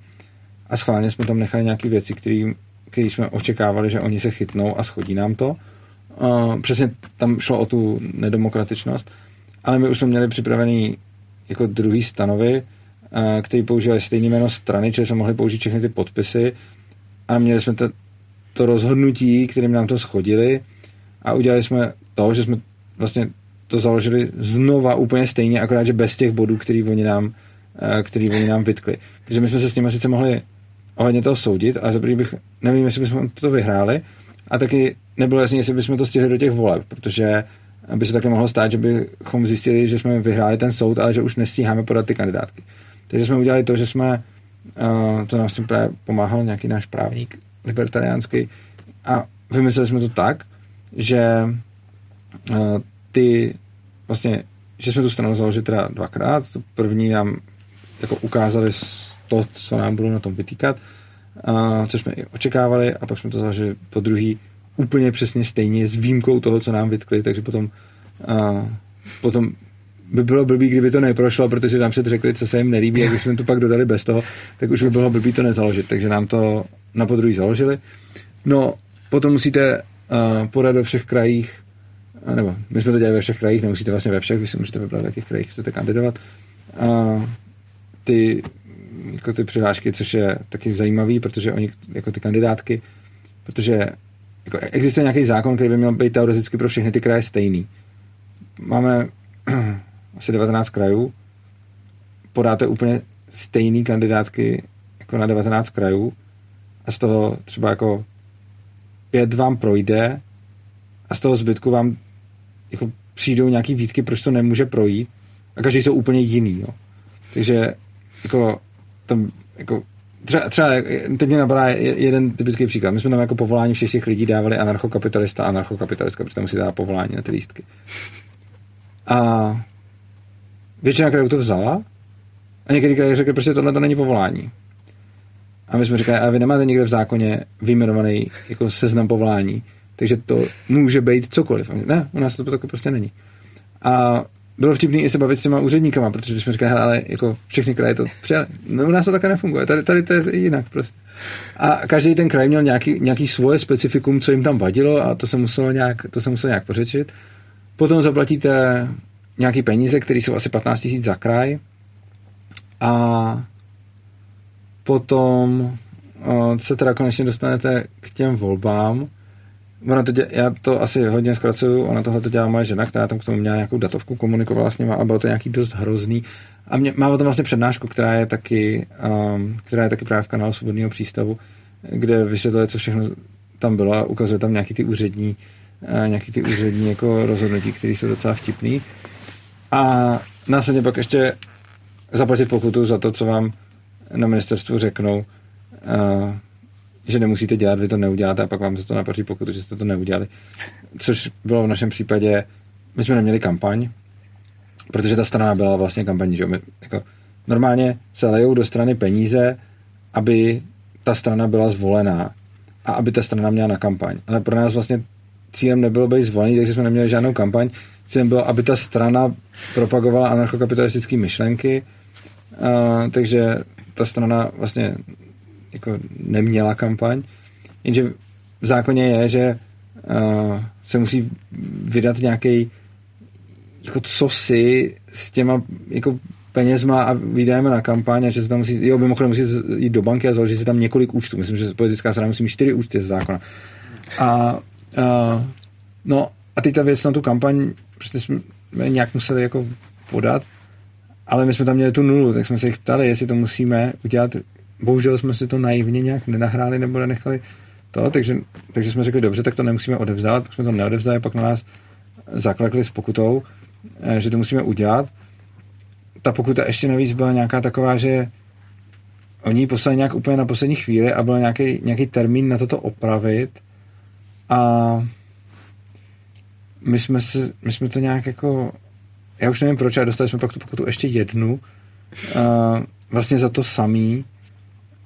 a schválně jsme tam nechali nějaké věci, které jsme očekávali, že oni se chytnou a schodí nám to. Přesně tam šlo o tu nedemokratičnost, ale my už jsme měli připravený jako druhý stanovy, který používali stejné jméno strany, čili jsme mohli použít všechny ty podpisy a měli jsme to, to rozhodnutí, kterým nám to schodili a udělali jsme to, že jsme vlastně to založili znova úplně stejně, akorát, že bez těch bodů, který oni nám, který oni nám vytkli. Takže my jsme se s nimi sice mohli ohledně toho soudit, a zaprvé bych, nevím, jestli bychom to vyhráli, a taky nebylo jasné, jestli bychom to stihli do těch voleb, protože by se také mohlo stát, že bychom zjistili, že jsme vyhráli ten soud, ale že už nestíháme podat ty kandidátky. Takže jsme udělali to, že jsme, to nám s tím právě pomáhal nějaký náš právník libertariánský, a vymysleli jsme to tak, že ty vlastně, že jsme tu stranu založili teda dvakrát, první nám jako ukázali to, co nám budou na tom vytýkat, co jsme i očekávali, a pak jsme to založili po druhý úplně přesně stejně s výjimkou toho, co nám vytkli, takže potom potom by bylo blbý, kdyby to neprošlo, protože nám předřekli, co se jim nelíbí, a když jsme to pak dodali bez toho, tak už by bylo blbý to nezaložit, takže nám to na podruhý založili. No, potom musíte uh, podat ve všech krajích, nebo my jsme to dělali ve všech krajích, nemusíte vlastně ve všech, vy si můžete vybrat, v jakých krajích chcete kandidovat. Uh, ty, jako ty přihlášky, což je taky zajímavý, protože oni, jako ty kandidátky, protože jako existuje nějaký zákon, který by měl být teoreticky pro všechny ty kraje stejný. Máme asi devatenáct krajů, podáte úplně stejný kandidátky jako na devatenáct krajů, a z toho třeba jako pět vám projde a z toho zbytku vám jako přijdou nějaký výtky, proč to nemůže projít, a každý jsou úplně jiný, jo. Takže jako tam jako třeba, třeba teď mě napadá jeden typický příklad. My jsme tam jako povolání všech těch lidí dávali anarchokapitalista a anarchokapitalistka, protože tam musí dát povolání na ty lístky. A většina krajů to vzala a některý kraj řekl, prostě tohle to není povolání. A my jsme říkali, a vy nemáte někde v zákoně vyjmenovaný jako seznam povolání, takže to může být cokoliv. Ne, u nás to tak prostě není. A bylo vtipný i se bavit s těma úředníkama, protože když jsme říkali, ale jako všechny kraje to přijali. No, u nás to také nefunguje, tady, tady to je jinak prostě. A každý ten kraj měl nějaký, nějaký svoje specifikum, co jim tam vadilo, a to se muselo nějak, to se muselo nějak pořešit. Potom zaplatíte nějaký peníze, které jsou asi patnáct tisíc za kraj, a potom o, se teda konečně dostanete k těm volbám. Ona to dě, já to asi hodně zkracuju, ona tohle to dělá moje žena, která tam k tomu měla nějakou datovku, komunikovala s nima, a bylo to nějaký dost hrozný. A mě, má o tom vlastně přednášku, která je taky, um, která je taky právě v kanálu Svobodného přístavu, kde vysvětluje, co všechno tam bylo, a ukazuje tam nějaký ty úřední, uh, nějaký ty úřední jako rozhodnutí, které jsou docela vtipný. A následně pak ještě zaplatit pokutu za to, co vám na ministerstvu řeknou, uh, že nemusíte dělat, vy to neuděláte, a pak vám za to napaří pokutu, že jste to neudělali. Což bylo v našem případě, my jsme neměli kampaň, protože ta strana byla vlastně kampaní, že my, jako, normálně se lejou do strany peníze, aby ta strana byla zvolená a aby ta strana měla na kampaň. Ale pro nás vlastně cílem nebylo být zvolený, takže jsme neměli žádnou kampaň. Cílem bylo, aby ta strana propagovala anarchokapitalistické myšlenky, uh, takže ta strana vlastně jako neměla kampaň, jenže v zákoně je, že uh, se musí vydat nějaký jako cosi s těma jako penězma a výdajeme na kampaň, a že se tam musí, jo, mimochodem musí jít do banky a založit si tam několik účtů, myslím, že politická strana musí mít čtyři účty ze zákona. A uh, no a teď ta věc na tu kampaň prostě jsme nějak museli jako podat, ale my jsme tam měli tu nulu, tak jsme se jich ptali, jestli to musíme udělat. Bohužel jsme si to naivně nějak nenahráli nebo nenechali to, takže, takže jsme řekli, dobře, tak to nemusíme odevzdávat, pak jsme to neodevzdali, pak na nás zaklekli s pokutou, že to musíme udělat. Ta pokuta ještě navíc byla nějaká taková, že oni ji poslali nějak úplně na poslední chvíli a byl nějaký, nějaký termín na toto opravit, a my jsme, se, my jsme to nějak jako, já už nevím proč, ale dostali jsme pak tu pokutu ještě jednu, vlastně za to samý.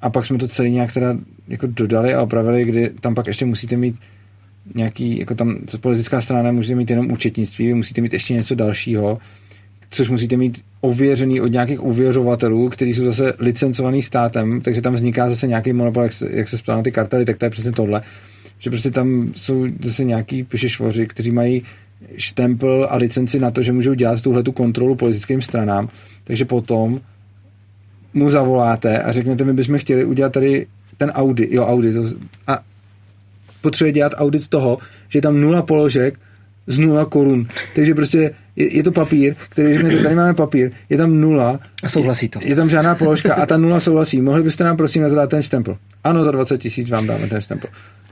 A pak jsme to celý nějak teda jako dodali a opravili, kdy tam pak ještě musíte mít nějaký, jako tam politická strana může mít jenom účetnictví, vy musíte mít ještě něco dalšího, což musíte mít ověřený od nějakých ověřovatelů, kteří jsou zase licencovaný státem, takže tam vzniká zase nějaký monopol, jak se, jak se spávají ty kartely, tak to je přesně tohle, že prostě tam jsou zase nějaký pišešvoři, kteří mají štempel a licenci na to, že můžou dělat tuhletu kontrolu politickým stranám, takže potom mu zavoláte a řeknete, my bychom chtěli udělat tady ten audit, jo, audit, a potřebuje dělat audit toho, že je tam nula položek z nula korun. Takže prostě je, je to papír, který říkáme, tady máme papír, je tam nula. A souhlasí to. Je, je tam žádná položka a ta nula souhlasí. Mohli byste nám prosím dát ten štempl? Ano, za dvacet tisíc vám dáme ten štempl.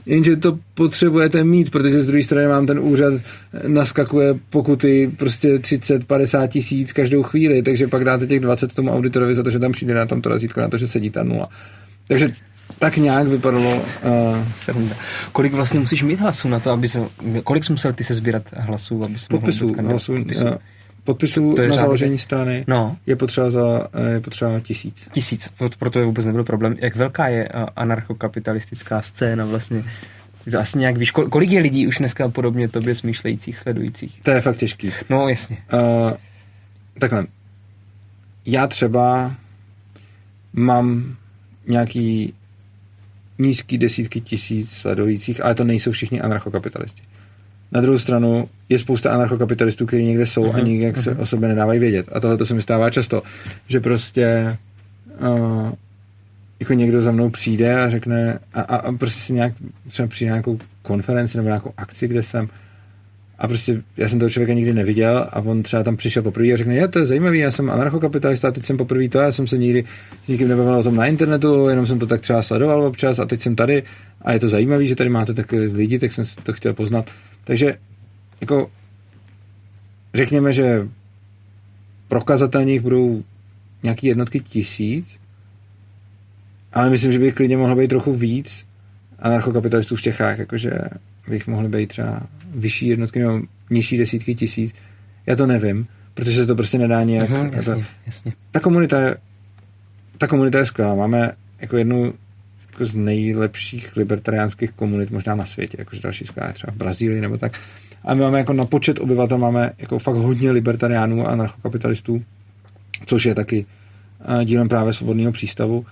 Jenže to potřebujete mít, protože z druhé strany vám ten úřad naskakuje pokuty prostě třicet, padesát tisíc každou chvíli, takže pak dáte těch dvacet tomu auditorovi za to, že tam přijde na tamto razítko, na to, že sedí ta nula. Takže tak nějak vypadalo. Uh, kolik vlastně musíš mít hlasů na to, aby se, kolik jsi musel ty se sbírat hlasů, aby se podpisů, hlasů, podpisů, uh, podpisů na založení strany no. je potřeba za je potřeba tisíc. Tisíc, proto je vůbec nebyl problém. Jak velká je anarchokapitalistická scéna vlastně? To asi nějak víš, kolik je lidí už dneska podobně tobě smýšlejících, sledujících? To je fakt těžký. No, jasně. Uh, takhle. Já třeba mám nějaký nízký desítky tisíc sledujících, ale to nejsou všichni anarchokapitalisti. Na druhou stranu je spousta anarchokapitalistů, kteří někde jsou uh-huh, a nějak uh-huh. se o sobě nedávají vědět. A tohle to se mi stává často, že prostě uh, jako někdo za mnou přijde a řekne a, a, a prostě si nějak třeba přijde na nějakou konferenci nebo nějakou akci, kde jsem a prostě já jsem toho člověka nikdy neviděl a on třeba tam přišel poprvé a řekne, já to je zajímavý, já jsem anarchokapitalista, teď jsem poprvé to, já jsem se nikdy s nikým nebavil o tom na internetu, jenom jsem to tak třeba sledoval občas a teď jsem tady a je to zajímavý, že tady máte takové lidi, tak jsem to chtěl poznat. Takže jako řekněme, že prokazatelných budou nějaký jednotky tisíc, ale myslím, že by klidně mohlo být trochu víc anarchokapitalistů v Čechách, jakože bych mohly být třeba vyšší jednotky nebo nižší desítky tisíc. Já to nevím, protože se to prostě nedá nějak. Aha, jasně, to, jasně. Ta komunita je, ta komunita je skvělá. Máme jako jednu jako z nejlepších libertariánských komunit možná na světě, jakože další skvělá třeba v Brazílii nebo tak. A my máme jako na počet obyvatel máme jako fakt hodně libertariánů a anarchokapitalistů, což je taky dílem právě Svobodného přístavu.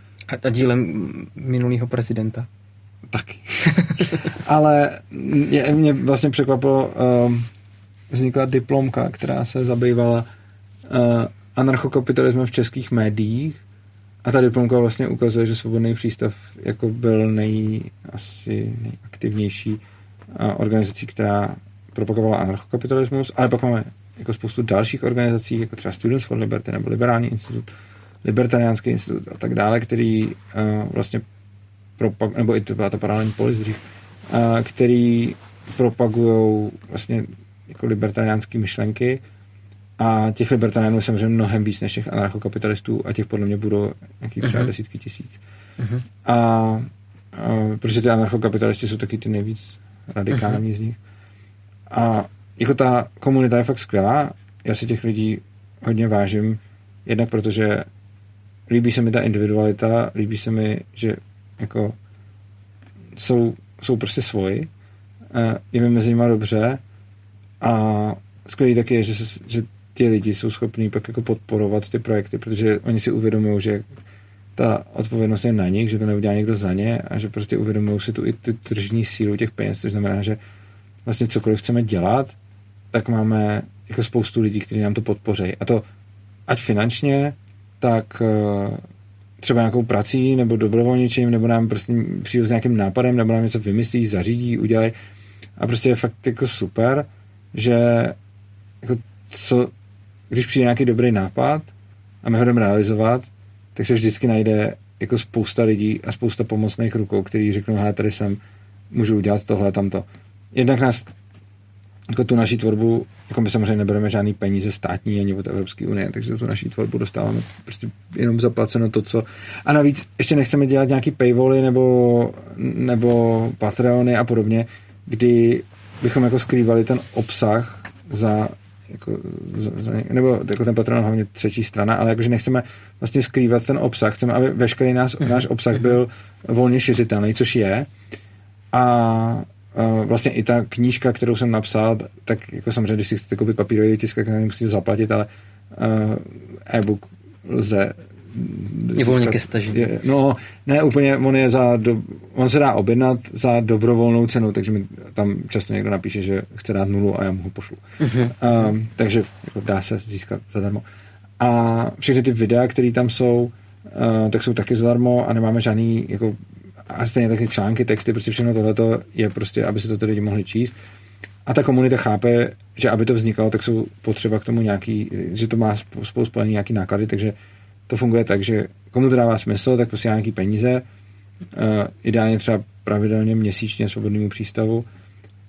A dílem minulého prezidenta. Taky. Ale mě, mě vlastně překvapilo, um, vznikla diplomka, která se zabývala uh, anarchokapitalismem v českých médiích a ta diplomka vlastně ukazuje, že Svobodný přístav jako byl nej, asi nejaktivnější uh, organizací, která propagovala anarchokapitalismus, ale pak máme jako spoustu dalších organizací, jako třeba Students for Liberty nebo Liberální institut, Libertariánský institut a tak dále, který uh, vlastně Propag- nebo i to byla ta paralelní polis dřív, který propagujou vlastně jako libertariánský myšlenky a těch libertariánů je samozřejmě mnohem víc než těch anarchokapitalistů a těch podle mě budou nějaký třeba uh-huh. desítky tisíc. Uh-huh. A, a protože ty anarchokapitalisti jsou taky ty nejvíc radikální uh-huh. z nich. A jako ta komunita je fakt skvělá, já si těch lidí hodně vážím, jednak protože líbí se mi ta individualita, líbí se mi, že jako jsou, jsou prostě svoji, je mi mezi nima dobře a skvělý taky je, že, se, že ti lidi jsou schopní pak jako podporovat ty projekty, protože oni si uvědomují, že ta odpovědnost je na nich, že to neudělá někdo za ně a že prostě uvědomují si tu i tu tržní sílu těch peněz, což znamená, že vlastně cokoliv chceme dělat, tak máme jako spoustu lidí, kteří nám to podpoří. A to ať finančně, tak třeba nějakou prací, nebo dobrovolničím, nebo nám prostě přijde s nějakým nápadem, nebo nám něco vymyslí, zařídí, udělají. A prostě je fakt jako super, že jako co, když přijde nějaký dobrý nápad a my ho jdeme realizovat, tak se vždycky najde jako spousta lidí a spousta pomocných rukou, kteří řeknou, hej, tady jsem, můžu udělat tohle, tamto. Jednak nás, jako tu naši tvorbu, jako my samozřejmě nebereme žádný peníze státní ani od Evropské unie, takže tu naši tvorbu dostáváme prostě jenom zaplaceno to, co... A navíc ještě nechceme dělat nějaký paywally nebo, nebo Patreony a podobně, kdy bychom jako skrývali ten obsah za... Jako, za, za nebo jako ten Patreon hlavně třetí strana, ale jakože nechceme vlastně skrývat ten obsah, chceme, aby veškerý náš, náš obsah byl volně šiřitelný, což je. A... vlastně i ta knížka, kterou jsem napsal, tak jako samozřejmě, když si chcete koupit papírový tisk, tak musíte zaplatit, ale e-book lze... Je volně ke stažení. No, ne, úplně, on je za... Do, on se dá objednat za dobrovolnou cenu, takže mi tam často někdo napíše, že chce dát nulu a já mu ho pošlu. Uh-huh. Um, takže jako dá se získat zadarmo. A všechny ty videa, které tam jsou, uh, tak jsou taky zadarmo a nemáme žádný jako... A stejně taky články, texty, prostě všechno tohleto je prostě, aby se to ty lidi mohli číst. A A ta komunita chápe, že aby to vznikalo, tak jsou potřeba k tomu nějaký, že to má spolu spojený nějaký náklady, takže to funguje tak, že komu to dává smysl, tak posílá nějaký peníze, uh, ideálně třeba pravidelně měsíčně svobodnému přístavu,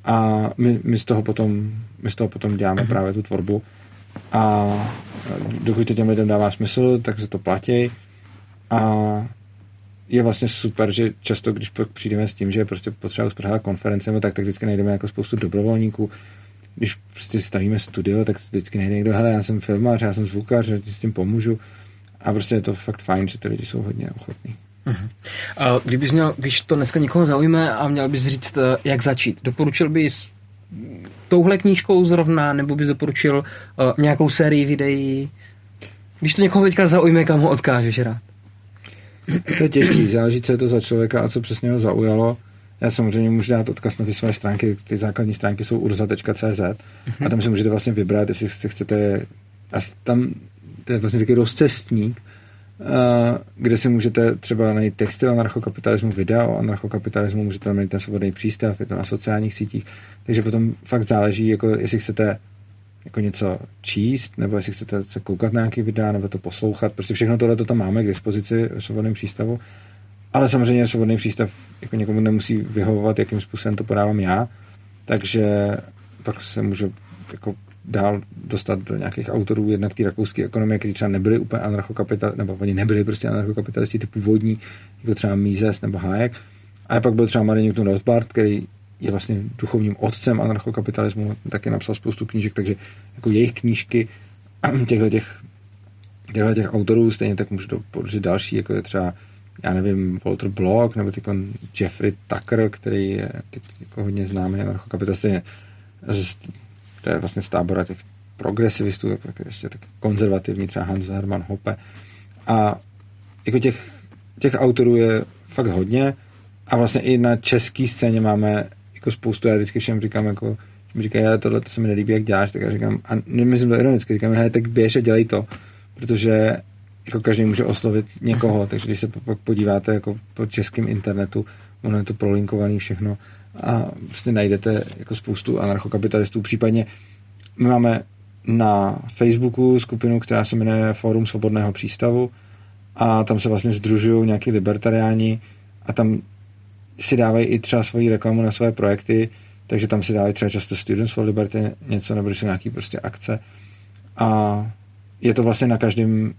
a my, my, z toho potom, my z toho potom děláme právě tu tvorbu, a dokud to těm lidem dává smysl, tak se to platí, a je vlastně super, že často, když přijdeme s tím, že prostě potřeba uspořádat konferencemi, tak, tak vždycky najdeme jako spoustu dobrovolníků. Když prostě stavíme studio, tak vždycky najde někdo, hele, já jsem filmář, já jsem zvukař, já s tím pomůžu. A prostě je to fakt fajn, že ty lidi jsou hodně ochotní. Uh-huh. A kdybys měl, když to dneska někoho zaujme a měl bys říct, jak začít, doporučil bys touhle knížkou zrovna, nebo bys doporučil uh, nějakou sérii videí? Když to někoho teďka zaujme, kam ho odkážeš rád? To je těžký, záleží, co je to za člověka a co přesně ho zaujalo. Já samozřejmě můžu dát odkaz na ty své stránky, ty základní stránky jsou urza tečka cé zet a tam si můžete vlastně vybrat, jestli se chcete, a tam to je vlastně takový rozcestník, kde si můžete třeba najít texty o anarchokapitalismu, videa o anarchokapitalismu, můžete tam najít ten svobodný přístav, je to na sociálních sítích, takže potom fakt záleží, jako jestli chcete jako něco číst, nebo jestli chcete se koukat na nějaký videa, nebo to poslouchat. Prostě všechno tohle to tam máme k dispozici v svobodném přístavu. Ale samozřejmě svobodný přístav jako někomu nemusí vyhovovat, jakým způsobem to podávám já. Takže pak se můžu jako dál dostat do nějakých autorů jednak té rakouské ekonomie, kteří třeba nebyli úplně anarchokapitalisti, nebo oni nebyli prostě anarchokapitalisti, ty původní, jako třeba Mises nebo Hayek. A pak byl třeba Mary Newton Rothbard, který je vlastně duchovním otcem anarchokapitalismu, taky napsal spoustu knížek, takže jako jejich knížky těchto těch, těchto těch autorů stejně tak můžu doporučit další, jako je třeba, já nevím, Walter Block, nebo Jeffrey Tucker, který je teď jako hodně známý anarchokapitalista, to je vlastně z tábora těch progresivistů, jako ještě tak konzervativní, třeba Hans Hermann Hoppe, a jako těch, těch autorů je fakt hodně. A vlastně i na české scéně máme jako spoustu, já vždycky všem říkám, jako, mi říkají, tohle to se mi nelíbí, jak děláš, tak já říkám, a nemyslím to ironicky, říkám, hej, tak běž a dělej to, protože jako každý může oslovit někoho, takže když se pak podíváte jako po českém internetu, ono je to prolinkované všechno a vlastně najdete jako spoustu anarchokapitalistů, případně my máme na Facebooku skupinu, která se jmenuje Fórum svobodného přístavu, a tam se vlastně sdružují nějaký libertariáni a tam si dávají i třeba svoji reklamu na své projekty, takže tam si dávají třeba často Students for Liberty něco, nebo jsou nějaký prostě akce, a je to vlastně na každém,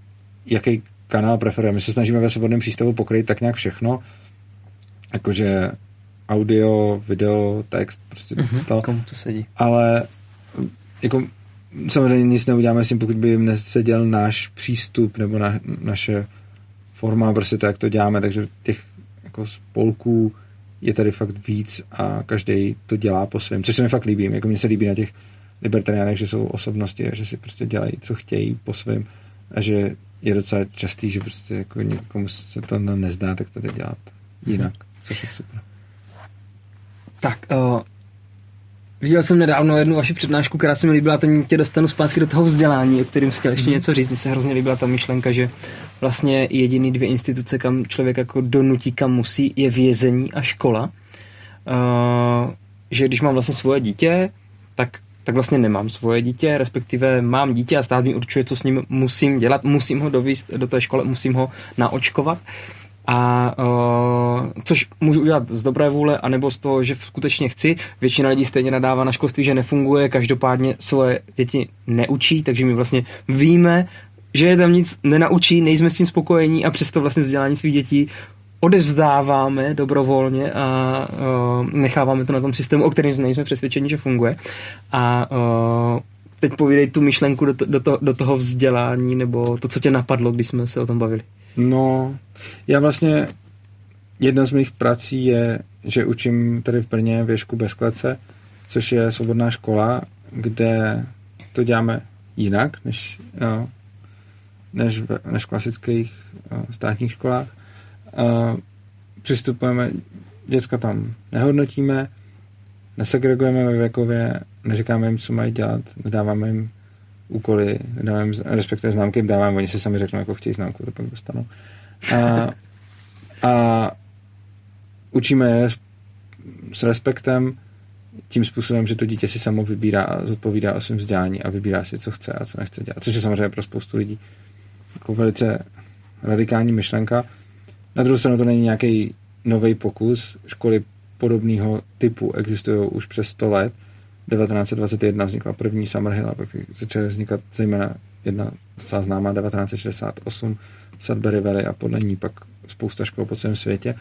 jaký kanál preferujeme. My se snažíme ve svobodném přístavu pokryt tak nějak všechno, jakože audio, video, text, prostě uh-huh, to. Komu to sedí. Ale jako samozřejmě nic neuděláme s tím, pokud by jim neseděl náš přístup, nebo na, naše forma, prostě to, jak to děláme, takže těch jako spolků je tady fakt víc a každý to dělá po svém, což se mi fakt líbí. Jako mně se líbí na těch libertariánech, že jsou osobnosti a že si prostě dělají, co chtějí po svém, a že je docela častý, že prostě jako někomu se to nezdá, tak to jde dělat jinak, což je super. Tak, uh, viděl jsem nedávno jednu vaši přednášku, která se mi líbila, to tě dostanu zpátky do toho vzdělání, o kterém chtěl ještě hmm. něco říct. Mně se hrozně líbila ta myšlenka, že vlastně jediný dvě instituce, kam člověk jako donutí, kam musí, je vězení a škola. Uh, že když mám vlastně svoje dítě, tak, tak vlastně nemám svoje dítě, respektive mám dítě a stát mi určuje, co s ním musím dělat, musím ho dovést do té školy, musím ho naočkovat. A uh, což můžu udělat z dobré vůle, anebo z toho, že skutečně chci. Většina lidí stejně nadává na školství, že nefunguje, každopádně svoje děti neučí, takže my vlastně víme, že je tam nic nenaučí, nejsme s tím spokojení a přesto vlastně vzdělání svých dětí odevzdáváme dobrovolně a uh, necháváme to na tom systému, o kterém nejsme přesvědčeni, že funguje. A uh, teď povídej tu myšlenku do, to, do, to, do toho vzdělání, nebo to, co tě napadlo, když jsme se o tom bavili. No, já vlastně, jedna z mých prací je, že učím tady v Brně Věšku bez klece, což je svobodná škola, kde to děláme jinak, než, no, než, v, než v klasických no, státních školách. Uh, přistupujeme, děcka tam nehodnotíme, nesegregujeme ve věkově, neříkáme jim, co mají dělat, nedáváme jim úkoly, nedáváme jim, respektive známky jim dáváme, oni si sami řeknou, jako chtějí známku, to pak dostanou. A, a učíme je s, s respektem tím způsobem, že to dítě si samo vybírá a zodpovídá o svém vzdání a vybírá si, co chce a co nechce dělat. Což je samozřejmě pro spoustu lidí jako velice radikální myšlenka. Na druhou stranu to není nějaký nový pokus. Školy podobného typu existují už přes sto let. devatenáct dvacet jedna vznikla první Summerhill a pak začaly vznikat zejména jedna docela známá devatenáct šedesát osm Sudbury Valley a podle ní pak spousta škol po celém světě.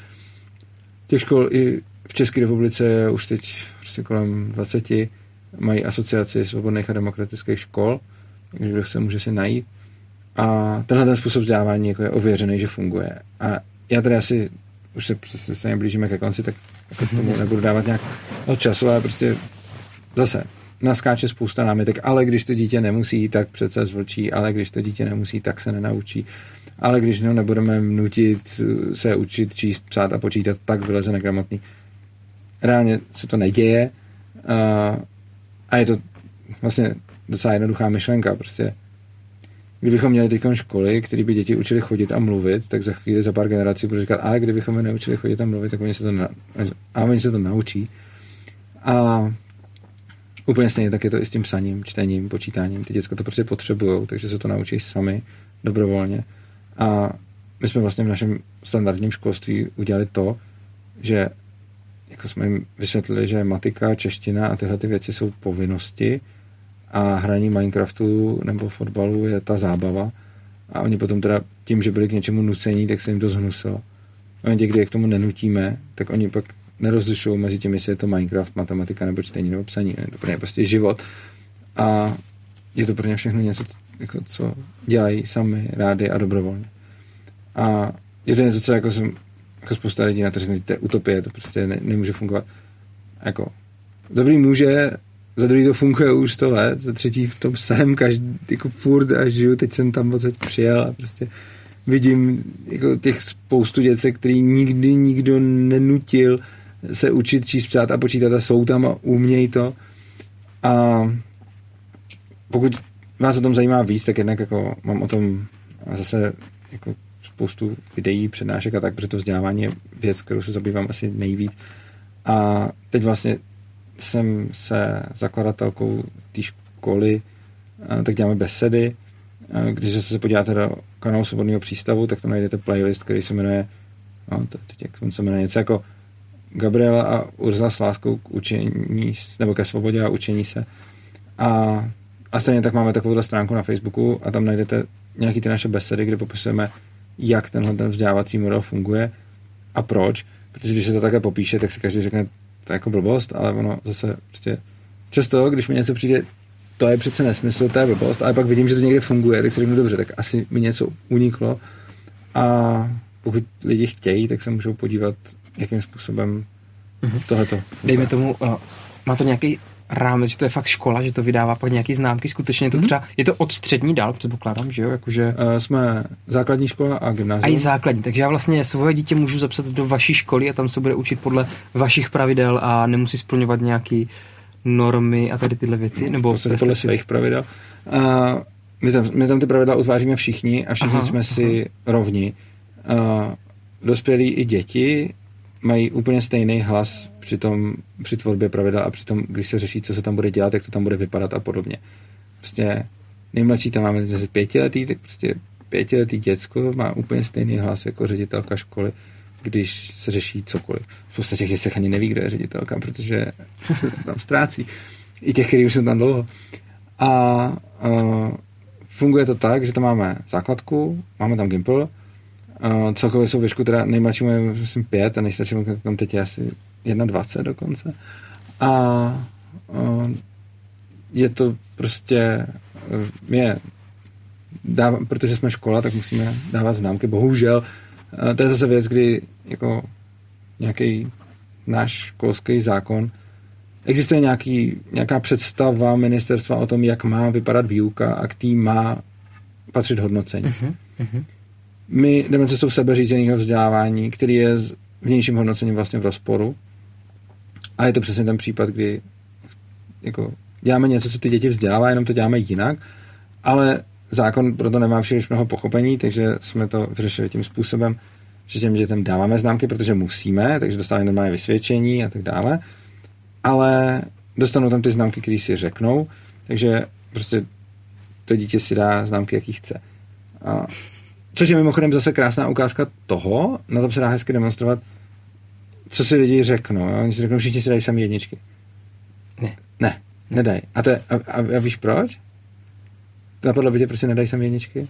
Těch škol i v České republice je už teď prostě kolem dvacet, mají asociaci svobodných a demokratických škol, takže kdo chce, může si najít. A tenhle ten způsob vzdělávání jako je ověřený, že funguje. A já tady asi, už se přesně blížíme ke konci, tak jako tomu nebudu dávat nějak času, ale prostě zase naskáče spousta námitek, ale když to dítě nemusí, tak přece zvlčí, ale když to dítě nemusí, tak se nenaučí. Ale když no, nebudeme nutit se učit, číst, psát a počítat, tak vyleze negramotný. Reálně se to neděje a, a je to vlastně docela jednoduchá myšlenka. Prostě. Kdybychom měli teď školy, které by děti učili chodit a mluvit, tak za chvíli, za pár generací budu říkat, ale kdybychom je neučili chodit a mluvit, tak oni se to, na, a oni se to naučí. A úplně stejně tak je to i s tím psaním, čtením, počítáním. Ty děcka to prostě potřebují, takže se to naučí sami dobrovolně. A my jsme vlastně v našem standardním školství udělali to, že jako jsme jim vysvětlili, že matika, čeština a tyhle ty věci jsou povinnosti a hraní Minecraftu nebo fotbalu je ta zábava. A oni potom teda tím, že byli k něčemu nucení, tak se jim to zhnusilo. A oni někdy, jak tomu nenutíme, tak oni pak nerozlišují mezi tím, jestli je to Minecraft, matematika nebo čtení nebo psaní. To pro ně prostě život. A je to pro ně všechno něco, jako co dělají sami, rádi a dobrovolně. A je to něco, co jako jsem jako spousta lidí na to řekne, to je utopie, to prostě ne, nemůže fungovat. Jako, dobrý může, za druhý to funguje už sto let, za třetí v tom jsem každý, jako furt a žiju, teď jsem tam moc přijel a prostě vidím jako těch spoustu děcek, který nikdy nikdo nenutil se učit, číst, psát a počítat a jsou tam a umějí to. A pokud vás o tom zajímá víc, tak jednak jako mám o tom zase jako spoustu videí, přednášek a tak, protože to vzdělávání je věc, kterou se zabývám asi nejvíc. A teď vlastně jsem se zakladatelkou té školy, tak děláme besedy. Když se podíváte do kanálu Svobodného přístavu, tak tam najdete playlist, který se jmenuje, no, teď jak se jmenuje, něco jako Gabriela a Urza s láskou k učení, nebo ke svobodě a učení se. A A stejně tak máme takovouhle stránku na Facebooku a tam najdete nějaký ty naše besedy, kde popisujeme, jak tenhle ten vzdělávací model funguje a proč. Protože když se to také popíše, tak si každý řekne, to je jako blbost, ale ono zase prostě často, když mi něco přijde, to je přece nesmysl, to je blbost, ale pak vidím, že to někde funguje, tak si řeknu, dobře, tak asi mi něco uniklo. A pokud lidi chtějí, tak se můžou podívat, jakým způsobem mm-hmm. tohleto funguje. Dejme tomu, uh, má to nějaký rámec, že to je fakt škola, že to vydává pak nějaký známky, skutečně to hmm. třeba, je to od střední dál, předpokládám, že jo, jakože... E, jsme základní škola a gymnázium. A i základní, takže já vlastně svoje dítě můžu zapsat do vaší školy a tam se bude učit podle vašich pravidel a nemusí splňovat nějaký normy a tady tyhle věci, nebo... V podstatě podle svých pravidel. A my, tam, my tam ty pravidla utváříme všichni a všichni aha, jsme aha. si rovni. A dospělí i děti mají úplně stejný hlas při tom, při tvorbě pravidel a při tom, když se řeší, co se tam bude dělat, jak to tam bude vypadat a podobně. Prostě nejmladší tam máme zase pětiletý, tak prostě pětiletý děcko má úplně stejný hlas jako ředitelka školy, když se řeší cokoliv. V podstatě těch děcek ani neví, kdo je ředitelka, protože se tam ztrácí. I těch, který už jsou tam dlouho. A, a funguje to tak, že tam máme základku, máme tam Gimple, Uh, celkově jsou věšku, teda nejmladšímu je myslím pět a nejstaršímu tam teď je asi dvacet jedna dokonce. A uh, je to prostě je, dáv, protože jsme škola, tak musíme dávat známky. Bohužel uh, to je zase věc, kdy jako nějaký náš školský zákon existuje nějaký, nějaká představa ministerstva o tom, jak má vypadat výuka a k tý má patřit hodnocení. Uh-huh, uh-huh. My jdeme cestou sebeřízeného vzdělávání, který je s vnějším hodnocením vlastně v rozporu. A je to přesně ten případ, kdy jako, děláme něco, co ty děti vzdělává, jenom to děláme jinak, ale zákon proto nemá příliš mnoho pochopení, takže jsme to vyřešili tím způsobem, že těm dětem dáváme známky, protože musíme, takže dostávají normálně vysvědčení a tak dále. ale dostanou tam ty známky, které si řeknou, takže prostě to dítě si dá známky, jaký chce. A což je mimochodem zase krásná ukázka toho, na tom se dá hezky demonstrovat, co si lidi řeknou. Jo? Oni si řeknou, všichni si dají sami jedničky. Ne. Ne, nedají. A, to je, a, a, a víš proč? Napadlo by tě, prostě nedají sami jedničky?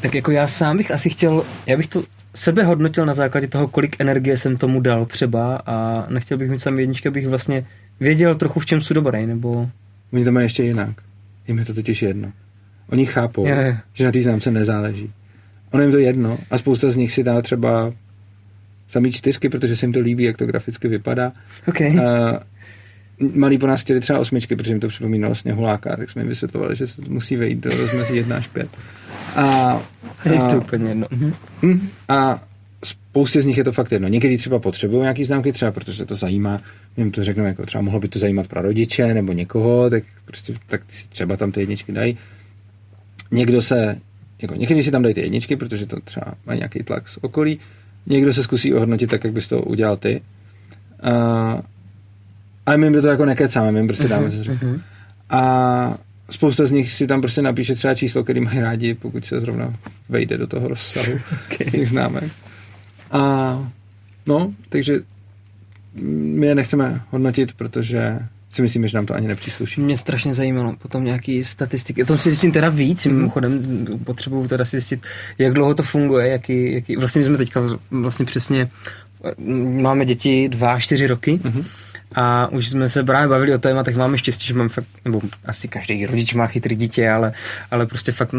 Tak jako já sám bych asi chtěl, já bych to sebe hodnotil na základě toho, kolik energie jsem tomu dal třeba a nechtěl bych mít sami jedničky, abych vlastně věděl trochu, v čem jsou dobrý, nebo... Oni to mají ještě jinak. Jim je to totiž jedno. Oni chápou, je, je. že na té známce nezáleží. Ono jim to jedno a spousta z nich si dá třeba samý čtyřky, protože se jim to líbí, jak to graficky vypadá. Okay. A malí po nás chtěli třeba osmičky, protože jim to připomínalo Sněhuláka, tak jsme jim vysvětlovali, že se musí vejít do rozmezí jedna až pět. A, a, to úplně jedno. A spoustě z nich je to fakt jedno. Někdy třeba potřebují nějaký známky, třeba protože to zajímá, jim to řeknou, jako třeba mohlo by to zajímat prarodiče nebo někoho, tak prostě tak si třeba tam ty jedničky dají. Někdo se, jako někdy si tam dají ty jedničky, protože to třeba má nějaký tlak z okolí. Někdo se zkusí ohodnotit tak, jak bys to udělal ty. A, a my jim to jako nekecáme, my jim prostě dáme, co řeknu. A spousta z nich si tam prostě napíše třeba číslo, který mají rádi, pokud se zrovna vejde do toho rozsahu, okay. těch známek. A no, takže my je nechceme hodnotit, protože si myslím, že nám to ani nepřísluší. Mě strašně zajímalo potom nějaký statistiky. O tom si zjistím teda víc, mimochodem potřebuju teda si zjistit, jak dlouho to funguje, jaký, jaký... Vlastně my jsme teďka vlastně přesně, máme děti dva, čtyři roky, mm-hmm. a už jsme se právě bavili o tématech, máme štěstí, že mám fakt, nebo asi každý rodič má chytrý dítě, ale, ale prostě fakt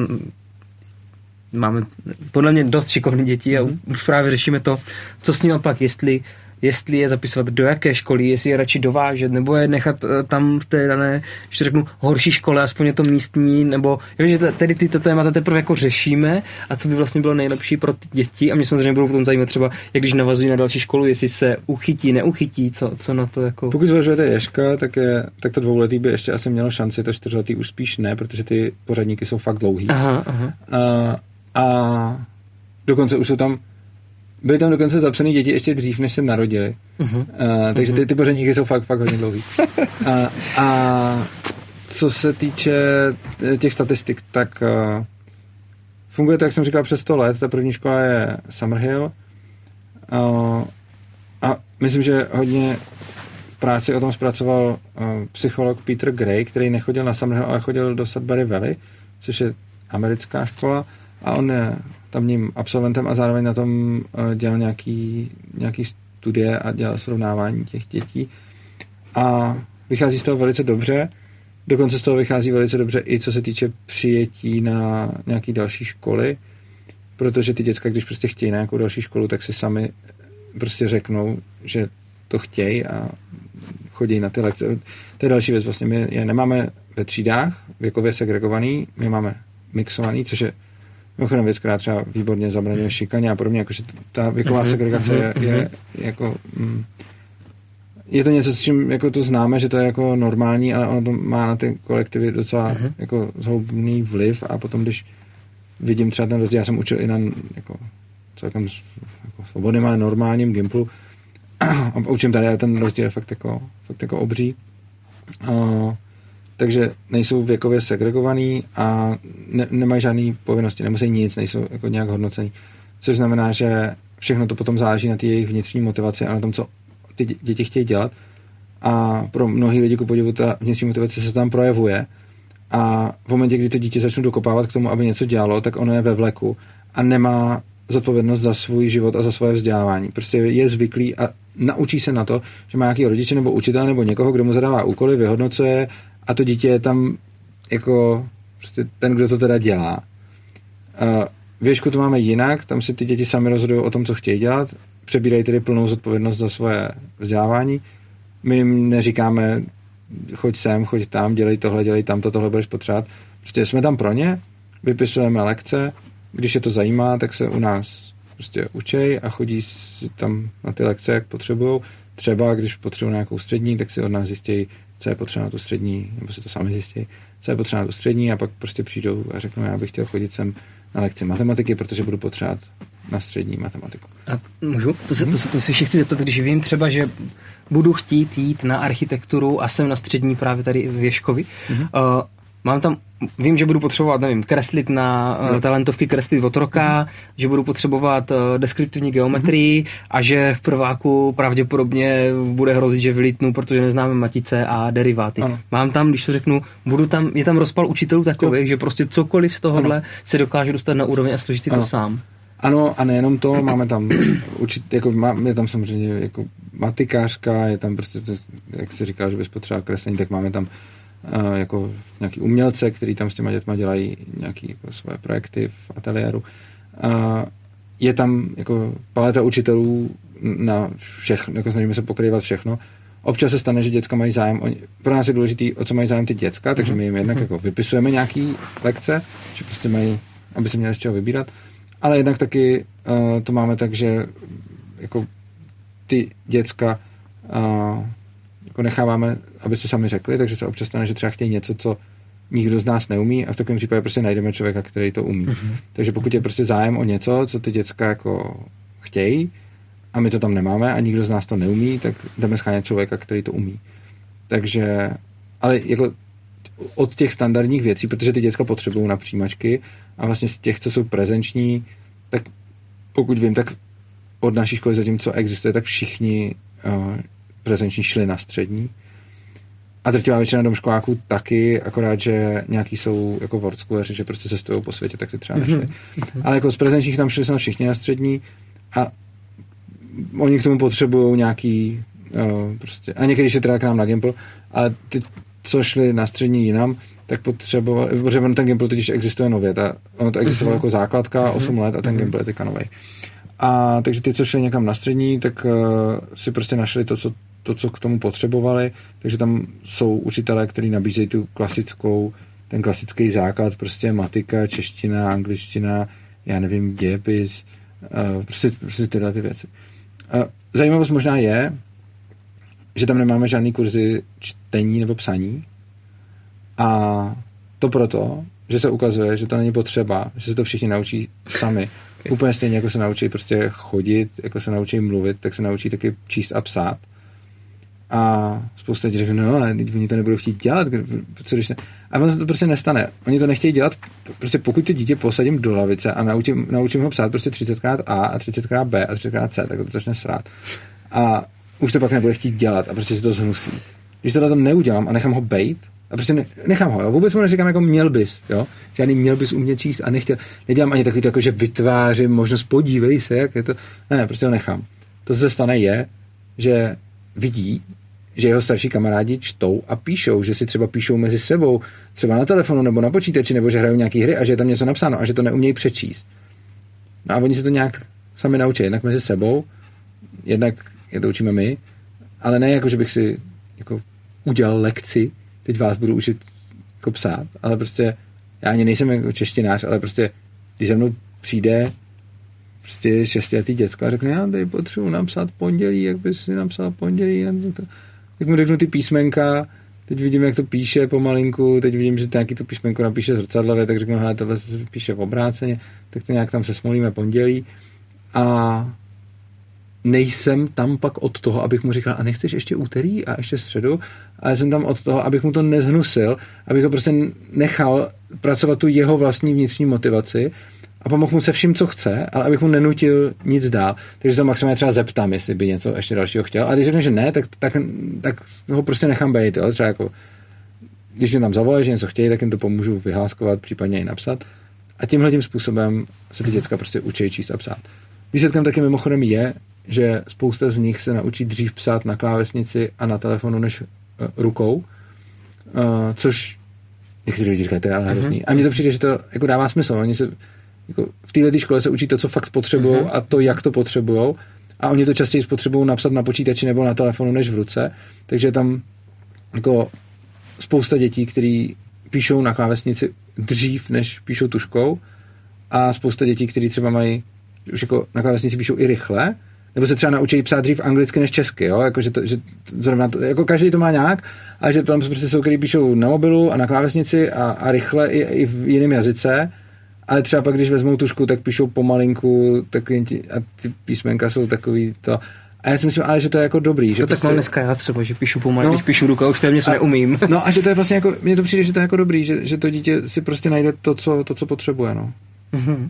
máme podle mě dost šikovné děti a už právě řešíme to, co s nimi pak, jestli, jestli je zapisovat do jaké školy, jestli je radši dovážet, nebo je nechat tam v té dané, že řeknu, horší škole, aspoň je to místní, nebo jo, že tedy tyto témata teprve jako řešíme a co by vlastně bylo nejlepší pro ty děti a mě samozřejmě budou potom zajímat třeba, jak když navazují na další školu, jestli se uchytí, neuchytí, co, co na to jako... Pokud zvažujete Ježka, tak, je, tak to dvouletý by ještě asi mělo šanci, to čtyřletý už spíš ne, protože ty pořadníky jsou fakt dlouhý. Aha, aha. A, a dokonce už jsou tam byly tam dokonce zapsané děti ještě dřív, než se narodili. Uh-huh. Uh, takže ty, ty pořadníky jsou fakt, fakt hodně dlouhý. uh, a co se týče těch statistik, tak uh, funguje to, jak jsem říkal, přes sto let. Ta první škola je Summerhill. Uh, a myslím, že hodně práci o tom zpracoval uh, psycholog Peter Gray, který nechodil na Summerhill, ale chodil do Sudbury Valley, což je americká škola. A on je tamním absolventem a zároveň na tom dělal nějaký, nějaký studie a dělal srovnávání těch dětí. A vychází z toho velice dobře. Dokonce z toho vychází velice dobře i co se týče přijetí na nějaký další školy, protože ty děcka, když prostě chtějí na nějakou další školu, tak si sami prostě řeknou, že to chtějí a chodí na ty lekce. To je další věc. Vlastně my je nemáme ve třídách, věkově segregovaný, my máme mixovaný, což je mimochodem věc, která třeba výborně zabraňuje šikaně a podobně, jakože ta věková segregace je, je jako je to něco, s čím jako to známe, že to je jako normální, ale ono to má na ty kolektivy docela jako zhoubný vliv a potom, když vidím třeba ten rozdíl, já jsem učil i na jako celkem jako svobodném a normálním gimplu a učím tady, ale ten rozdíl je fakt jako, fakt jako obří. Uh, Takže nejsou věkově segregovaný a ne, nemají žádné povinnosti, nemusí nic, nejsou jako nějak hodnocený. Což znamená, že všechno to potom záleží na té jejich vnitřní motivaci a na tom, co ty děti chtějí dělat. A pro mnohý lidi ku podivu ta vnitřní motivace se tam projevuje. A v momentě, kdy ty dítě začnou dokopávat k tomu, aby něco dělalo, tak ono je ve vleku a nemá zodpovědnost za svůj život a za svoje vzdělávání. Prostě je zvyklý a naučí se na to, že má nějaký rodiče nebo učitel nebo někoho, kdo mu zadává úkoly, vyhodnocuje. A to dítě je tam jako prostě ten, kdo to teda dělá. Věšku to máme jinak, tam si ty děti sami rozhodují o tom, co chtějí dělat, přebírají tedy plnou zodpovědnost za svoje vzdělávání. My jim neříkáme, choď sem, choď tam, dělej tohle, dělej tamto, tohle budeš potřebovat. Prostě jsme tam pro ně, vypisujeme lekce, když je to zajímá, tak se u nás prostě učej a chodí si tam na ty lekce, jak potřebujou. Třeba, když potřebují nějakou střední, tak si od nás zjistějí, co je potřeba na tu střední, nebo si to sami zjistí, co je potřeba na tu střední a pak prostě přijdou a řeknou, já bych chtěl chodit sem na lekci matematiky, protože budu potřebovat na střední matematiku. A můžu? To se, to se, to se ještě chci zeptat, když vím třeba, že budu chtít jít na architekturu a jsem na střední právě tady v Ježkovi. Mm-hmm. Uh, mám tam, vím, že budu potřebovat, nevím, kreslit na uh, talentovky, kreslit otroka, mm-hmm. že budu potřebovat uh, deskriptivní geometrii mm-hmm. a že v prváku pravděpodobně bude hrozit, že vylítnu, protože neznáme matice a deriváty. Ano. Mám tam, když to řeknu, budu tam, je tam rozpal učitelů takový, to... že prostě cokoliv z tohohle ano. se dokáže dostat na úroveň a složit si to sám. Ano, a nejenom to, máme tam učit, jako má, je tam samozřejmě jako matikářka, je tam prostě, jak se říká, že bys potřeba kreslení, tak máme tam uh, jako nějaký umělce, který tam s těma dětma dělají nějaký jako svoje projekty v ateliéru. Uh, je tam jako paleta učitelů na všechno, jako snažíme se pokrývat všechno. Občas se stane, že děcka mají zájem, o, pro nás je důležitý, o co mají zájem ty děcka, takže my jim jednak jako vypisujeme nějaký lekce, že prostě mají, aby se měli z čeho vybírat. Ale jednak taky uh, to máme tak, že jako ty děcka uh, jako necháváme, aby se sami řekli, takže se občas stane, že třeba chtějí něco, co nikdo z nás neumí a v takovém případě prostě najdeme člověka, který to umí. Mm-hmm. Takže pokud je prostě zájem o něco, co ty děcka jako chtějí a my to tam nemáme a nikdo z nás to neumí, tak jdeme schánět člověka, který to umí. Takže, ale jako od těch standardních věcí, protože ty děcka potřebují na přijímačky a vlastně z těch, co jsou prezenční, tak pokud vím, tak od naší školy zatím, co existuje, tak všichni uh, prezenční šli na střední. A drtivá většina domškoláků taky, akorát, že nějaký jsou jako wordscholeři, že prostě cestují po světě, tak ty třeba nešli. Mm-hmm. Ale jako z prezenčních tam šli jsme všichni na střední a oni k tomu potřebují nějaký uh, prostě, a někdy šli teda k nám na Gimple, ale ty co šli na střední jinam, tak potřebovali, protože ten Gimple totiž existuje nově, ta, ono to existovalo uh-huh. jako základka uh-huh. osm let a ten uh-huh. Gimple je teďka novej. A takže ty, co šli někam na střední, tak uh, si prostě našli to co, to, co k tomu potřebovali, takže tam jsou učitelé, kteří nabízejí tu klasickou, ten klasický základ, prostě matika, čeština, angličtina, já nevím, dějepis, uh, prostě, prostě tyhle ty věci. Uh, zajímavost možná je, že tam nemáme žádný kurzy čtení nebo psaní. A to proto, že se ukazuje, že to není potřeba, že se to všichni naučí sami. Úplně stejně, jako se naučí prostě chodit, jako se naučí mluvit, tak se naučí taky číst a psát. A spousta lidí řekne, no ale oni to nebudou chtít dělat, co když ne... A ono se to prostě nestane. Oni to nechtějí dělat, prostě pokud to dítě posadím do lavice a naučím, naučím ho psát prostě třicetkrát A a třicetkrát B a třicetkrát C, tak to začne srát. A už to pak nebude chtít dělat a prostě se to zhnusí. Když to na tom neudělám a nechám ho bejt, a prostě ne, nechám ho, jo? Vůbec mu neříkám jako měl bys, jo? Žádný měl bys umět číst a nechtěl, nedělám ani takový to jako, že vytvářím možnost, podívej se, jak je to, ne, ne, prostě ho nechám. To, co se stane je, že vidí, že jeho starší kamarádi čtou a píšou, že si třeba píšou mezi sebou, třeba na telefonu nebo na počítači, nebo že hrajou nějaký hry a že je tam něco napsáno a že to neumějí přečíst. No a oni se to nějak sami naučí, jednak mezi sebou, jednak je to učíme my, ale ne jako, že bych si jako udělal lekci, teď vás budu učit jako psát, ale prostě já ani nejsem jako češtinář, ale prostě když se mnou přijde prostě šestiletý děcko a řekne, já tady potřebuji napsat pondělí, jak bys si napsal pondělí, tak mu řeknu ty písmenka, teď vidím, jak to píše pomalinku, teď vidím, že nějaký to písmenko napíše zrcadlově, tak řeknu, hele, tohle se píše v obráceně, tak to nějak tam se smolíme pondělí a nejsem tam pak od toho, abych mu říkal, a nechceš ještě úterý a ještě středu, ale jsem tam od toho, abych mu to nezhnusil, abych ho prostě nechal pracovat tu jeho vlastní vnitřní motivaci a pomohl mu se vším, co chce, ale abych mu nenutil nic dál. Takže se maximálně třeba zeptám, jestli by něco ještě dalšího chtěl. A když řekne, že ne, tak, tak, tak ho prostě nechám bejt. Jo? Třeba jako, když mě tam zavolají, že něco chtějí, tak jim to pomůžu vyhláskovat, případně i napsat. A tímhle tím způsobem se ty děcka prostě učí číst a psát. Výsledkem taky mimochodem je, že spousta z nich se naučí dřív psát na klávesnici a na telefonu než uh, rukou, uh, což někteří lidi říkají, to je ale hrozný. Uh-huh. A mně to přijde, že to jako dává smysl. Oni se, jako, v této škole se učí to, co fakt potřebují uh-huh. a to, jak to potřebují. A oni to častěji potřebují napsat na počítači nebo na telefonu než v ruce. Takže tam jako spousta dětí, kteří píšou na klávesnici dřív, než píšou tužkou a spousta dětí, kteří třeba mají už jako na klávesnici píšou i rychle, nebo se třeba naučí psát dřív anglicky než česky, jo, jako, že to, že zrovna to, jako každý to má nějak, ale že tam prostě jsou, který píšou na mobilu a na klávesnici a, a rychle i, i v jiném jazyce Ale třeba pak, když vezmou tušku, tak píšou pomalinku takový ti, a ty písmenka jsou takový to... A já si myslím, ale že to je jako dobrý. Že to prostě... tak mám dneska já třeba, že píšu pomalu, no, když píšu ruka, už téměř neumím. No a že to je vlastně jako, mně to přijde, že to je jako dobrý, že, že to dítě si prostě najde to, co, to, co potřebuje, no. Mm-hmm.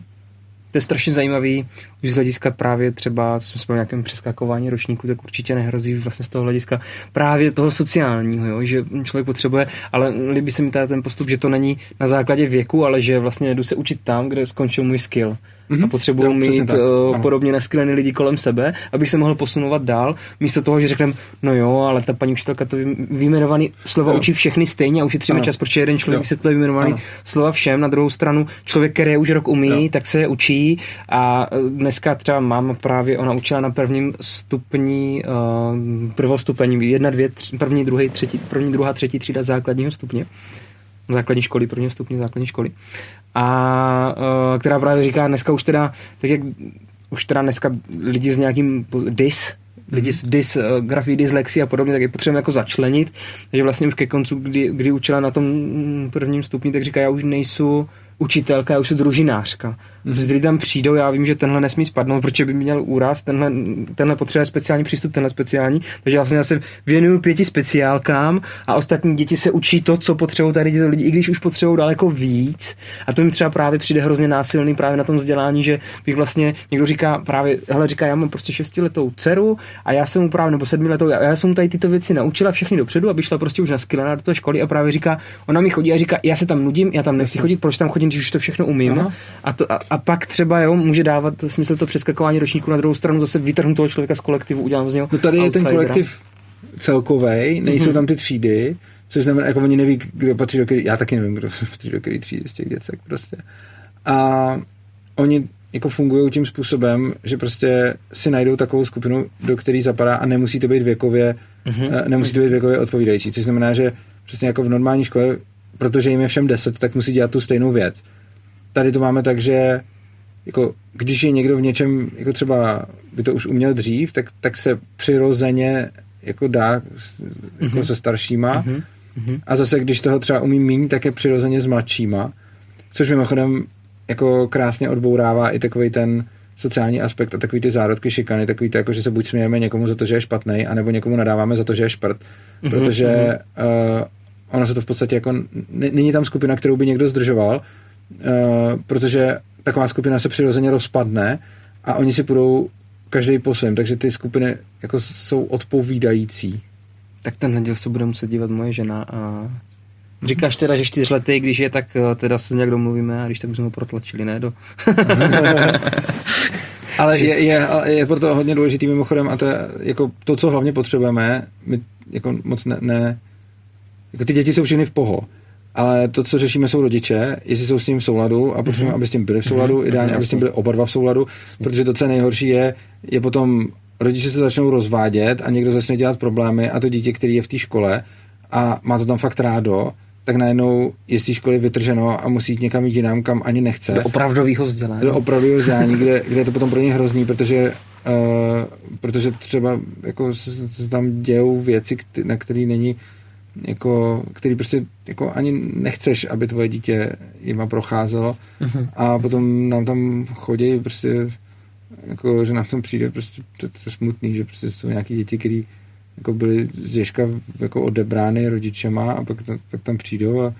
To je strašně zajímavý, už z hlediska právě třeba, co jsme se o nějakém přeskakování ročníku, tak určitě nehrozí vlastně z toho hlediska právě toho sociálního, jo? Že člověk potřebuje, ale líbí se mi tady ten postup, že to není na základě věku, ale že vlastně jdu se učit tam, kde skončil můj skill. Mm-hmm. A potřebuju no, mít uh, podobně naskylený lidi kolem sebe, abych se mohl posunovat dál, místo toho, že řekneme, no jo, ale ta paní učitelka to vyjmenovaný slova jo. učí všechny stejně a ušetříme čas, protože jeden člověk vysvětluje vyjmenovaný slova všem. Na druhou stranu člověk, který už rok umí, jo. tak se je učí a dneska třeba máma právě, ona učila na prvním stupni, uh, prvostupení, jedna, dvě, tři, první, druhý, třetí, první, druhá, třetí třída základního stupně. Základní školy, prvního stupně základní školy. A která právě říká, dneska už teda, tak jak už teda dneska lidi s nějakým dys, lidi s dys, grafí, dyslexie a podobně, tak je potřebujeme jako začlenit. Takže vlastně už ke koncu, kdy, kdy učila na tom prvním stupni, tak říká, já už nejsou učitelka, já už jsem družinářka. Protože když tam přijdou, já vím, že tenhle nesmí spadnout, protože by měl úraz, tenhle, tenhle potřebuje speciální přístup, tenhle speciální. Takže vlastně já se věnuju pěti speciálkám a ostatní děti se učí to, co potřebují tady tyto lidi, i když už potřebují daleko víc. A to mi třeba právě přijde hrozně násilný právě na tom vzdělání, že bych vlastně někdo říká právě, hele, říká, já mám prostě šestiletou dceru a já jsem mu právě nebo sedmiletou, já, já jsem mu tady tyto věci naučila všechny dopředu, aby šla prostě už naskylená do té školy a právě říká, ona mi chodí a říká, já se tam nudím, já tam nechci chodit, proč tam chodím, když už to všechno umím. Aha. A to a, a pak třeba jo, může dávat smysl to přeskakování ročníku, na druhou stranu zase vytrhnu toho člověka z kolektivu, udělám z něho. No tady je ten kolektiv celkovej, nejsou mm-hmm. tam ty třídy, což znamená, jako oni neví, kdo patří do který, já taky nevím, kdo patří do který třídy z těch děcek prostě. A oni jako fungují tím způsobem, že prostě si najdou takovou skupinu, do který zapadá a nemusí to být věkově, mm-hmm. nemusí to být věkově odpovídající, což znamená, že přesně jako v normální škole, protože jim je všem deset, tak musí dělat tu stejnou věc. Tady to máme tak, že jako, když je někdo v něčem, jako třeba by to už uměl dřív, tak, tak se přirozeně jako dá jako mm-hmm. se staršíma mm-hmm. a zase, když toho třeba umí míň, tak je přirozeně s mladšíma, což mimochodem jako krásně odbourává i takovej ten sociální aspekt a takový ty zárodky šikany, takový to jako, že se buď smějeme někomu za to, že je špatnej, anebo někomu nadáváme za to, že je šprt, mm-hmm. protože uh, ono se to v podstatě jako, n- není tam skupina, kterou by někdo zdržoval, Uh, protože taková skupina se přirozeně rozpadne a oni si půjdou každý po svém, takže ty skupiny jako jsou odpovídající. Tak tenhle díl se bude muset dívat moje žena a říkáš teda, že čtyřletý, když je, tak teda se nějak domluvíme a když tak bychom ho protlačili, ne do... Ale je, je, je proto hodně důležitý mimochodem a to je jako to, co hlavně potřebujeme, my jako moc ne... ne jako ty děti jsou všichni v poho. Ale to, co řešíme, jsou rodiče, jestli jsou s tím v souladu a potřebujeme, aby s tím byli v souladu, mm-hmm. ideálně, aby s tím byli oba dva v souladu, Jasně. protože to, co je nejhorší, je, je potom rodiče se začnou rozvádět a někdo začne dělat problémy a to dítě, který je v té škole a má to tam fakt rádo, tak najednou je z té školy vytrženo a musí jít někam jinam, kam ani nechce. Do opravdového vzdělání. Do opravdového vzdělání, kde, kde je to potom pro ně hrozný, protože, uh, protože třeba jako se, se tam dějou věci, na které není jako, který prostě jako ani nechceš, aby tvoje dítě jima procházelo uh-huh. a potom nám tam chodí prostě jako, že nám tam přijde prostě to, to smutný, že prostě jsou nějaký děti, který jako byly z ježka jako odebrány rodičema a pak, to, pak tam přijdou a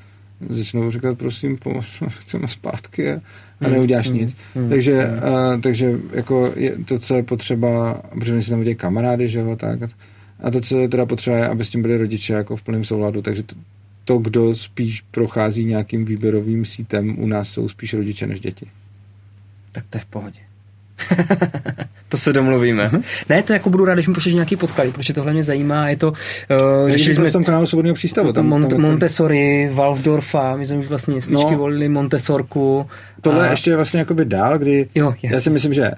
začnou říkat, prosím, pomož, chceme zpátky a, a neuděláš mm, nic. Mm, mm, takže mm. A, takže jako je to, co je potřeba, protože oni si tam udělají kamarády, že jo, tak. A to, co je teda potřeba, aby s tím byli rodiče jako v plném souladu, takže to, to, kdo spíš prochází nějakým výběrovým sítem, u nás jsou spíš rodiče než děti. Tak to je v pohodě. To se domluvíme. Ne, to jako budu rád, když mi pošleš nějaký podklady, protože tohle mě zajímá. Je to uh, řešili jsme v tom kanálu Svobodného přístavu. Tam, Mont- tam Montessori, Waldorfa, my jsme už vlastně jesličky no, volili Montessorku. Tohle a... ještě je vlastně jakoby dál, kdy jo, já si myslím, že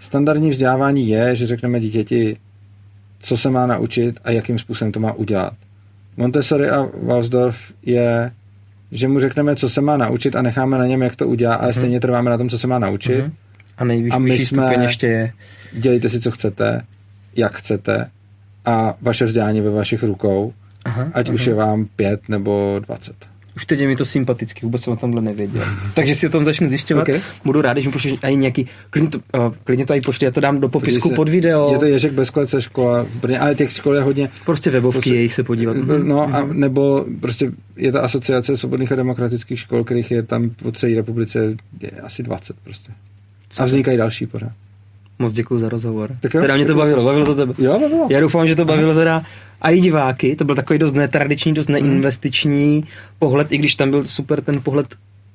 standardní vzdělávání je, že řekneme dítěti, co se má naučit a jakým způsobem to má udělat. Montessori a Waldorf je, že mu řekneme, co se má naučit a necháme na něm, jak to udělá, ale mm-hmm. stejně trváme na tom, co se má naučit. Mm-hmm. A nejvyšší stupeň ještě je. Dělejte si, co chcete, jak chcete a vaše vzdělání ve vašich rukou, aha, ať aha. už je vám pět nebo dvacet. Už teď je mi to sympatický, vůbec jsem o tomhle nevěděl. Takže si o tom začnu zjišťovat. Okay. Budu rád, když mi pošleš i nějaký, klidně to, uh, klidně to i pošli, já to dám do popisku se, pod video. Je to Ježek bez klece škola, ale těch škol je hodně. Prostě webovky prostě, jejich se podívat. No a nebo prostě je ta asociace svobodných a demokratických škol, kterých je tam po celé republice asi dvacet prostě. Co a vznikají to? Další pořád. Moc děkuju za rozhovor. Tak jo, teda mě to bavilo, bavilo to tebe. Jo, bavilo. Já doufám, že to bavilo teda a i diváky, to byl takový dost netradiční, dost neinvestiční mm. pohled, i když tam byl super ten pohled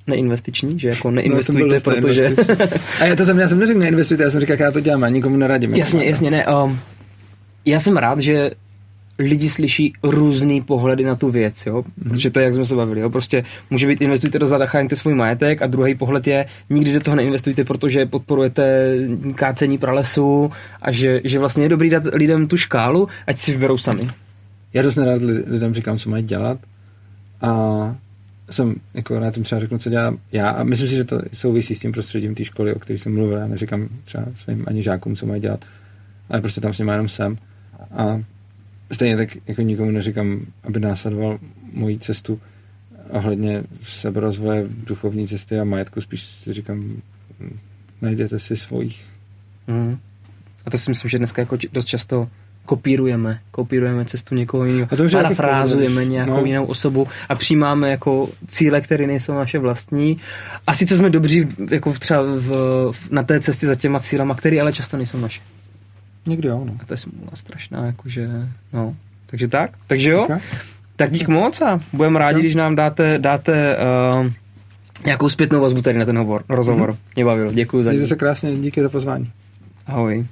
neinvestiční, že jako neinvestujte, no, protože... A já to jsem, já jsem neřekl neinvestujte, já jsem říkal, jak já to dělám a nikomu neradím. Jasně, jako jasně, ne. Um, já jsem rád, že lidi slyší různý pohledy na tu věc, jo? Protože to je, jak jsme se bavili, jo? Prostě může být investujte do zlata, chráníte svůj majetek a druhý pohled je, nikdy do toho neinvestujte, protože podporujete kácení pralesu a že, že vlastně je dobrý dát lidem tu škálu, ať si vyberou sami. Já dost nerád lidem říkám, co mají dělat a jsem, jako na tom třeba řeknu, co dělám já a myslím si, že to souvisí s tím prostředím té školy, o které jsem mluvil, já neříkám třeba svým ani žákům, co mají dělat, ale prostě tam s nimi jenom jsem a stejně tak jako nikomu neříkám, aby následoval moji cestu ohledně seberozvoje, duchovní cesty a majetku, spíš si říkám, najděte si svojich. Mm. A to si myslím, že dneska jako dost často kopírujeme, kopírujeme cestu někoho jiného, parafrázujeme nějakou no. jinou osobu a přijímáme jako cíle, které nejsou naše vlastní. A sice jsme dobří jako třeba v, na té cestě za těma cílama, které ale často nejsou naše. Někdy jo, no. A to je smůla strašná, jakože, no. Takže tak, takže jo. Tak, tak dík moc a budeme rádi, když nám dáte, dáte uh, nějakou zpětnou vazbu tady na ten hovor, rozhovor. Mm-hmm. Mě bavilo, děkuji za ní. Mějte se krásně, díky za pozvání. Ahoj.